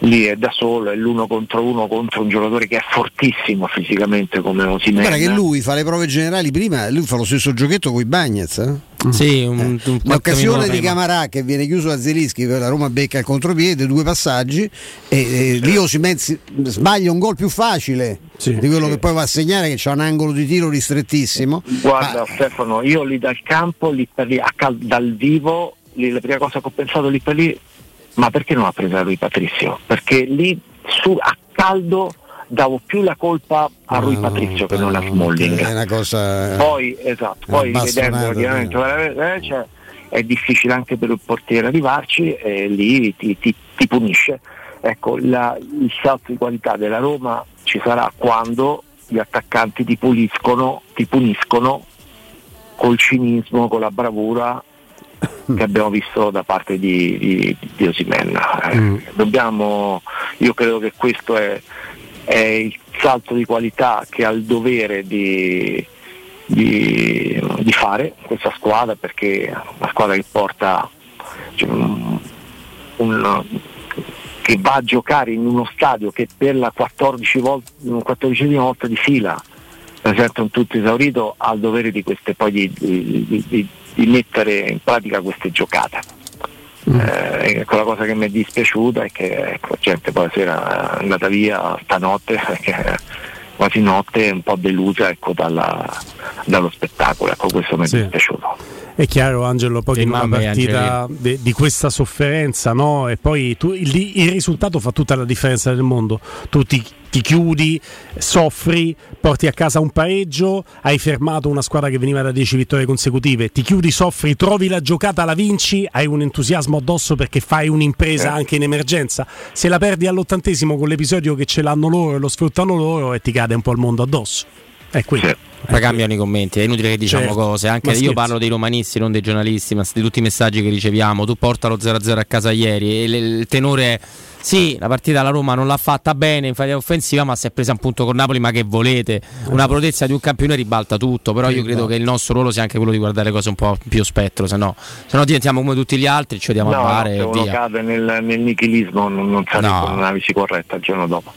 lì è da solo, è l'uno contro uno contro un giocatore che è fortissimo fisicamente come Osimhen. Guarda che lui fa le prove generali prima, lui fa lo stesso giochetto con i Bagnez, eh? Sì, un, un l'occasione di Camarà che viene chiuso a Zielinski, la Roma becca il contropiede, due passaggi e, e lì Osimhen sbaglia un gol più facile sì, di quello sì. che poi va a segnare, che c'ha un angolo di tiro ristrettissimo. Guarda ma... Stefano, io lì dal campo, lì per lì, a cal- dal vivo, lì, la prima cosa che ho pensato lì per lì, ma perché non ha preso lui Patrizio? Perché lì su, a caldo davo più la colpa a Rui no, Patrizio no, che non no, a Smalling. È una cosa poi esatto, poi rivedendo ovviamente eh, cioè, è difficile anche per il portiere arrivarci e lì ti, ti, ti punisce. Ecco, la, il salto di qualità della Roma ci sarà quando gli attaccanti ti puliscono, ti puniscono col cinismo, con la bravura che abbiamo visto da parte di, di, di Osimhen. Eh, mm. Dobbiamo, io credo che questo è è il salto di qualità che ha il dovere di, di, di fare questa squadra, perché è una squadra che porta cioè, un, un, che va a giocare in uno stadio che per la quattordicesima volta di fila presenta un tutto esaurito, ha il dovere di queste poi di, di, di, di mettere in pratica queste giocate. Mm. Eh, ecco, la cosa che mi è dispiaciuta è che ecco, la gente poi sera è andata via stanotte, eh, quasi notte, un po' delusa ecco, dalla, dallo spettacolo, ecco, questo mi è sì. dispiaciuto. È chiaro, Angelo, poi in una partita de, di questa sofferenza, no? E poi tu, il, il risultato fa tutta la differenza del mondo. Tu ti, ti chiudi, soffri, porti a casa un pareggio, hai fermato una squadra che veniva da dieci vittorie consecutive, ti chiudi, soffri, trovi la giocata, la vinci, hai un entusiasmo addosso perché fai un'impresa eh. anche in emergenza. Se la perdi all'ottantesimo con l'episodio che ce l'hanno loro e lo sfruttano loro, e ti cade un po' il mondo addosso. È qui. Sì. Poi cambiano i commenti, è inutile che diciamo certo. cose. Anche io parlo dei romanisti, non dei giornalisti, ma di tutti i messaggi che riceviamo. Tu porta lo zero a zero a casa ieri e il tenore sì, la partita alla Roma non l'ha fatta bene in fase offensiva, ma si è presa un punto con Napoli, ma che volete? Una prodezza di un campione ribalta tutto, però io credo che il nostro ruolo sia anche quello di guardare le cose un po' più spettro, se no, se no diventiamo come tutti gli altri, ci diamo no, a fare no, e via. Cade nel, nel nichilismo, non, non sarà no. una bici corretta il giorno dopo.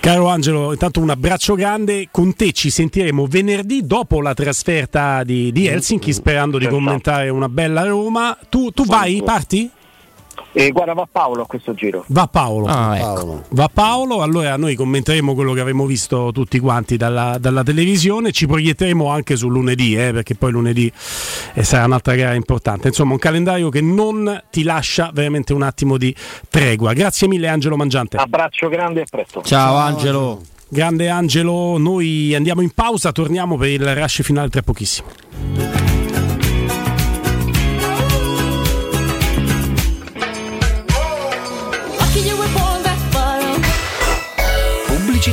Caro Angelo, intanto un abbraccio grande, con te ci sentiremo venerdì dopo la trasferta di, di Helsinki, sperando di commentare una bella Roma. Tu, tu vai, parti? Eh, guarda, va Paolo a questo giro. Va Paolo. Ah, ecco. Paolo. Va Paolo, allora noi commenteremo quello che avremo visto tutti quanti dalla, dalla televisione, ci proietteremo anche sul lunedì, eh, perché poi lunedì eh, sarà un'altra gara importante. Insomma, un calendario che non ti lascia veramente un attimo di tregua. Grazie mille Angelo Mangiante. Abbraccio grande e presto. Ciao, Ciao Angelo. Grande Angelo, noi andiamo in pausa, torniamo per il rush finale tra pochissimo.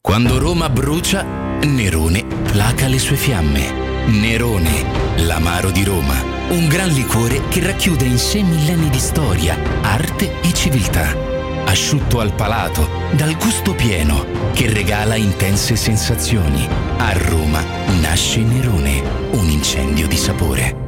Quando Roma brucia, Nerone placa le sue fiamme. Nerone, l'amaro di Roma, un gran liquore che racchiude in sé millenni di storia, arte e civiltà. asciutto al palato, dal gusto pieno, che regala intense sensazioni. A Roma nasce Nerone, un incendio di sapore.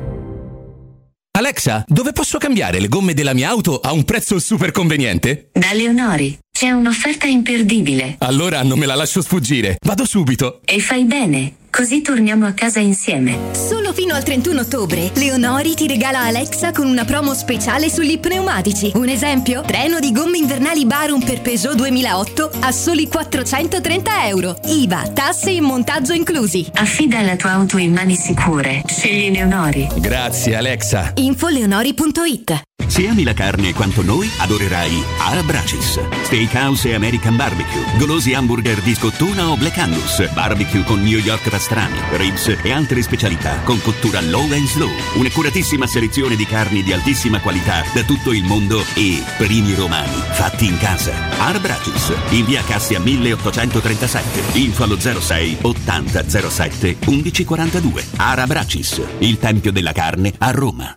Alexa, dove posso cambiare le gomme della mia auto a un prezzo super conveniente? Da Leonori c'è un'offerta imperdibile. Allora non me la lascio sfuggire, vado subito. E fai bene, così torniamo a casa insieme. Solo fino al trentuno ottobre Leonori ti regala Alexa con una promo speciale sugli pneumatici. Un esempio? Treno di gomme invernali Barum per Peugeot duemilaotto a soli quattrocentotrenta euro. I V A, tasse e montaggio inclusi. Affida la tua auto in mani sicure. Scegli Leonori. Grazie Alexa. Info leonori punto it. Se ami la carne quanto noi, adorerai Ara Bracis. Steakhouse e American Barbecue. Golosi hamburger di scottuna o Black Angus. Barbecue con New York pastrami, ribs e altre specialità con cottura low and slow. Un'accuratissima selezione di carni di altissima qualità da tutto il mondo e primi romani fatti in casa. Ara Bracis. In via Cassia milleottocentotrentasette. Info allo zero sei ottanta zero sette undici quarantadue. Ara Bracis. Il tempio della carne a Roma.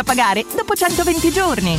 a pagare dopo centoventi giorni.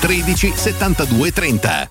tredici settantadue trenta.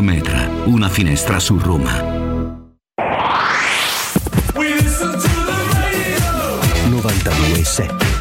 Metra, una finestra su Roma. novantadue diciassette.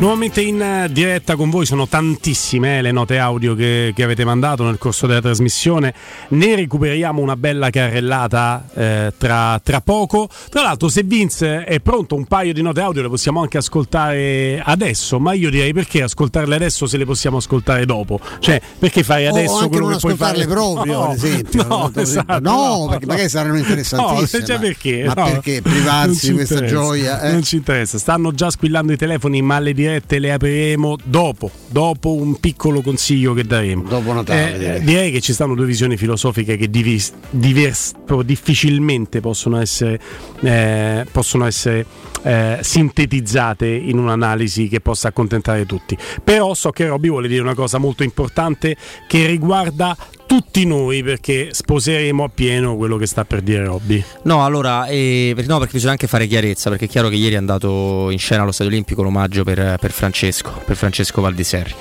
Nuovamente in diretta con voi, sono tantissime eh, le note audio che, che avete mandato nel corso della trasmissione, ne recuperiamo una bella carrellata eh, tra, tra poco. Tra l'altro, se Vince è pronto un paio di note audio le possiamo anche ascoltare adesso, ma io direi perché ascoltarle adesso se le possiamo ascoltare dopo, cioè perché fare adesso o anche quello non che puoi fare proprio, no, ad esempio, no, esatto, no, no, perché no, magari saranno interessantissime, no, cioè perché, ma, no, ma perché privarsi di questa gioia eh? Non ci interessa, stanno già squillando i telefoni, ma le dirette le apriremo dopo, dopo un piccolo consiglio che daremo dopo Natale. Eh, direi. direi che ci stanno due visioni filosofiche che divis, divers, difficilmente possono essere eh, possono essere eh, sintetizzate in un'analisi che possa accontentare tutti, però so che Robby vuole dire una cosa molto importante che riguarda tutti noi, perché sposeremo appieno quello che sta per dire Robby. No, allora, eh, no, perché bisogna anche fare chiarezza, perché è chiaro che ieri è andato in scena allo Stadio Olimpico l'omaggio per, per Francesco, per Francesco Valdiserri,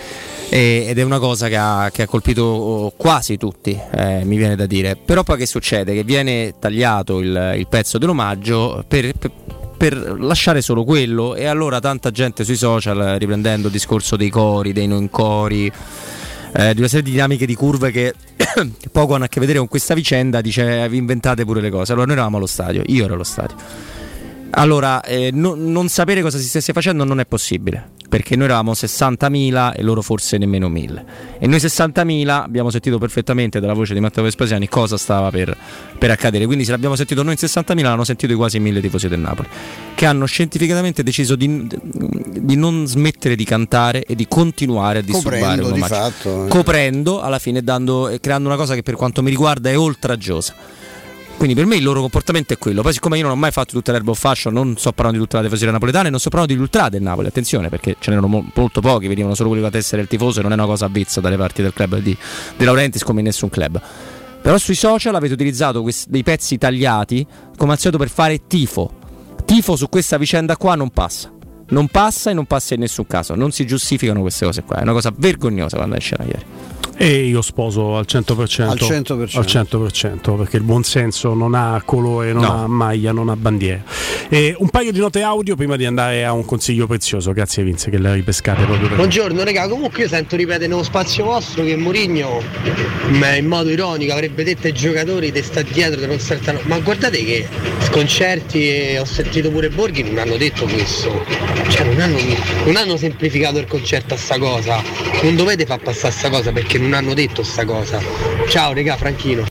e, ed è una cosa che ha, che ha colpito quasi tutti, eh, mi viene da dire. Però poi che succede? Che viene tagliato il, il pezzo dell'omaggio per, per per lasciare solo quello, e allora tanta gente sui social, riprendendo il discorso dei cori, dei non cori, Eh, di una serie di dinamiche di curve che poco hanno a che vedere con questa vicenda, dice: vi inventate pure le cose. Allora, noi eravamo allo stadio, io ero allo stadio. Allora, eh, no, non sapere cosa si stesse facendo non è possibile, perché noi eravamo sessantamila e loro forse nemmeno mille. E noi sessantamila abbiamo sentito perfettamente dalla voce di Matteo Vespasiani cosa stava per, per accadere. Quindi, se l'abbiamo sentito noi in sessantamila, l'hanno sentito i quasi mille tifosi del Napoli, che hanno scientificamente deciso di, di non smettere di cantare e di continuare a disturbare, coprendo, di fatto, eh. coprendo alla fine, dando, creando una cosa che per quanto mi riguarda è oltraggiosa. Quindi per me il loro comportamento è quello. Poi, siccome io non ho mai fatto tutta l'erba o fascio, non sto parlando di tutta la tifoseria napoletana e non sto parlando di ultrà del Napoli, attenzione, perché ce n'erano mo- molto pochi, venivano solo quelli con la tessera del tifoso, e non è una cosa avvezza dalle parti del club di De Laurentiis, come in nessun club. Però sui social avete utilizzato questi, dei pezzi tagliati come al solito per fare tifo. Tifo su questa vicenda qua non passa. Non passa e non passa in nessun caso. Non si giustificano queste cose qua. È una cosa vergognosa quando è in scena ieri. E io sposo al cento per cento, al cento per cento, al cento per cento, perché il buonsenso non ha colore, non no. ha maglia, non ha bandiera. E un paio di note audio prima di andare a un consiglio prezioso. Grazie Vince che le ripescate proprio per Buongiorno me. Raga, comunque io sento ripetere nello spazio vostro che Mourinho in modo ironico avrebbe detto ai giocatori te sta dietro, te non saltano. Ma guardate che Sconcerti e ho sentito pure Borghi non hanno detto questo, cioè non hanno, non hanno semplificato il concerto a sta cosa. Non dovete far passare sta cosa perché non hanno detto sta cosa. Ciao regà, Franchino.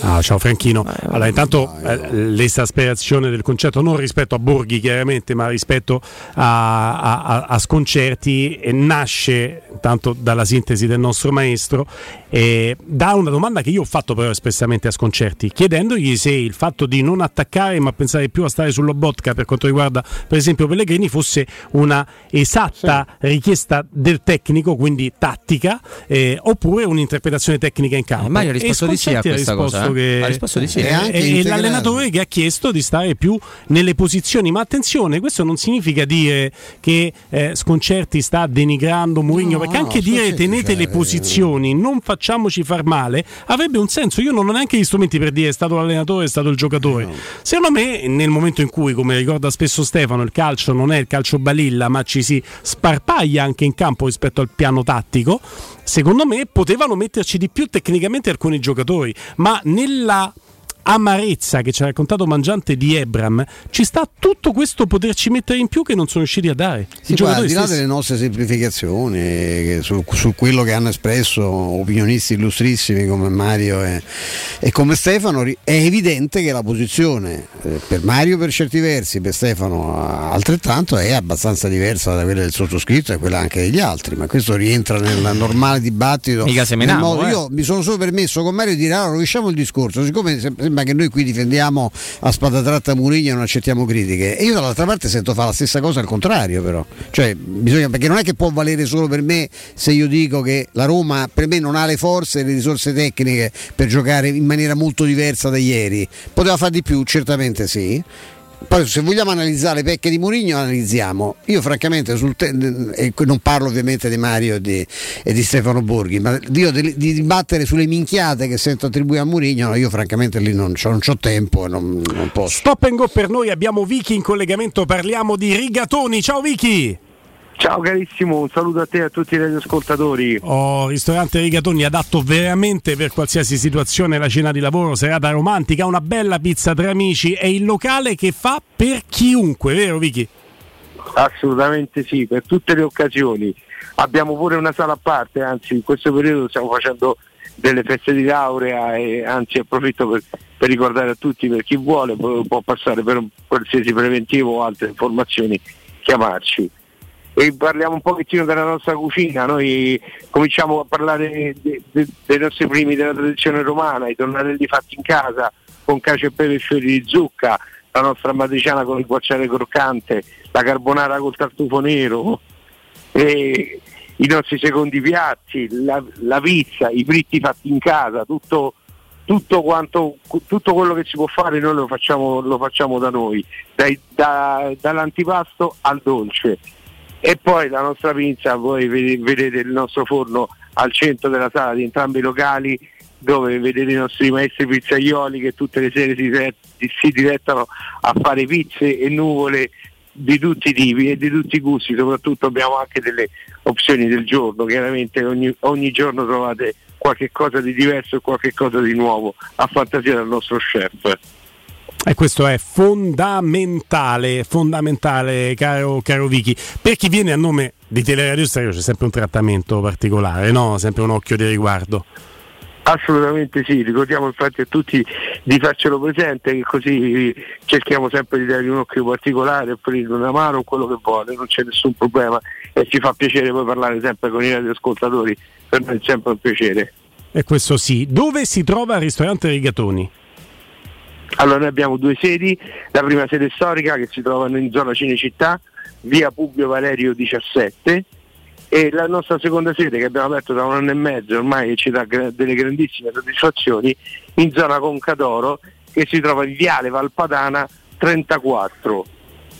Ah, ciao Franchino. Allora, intanto eh, l'esasperazione del concetto, non rispetto a Borghi chiaramente, ma rispetto a, a, a Sconcerti, e nasce intanto dalla sintesi del nostro maestro, eh, da una domanda che io ho fatto però espressamente a Sconcerti, chiedendogli se il fatto di non attaccare ma pensare più a stare sulla Lobotka per quanto riguarda per esempio Pellegrini fosse una esatta sì. richiesta del tecnico, quindi tattica, eh, oppure un'interpretazione tecnica in campo. Mario ha risposto di sì a questa cosa. Che ha risposto di sì. E l'allenatore che ha chiesto di stare più nelle posizioni. Ma attenzione, questo non significa dire che eh, Sconcerti sta denigrando Mourinho, no, perché anche no, dire tenete le posizioni, non facciamoci far male, avrebbe un senso. Io non ho neanche gli strumenti per dire è stato l'allenatore, è stato il giocatore. No. Secondo me, nel momento in cui, come ricorda spesso Stefano, il calcio non è il calcio balilla, ma ci si sparpaglia anche in campo rispetto al piano tattico, secondo me potevano metterci di più tecnicamente alcuni giocatori, ma nella amarezza che ci ha raccontato Mangiante di Abraham, ci sta tutto questo poterci mettere in più che non sono riusciti a dare. Sì, guarda, al di là stessi. Delle nostre semplificazioni su, su quello che hanno espresso opinionisti illustrissimi come Mario e, e come Stefano, è evidente che la posizione eh, per Mario per certi versi, per Stefano altrettanto, è abbastanza diversa da quella del sottoscritto e quella anche degli altri, ma questo rientra nel normale dibattito. Mica seminamo, modo, eh. Io mi sono solo permesso con Mario di dire allora rovesciamo il discorso, siccome sembra che noi qui difendiamo a spada tratta Mourinho e non accettiamo critiche, e io dall'altra parte sento fare la stessa cosa al contrario, però cioè bisogna, perché non è che può valere solo per me se io dico che la Roma per me non ha le forze e le risorse tecniche per giocare in maniera molto diversa da ieri, poteva fare di più, certamente sì. Poi se vogliamo analizzare le pecche di Mourinho analizziamo, io francamente sul te- e non parlo ovviamente di Mario e di, e di Stefano Borghi, ma io di, di dibattere sulle minchiate che sento attribuire a Mourinho, no, io francamente lì non c'ho, non c'ho tempo e non, non posso. Stop and go per noi, abbiamo Vicky in collegamento, parliamo di rigatoni, ciao Vicky! Ciao carissimo, un saluto a te e a tutti i radioascoltatori. Oh, ristorante Rigatoni, adatto veramente per qualsiasi situazione, la cena di lavoro, serata romantica, una bella pizza tra amici, è il locale che fa per chiunque, vero Vicky? Assolutamente sì, per tutte le occasioni. Abbiamo pure una sala a parte, anzi in questo periodo stiamo facendo delle feste di laurea e anzi approfitto per, per ricordare a tutti, per chi vuole può passare per un qualsiasi preventivo o altre informazioni, chiamarci. E parliamo un pochettino della nostra cucina, noi cominciamo a parlare de, de, dei nostri primi della tradizione romana, i tonnarelli fatti in casa con cacio e pepe e fiori di zucca, la nostra matriciana con il guanciale croccante, la carbonara col tartufo nero, e i nostri secondi piatti, la, la pizza, i fritti fatti in casa, tutto, tutto quanto, tutto quello che si può fare noi lo facciamo, lo facciamo da noi, dai, da, dall'antipasto al dolce. E poi la nostra pinza, voi vedete il nostro forno al centro della sala di entrambi i locali, dove vedete i nostri maestri pizzaioli che tutte le sere si, si dilettano a fare pizze e nuvole di tutti i tipi e di tutti i gusti, soprattutto abbiamo anche delle opzioni del giorno, chiaramente ogni, ogni giorno trovate qualche cosa di diverso e qualche cosa di nuovo a fantasia del nostro chef. E questo è fondamentale, fondamentale caro, caro Vicky. Per chi viene a nome di Teleradio Stereo c'è sempre un trattamento particolare, no? Sempre un occhio di riguardo. Assolutamente sì, ricordiamo infatti a tutti di farcelo presente, che così cerchiamo sempre di dargli un occhio particolare, offrirgli una mano, quello che vuole, non c'è nessun problema e ci fa piacere poi parlare sempre con i radioascoltatori, per noi è sempre un piacere. E questo sì. Dove si trova il ristorante Rigatoni? Allora noi abbiamo due sedi, la prima sede storica che si trova in zona Cinecittà, via Publio Valerio diciassette, e la nostra seconda sede che abbiamo aperto da un anno e mezzo ormai e ci dà delle grandissime soddisfazioni, in zona Concadoro, che si trova in viale Valpadana trentaquattro.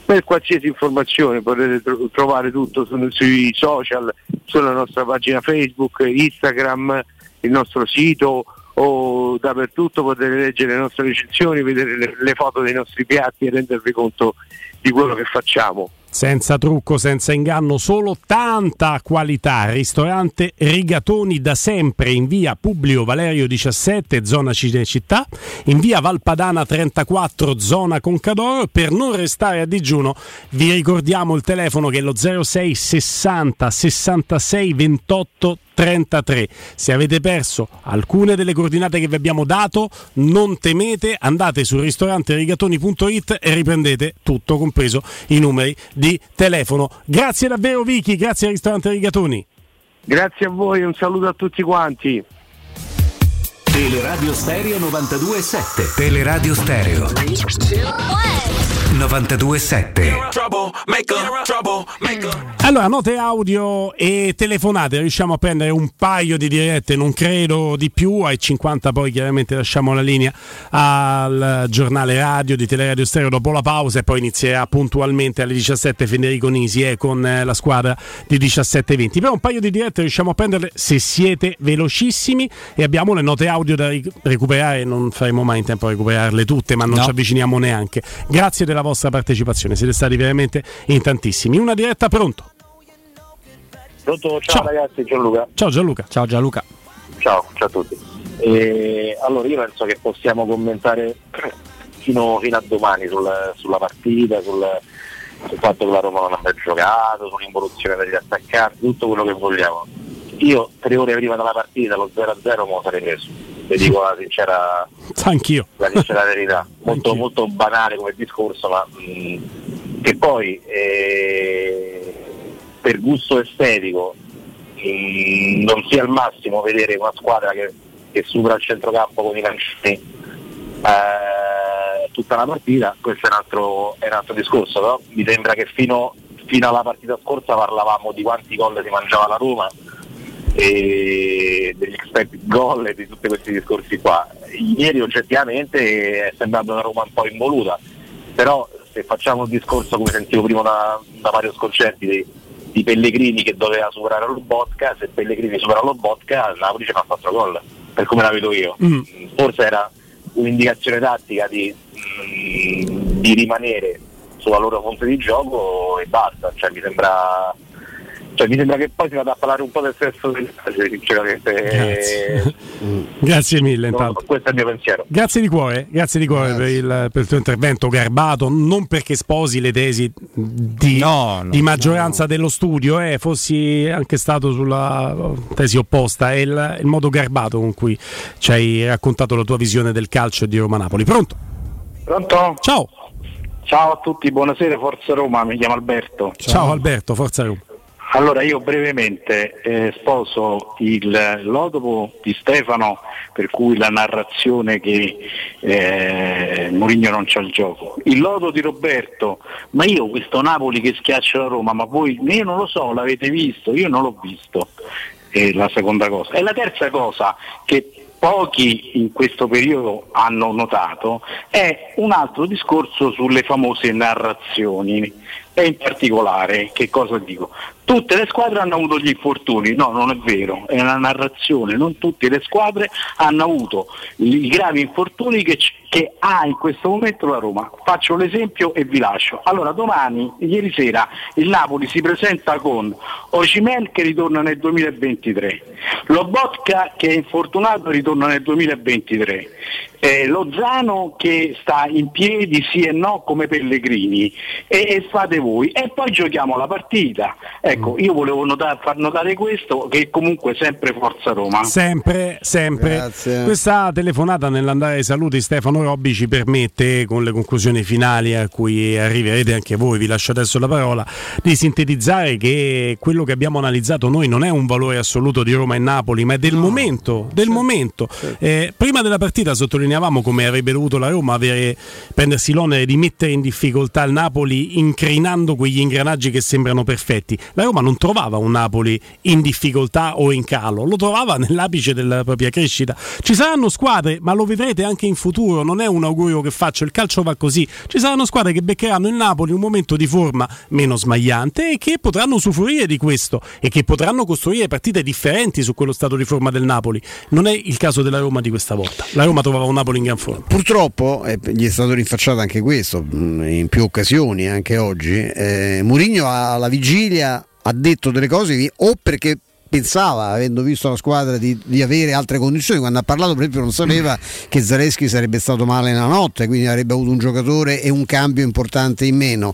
Per qualsiasi informazione potete tro- trovare tutto su- sui social, sulla nostra pagina Facebook, Instagram, il nostro sito, o dappertutto potete leggere le nostre recensioni, vedere le, le foto dei nostri piatti e rendervi conto di quello che facciamo. Senza trucco, senza inganno, solo tanta qualità. Ristorante Rigatoni, da sempre in via Publio Valerio diciassette, zona Cinecittà, in via Valpadana trentaquattro, zona Concadoro. Per non restare a digiuno vi ricordiamo il telefono che è lo zero sei sessanta sessantasei ventotto trentatré. Se avete perso alcune delle coordinate che vi abbiamo dato, non temete, andate su ristorante rigatoni punto it e riprendete tutto, compreso i numeri di di telefono. Grazie davvero Vicky, grazie al ristorante Rigatoni. Grazie a voi, un saluto a tutti quanti. Teleradio Stereo novantadue virgola sette. Teleradio Stereo novantadue virgola sette. Allora, note audio e telefonate, riusciamo a prendere un paio di dirette, non credo di più, ai cinquanta poi chiaramente lasciamo la linea al giornale radio di Teleradio Stereo dopo la pausa e poi inizierà puntualmente alle diciassette Federico Nisi eh, con la squadra di diciassette venti. Però un paio di dirette riusciamo a prenderle se siete velocissimi, e abbiamo le note audio da ric- recuperare, non faremo mai in tempo a recuperarle tutte, ma non no. ci avviciniamo neanche. Grazie della vostra partecipazione, siete stati veramente in tantissimi. Una diretta, pronto? Pronto, ciao, ciao ragazzi, Gianluca. Ciao Gianluca. Ciao Gianluca. Ciao, ciao a tutti. E allora io penso che possiamo commentare fino, fino a domani sul, sulla partita, sul, sul fatto che la Roma non abbia giocato, sull'involuzione degli attaccanti, tutto quello che vogliamo. Io tre ore prima della partita lo zero a zero mo sarei preso, vi dico la sincera, anch'io, la sincera verità, molto, molto banale come discorso, ma mh, che poi eh, per gusto estetico mh, non sia al massimo vedere una squadra che, che supera il centrocampo con i lanciati eh, tutta la partita, questo è un altro, è un altro discorso, però mi sembra che fino, fino alla partita scorsa parlavamo di quanti gol si mangiava la Roma e degli expected goal e di tutti questi discorsi qua. Ieri oggettivamente è sembrata una Roma un po' involuta, però se facciamo il discorso, come sentivo prima da, da Mario Sconcerti, di, di Pellegrini che doveva superare Lobotka, se Pellegrini supera Lobotka il Napoli ci fa quattro gol, per come la vedo io. Mm. Forse era un'indicazione tattica di, di rimanere sulla loro fonte di gioco e basta, cioè mi sembra... Cioè, mi sembra che poi si vada a parlare un po' del sesso del calcio, sinceramente. Grazie, mm. grazie mille, no, intanto. Questo è il mio pensiero. Grazie di cuore, grazie di cuore grazie. Per, il, per il tuo intervento garbato, non perché sposi le tesi di, no, no, di maggioranza no. dello studio, eh, fossi anche stato sulla tesi opposta, è il, il modo garbato con cui ci hai raccontato la tua visione del calcio di Roma-Napoli. Pronto? Pronto? Ciao. Ciao a tutti, buonasera, Forza Roma, mi chiamo Alberto. Ciao, Ciao Alberto, Forza Roma. Allora io brevemente eh, sposo il lodopo di Stefano, per cui la narrazione che eh, Mourinho non c'ha il gioco, il lodo di Roberto, ma io questo Napoli che schiaccia la Roma, ma voi, io non lo so, l'avete visto? Io non l'ho visto, è la seconda cosa. E la terza cosa che pochi in questo periodo hanno notato è un altro discorso sulle famose narrazioni, e in particolare, che cosa dico? Tutte le squadre hanno avuto gli infortuni, no, non è vero, è una narrazione, non tutte le squadre hanno avuto i gravi infortuni che, c- che ha in questo momento la Roma. Faccio l'esempio e vi lascio. Allora domani, ieri sera, il Napoli si presenta con Osimhen che ritorna nel duemilaventitré, Lobotka che è infortunato ritorna nel duemilaventitré, eh, Lozano che sta in piedi sì e no come Pellegrini, e, e fate voi, e poi giochiamo la partita. Ecco, io volevo notare, far notare questo, che comunque sempre Forza Roma. Sempre, sempre. Grazie. Questa telefonata nell'andare ai saluti, Stefano Robbi, ci permette, con le conclusioni finali a cui arriverete anche voi, vi lascio adesso la parola, di sintetizzare che quello che abbiamo analizzato noi non è un valore assoluto di Roma e Napoli, ma è del no. momento, del certo. momento. Certo. Eh, prima della partita sottolineavamo come avrebbe dovuto la Roma avere, prendersi l'onere di mettere in difficoltà il Napoli incrinando quegli ingranaggi che sembrano perfetti. La Roma non trovava un Napoli in difficoltà o in calo, lo trovava nell'apice della propria crescita. Ci saranno squadre, ma lo vedrete anche in futuro, non è un augurio che faccio, il calcio va così, ci saranno squadre che beccheranno il Napoli un momento di forma meno smagliante e che potranno usufruire di questo e che potranno costruire partite differenti su quello stato di forma del Napoli. Non è il caso della Roma di questa volta, la Roma trovava un Napoli in gran forma. Purtroppo eh, gli è stato rinfacciato anche questo in più occasioni, anche oggi. eh, Mourinho alla vigilia ha detto delle cose o perché pensava, avendo visto la squadra, di, di avere altre condizioni. Quando ha parlato, per esempio, non sapeva che Zalewski sarebbe stato male nella notte, quindi avrebbe avuto un giocatore e un cambio importante in meno,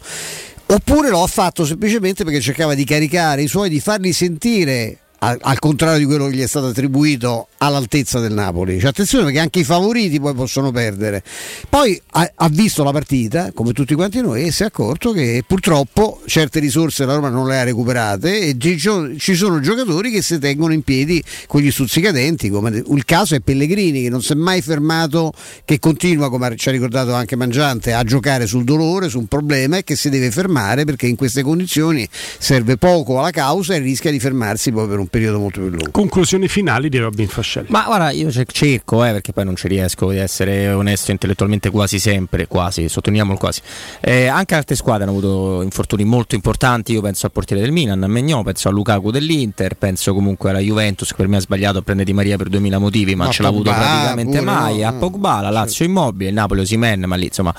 oppure lo ha fatto semplicemente perché cercava di caricare i suoi, di farli sentire, al, al contrario di quello che gli è stato attribuito, all'altezza del Napoli. Cioè, attenzione, perché anche i favoriti poi possono perdere. Poi ha, ha visto la partita come tutti quanti noi e si è accorto che purtroppo certe risorse la Roma non le ha recuperate e ci, ci sono giocatori che si tengono in piedi con gli stuzzicadenti, come il caso è Pellegrini, che non si è mai fermato, che continua, come ci ha ricordato anche Mangiante, a giocare sul dolore, su un problema, e che si deve fermare perché in queste condizioni serve poco alla causa e rischia di fermarsi poi per un periodo molto più lungo. Conclusioni finali di Robin Fascelli. Ma guarda, io cerco, eh, perché poi non ci riesco di essere onesto intellettualmente quasi sempre, quasi, sottolineiamolo quasi, eh, anche altre squadre hanno avuto infortuni molto importanti. Io penso al portiere del Milan, a Maignan, penso a Lukaku dell'Inter, penso comunque alla Juventus, che per me ha sbagliato a prendere Di Maria per duemila motivi, ma, ma ce l'ha avuto praticamente pure, mai, no, a Pogba, la Lazio Immobile, il Napoli Osimhen, ma lì insomma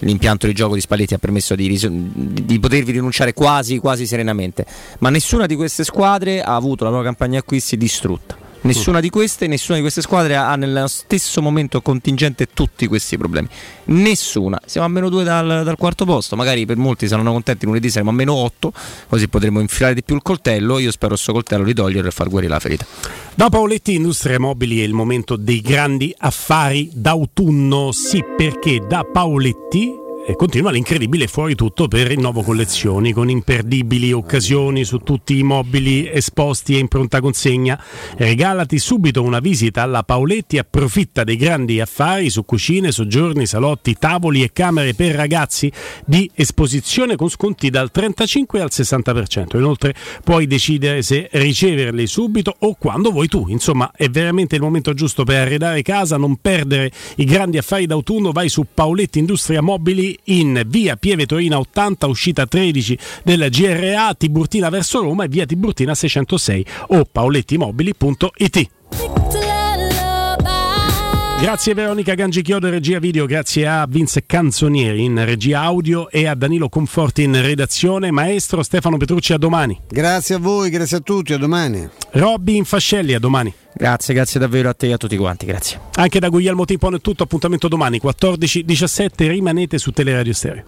l'impianto di gioco di Spalletti ha permesso di, ris- di potervi rinunciare quasi quasi serenamente, ma nessuna di queste squadre ha avuto la loro campagna acquisti distrutta. Nessuna di queste, nessuna di queste squadre ha nello stesso momento contingente tutti questi problemi. Nessuna. Siamo a meno due dal, dal quarto posto. Magari per molti saranno contenti, lunedì saremo a meno otto, così potremo infilare di più il coltello. Io spero sto coltello di toglierlo e far guarire la ferita. Da Paoletti Industrie Mobili è il momento dei grandi affari d'autunno. Sì, perché da Paoletti e continua l'incredibile fuori tutto per rinnovo collezioni, con imperdibili occasioni su tutti i mobili esposti e in pronta consegna. Regalati subito una visita alla Paoletti, approfitta dei grandi affari su cucine, soggiorni, salotti, tavoli e camere per ragazzi di esposizione, con sconti dal trentacinque al sessanta per cento. Inoltre puoi decidere se riceverli subito o quando vuoi tu. Insomma, è veramente il momento giusto per arredare casa. Non perdere i grandi affari d'autunno. Vai su Paoletti Industria Mobili in via Pieve Torina ottanta, uscita tredici della G R A, Tiburtina verso Roma, e via Tiburtina seicentosei, o paolettimobili punto it. Grazie Veronica Gangichiodo, regia video, grazie a Vince Canzonieri in regia audio e a Danilo Conforti in redazione. Maestro Stefano Petrucci, a domani. Grazie a voi, grazie a tutti, a domani. Robin Fascelli, a domani. Grazie, grazie davvero a te e a tutti quanti, grazie. Anche da Guglielmo Timpone è tutto, appuntamento domani quattordici diciassette, rimanete su Teleradio Stereo.